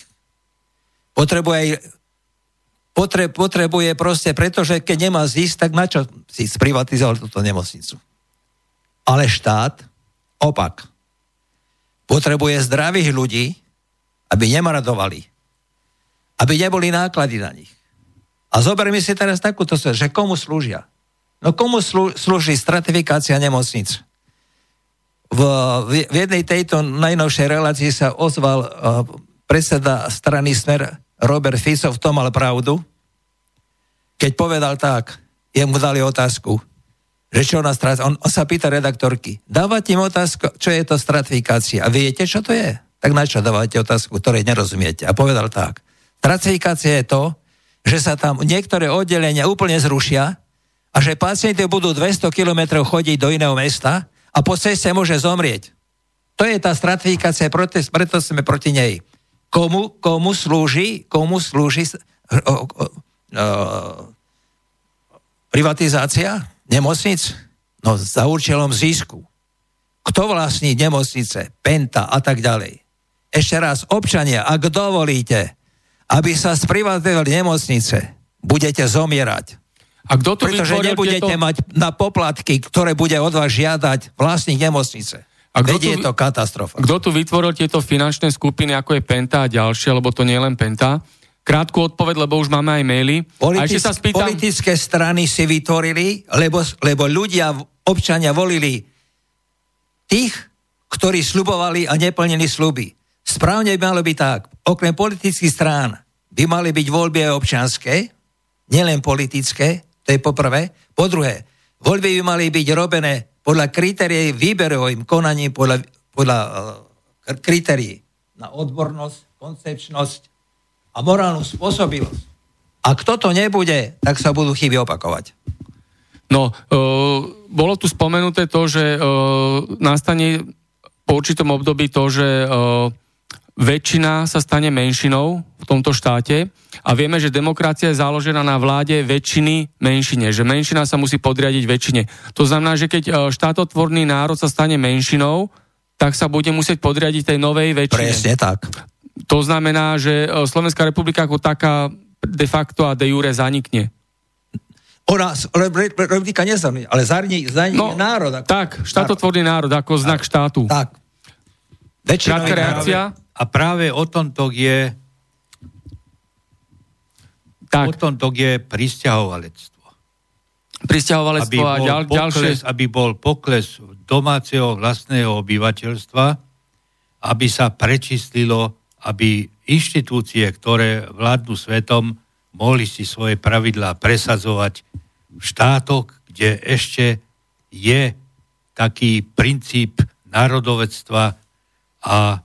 Potrebuje proste, pretože keď nemá zisk, tak na čo si sprivatizoval túto nemocnicu? Ale štát, opak, potrebuje zdravých ľudí, aby nemradovali, aby neboli náklady na nich. A zoberme si teraz takúto, že komu slúžia? No komu slúži stratifikácia nemocnic? V jednej tejto najnovšej relácii sa ozval predseda strany Smer Robert Fico, v tom mal pravdu, keď povedal tak, jemu dali otázku, že čo ona stratifikácia, on sa pýta redaktorky, dávate im otázku, čo je to stratifikácia? A viete, čo to je? Tak na čo dávate otázku, ktorej nerozumiete? A povedal tak, stratifikácia je to, že sa tam niektoré oddelenia úplne zrušia a že pacienti budú 200 kilometrov chodiť do iného mesta a po ceste môže zomrieť. To je tá stratifikácia, preto sme proti nej. Komu slúži privatizácia nemocnic? No za účelom zisku. Kto vlastní nemocnice? Penta a tak ďalej. Ešte raz, občania, ak dovolíte, aby sa sprivatizovali nemocnice, budete zomierať. A kto to pretože vytvoril, nebudete mať na poplatky, ktoré bude od vás žiadať vlastník nemocnice. A vedie to katastrofa. Kto tu vytvoril tieto finančné skupiny, ako je Penta a ďalšie, lebo to nie je len Penta? Krátku odpoveď, lebo už máme aj maily. Politické strany si vytvorili, lebo ľudia, občania volili tých, ktorí sľubovali a neplnili sľuby. Správne by malo byť tak. Okrem politických strán by mali byť voľby aj občianske, nielen politické, to je poprvé. Po druhé, voľby by mali byť robené podľa kritérií výberovým konaním, podľa kritérií na odbornosť, koncepčnosť a morálnu spôsobilosť. A kto to nebude, tak sa budú chyby opakovať. No, bolo tu spomenuté to, že nastane po určitom období to, že väčšina sa stane menšinou v tomto štáte a vieme, že demokracia je založená na vláde väčšiny menšine, že menšina sa musí podriadiť väčšine. To znamená, že keď štátotvorný národ sa stane menšinou, tak sa bude musieť podriadiť tej novej väčšine. Presne tak. To znamená, že Slovenská republika ako taká de facto a de jure zanikne. Ona, republika nezanikne, ale zanikne no, národ. Ako tak, štátotvorný národ ako znak štátu. Tak. Krátka reakcia. A práve o tomto je prisťahovalectvo. Prisťahovalectvo a ďalšie. Aby bol pokles domáceho vlastného obyvateľstva, aby sa prečistilo, aby inštitúcie, ktoré vládnu svetom, mohli si svoje pravidlá presadzovať v štátoch, kde ešte je taký princíp národovectva a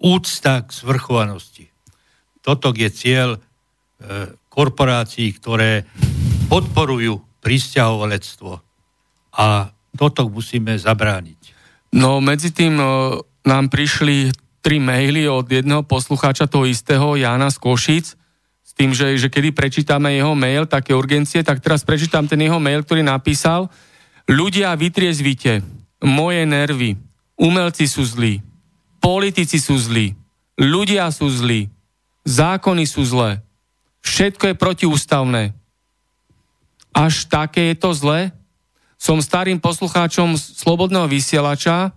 úcta k svrchovanosti. Toto je cieľ korporácií, ktoré podporujú prisťahovalectvo. A toto musíme zabrániť. No, medzi tým nám prišli 3 maily od jedného poslucháča, toho istého, Jána z Košíc, s tým, že kedy prečítame jeho mail, také urgencie, tak teraz prečítam ten jeho mail, ktorý napísal. Ľudia, vytriezvite, moje nervy, umelci sú zlí, politici sú zlí, ľudia sú zlí, zákony sú zlé, všetko je protiústavné. Až také je to zlé? Som starým poslucháčom Slobodného vysielača.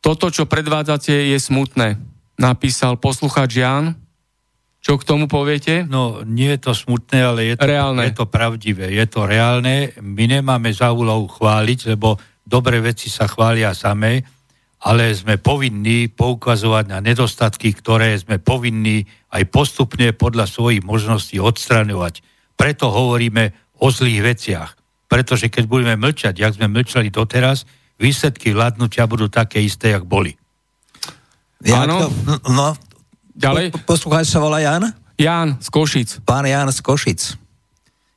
Toto, čo predvádzate, je smutné, napísal poslucháč Jan. Čo k tomu poviete? No, nie je to smutné, ale je to pravdivé. Je to reálne. My nemáme za úlohu chváliť, lebo dobré veci sa chvália samé, ale sme povinní poukazovať na nedostatky, ktoré sme povinní aj postupne podľa svojich možností odstraňovať. Preto hovoríme o zlých veciach. Pretože keď budeme mlčať, jak sme mlčali doteraz, výsledky vládnutia budú také isté, jak boli. Áno? No. Ďalej? Poslúchaj, sa volá Ján? Ján z Košic. Pán Ján z Košic.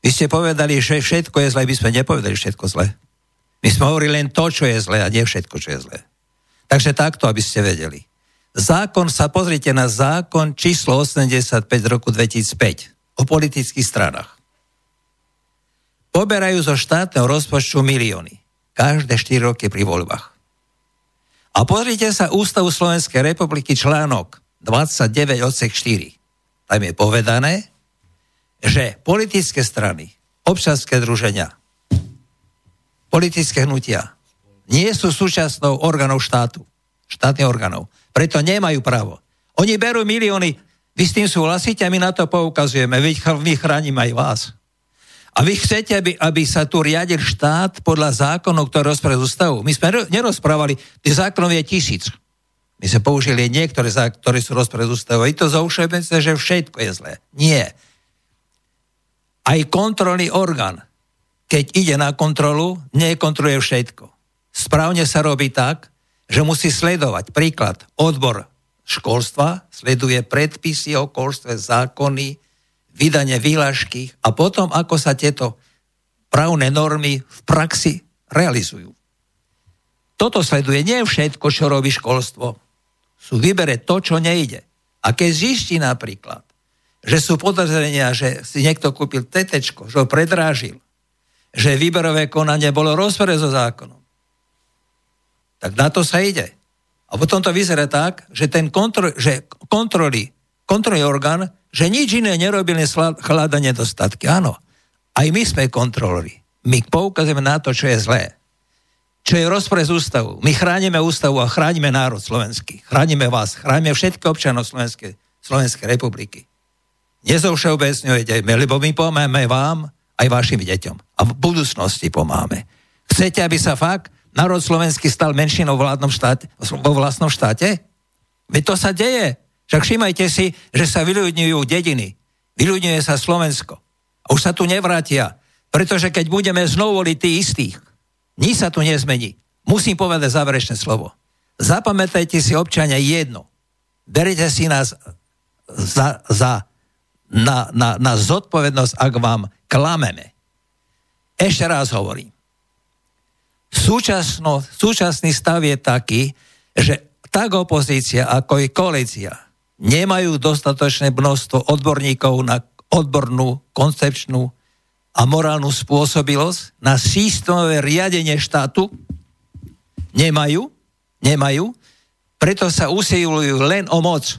Vy ste povedali, že všetko je zle, my sme nepovedali všetko zle. My sme hovorili len to, čo je zle, a nie všetko, čo je zle. Takže takto, aby ste vedeli. Zákon, sa pozrite na zákon číslo 85 z roku 2005 o politických stranách. Poberajú zo štátneho rozpočtu milióny. Každé 4 roky pri voľbách. A pozrite sa Ústavu Slovenskej republiky článok 29 odsek 4. Tam je povedané, že politické strany, občianske združenia, politické hnutia nie sú súčasťou orgánov štátu, štátnych orgánov. Preto nemajú právo. Oni berú milióny, vy s tým súhlasíte a my na to poukazujeme. My chránim aj vás. A vy chcete, aby sa tu riadil štát podľa zákonov, ktoré rozprávajú ústavu. My sme nerozprávali, tých zákonov je 1,000. My sme použili niektoré zákony, ktoré sú rozprávajú ústavu. Je to zaušebené, že všetko je zlé. Nie. Aj kontrolný orgán, keď ide na kontrolu, nekontroluje všetko. Správne sa robí tak, že musí sledovať. Príklad, odbor školstva sleduje predpisy o školstve, zákony, vydanie výlažky a potom, ako sa tieto právne normy v praxi realizujú. Toto sleduje nie všetko, čo robí školstvo. Sú vybere to, čo nejde. A keď zistí napríklad, že sú podozrenia, že si niekto kúpil tetečko, že ho predrážil, že výberové konanie bolo v rozpore so zákonom, tak na to sa ide. A potom to vyzerá tak, že kontrolný orgán, že nič iné nerobí, len hľada nedostatky. Áno, aj my sme kontrolóri. My poukazujeme na to, čo je zlé. Čo je rozpor s ústavou. My chránime ústavu a chránime národ slovenský. Chránime vás, chránime všetky občanov Slovenskej republiky. Nezovšeobecňujete, lebo my pomáme vám aj vašim deťom. A v budúcnosti pomáme. Chcete, aby sa fakt národ slovenský stal menšinou vo vlastnom štáte? Veď to sa deje. Však všimajte si, že sa vyľudňujú dediny. Vyľudňuje sa Slovensko. A už sa tu nevrátia. Pretože keď budeme znovu voliť tých istých, nič sa tu nezmení. Musím povedať záverečné slovo. Zapamätajte si, občania, jedno. Berite si nás na zodpovednosť, ak vám klameme. Ešte raz hovorím. Súčasný stav je taký, že tak opozícia, ako i koalícia nemajú dostatočné množstvo odborníkov na odbornú, koncepčnú a morálnu spôsobilosť na systémové riadenie štátu. Nemajú, preto sa usilujú len o moc.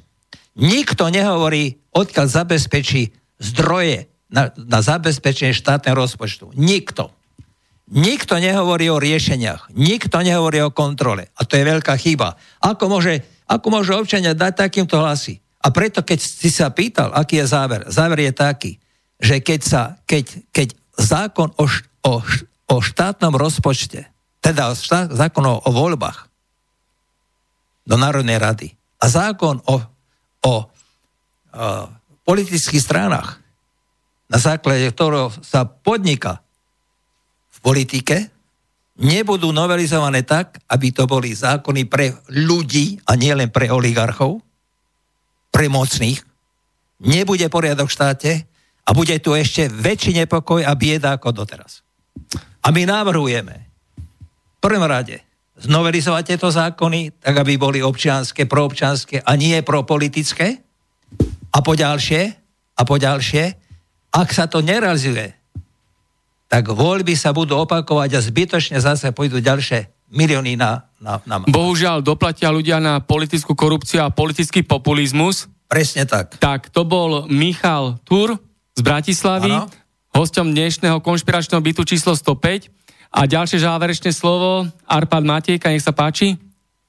Nikto nehovorí, odkiaľ zabezpečí zdroje na zabezpečenie štátneho rozpočtu. Nikto. Nikto nehovorí o riešeniach, nikto nehovorí o kontrole. A to je veľká chyba. Ako môže občania dať takýmto hlasy? A preto, keď si sa pýtal, aký je záver, záver je taký, že keď zákon o štátnom rozpočte, teda zákon o voľbách do Národnej rady a zákon o politických stranách, na základe ktorého sa podniká politike, nebudú novelizované tak, aby to boli zákony pre ľudí a nielen pre oligarchov, pre mocných. Nebude poriadok v štáte a bude tu ešte väčší nepokoj a bieda ako doteraz. A my navrhujeme v prvom rade znovelizovať tieto zákony tak, aby boli občianske, proobčianske a nie propolitické. A poďalšie, ak sa to nerealizuje, tak voľby sa budú opakovať a zbytočne zase pôjdu ďalšie milióny na... Bohužiaľ, doplatia ľudia na politickú korupciu a politický populizmus. Presne tak. Tak, to bol Michal Thur z Bratislavy, ano? Hosťom dnešného konšpiračného bytu číslo 105. A ďalšie záverečné slovo, Arpád Matejka, nech sa páči.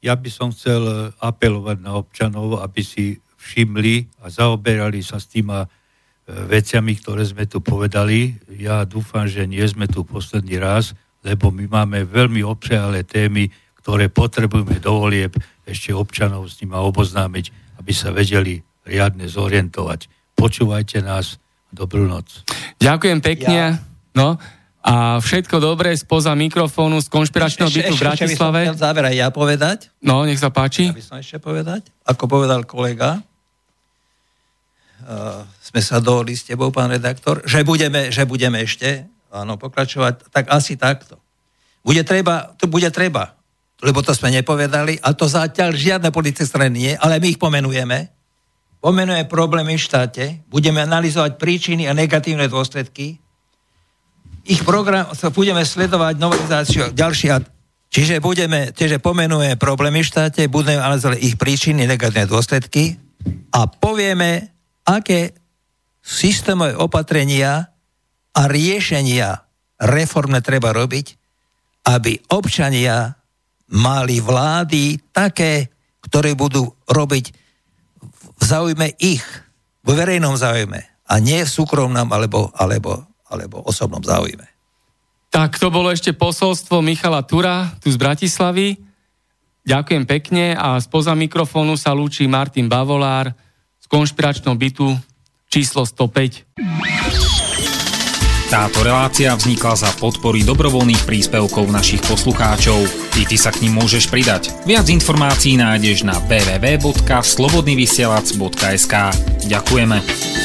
Ja by som chcel apelovať na občanov, aby si všimli a zaoberali sa s týma veciami, ktoré sme tu povedali. Ja dúfam, že nie sme tu posledný raz, lebo my máme veľmi obsiahle témy, ktoré potrebujeme do volieb ešte občanov s nimi oboznámiť, aby sa vedeli riadne zorientovať. Počúvajte nás. Dobrú noc. Ďakujem pekne. No a všetko dobré spoza mikrofónu z konšpiračného bytu v Bratislave. Ešte by som chcel záver aj ja povedať. No, nech sa páči. Ja by som ešte povedať. Ako povedal kolega, sme sa dohodli s tebou, pán redaktor, že budeme ešte pokračovať, tak asi takto. Bude treba, lebo to sme nepovedali, a to zatiaľ žiadne politické strany nie, ale my ich pomenujeme. Pomenujeme problémy v štáte, budeme analyzovať príčiny a negatívne dôsledky. Ich program, budeme sledovať novelizáciu ďalšia. Čiže pomenujeme problémy v štáte, budeme analyzovať ich príčiny a negatívne dôsledky a povieme, aké systémové opatrenia a riešenia reformné treba robiť, aby občania mali vlády také, ktoré budú robiť v záujme ich, vo verejnom záujme a nie v súkromnom alebo osobnom záujme. Tak to bolo ešte posolstvo Michala Thura tu z Bratislavy. Ďakujem pekne a spoza mikrofónu sa lúči Martin Bavolár z konšpiračného bytu číslo 105. Táto relácia vznikla za podpory dobrovoľných príspevkov našich poslucháčov. I ty sa k nim môžeš pridať. Viac informácií nájdeš na www.slobodnyvysielac.sk. Ďakujeme.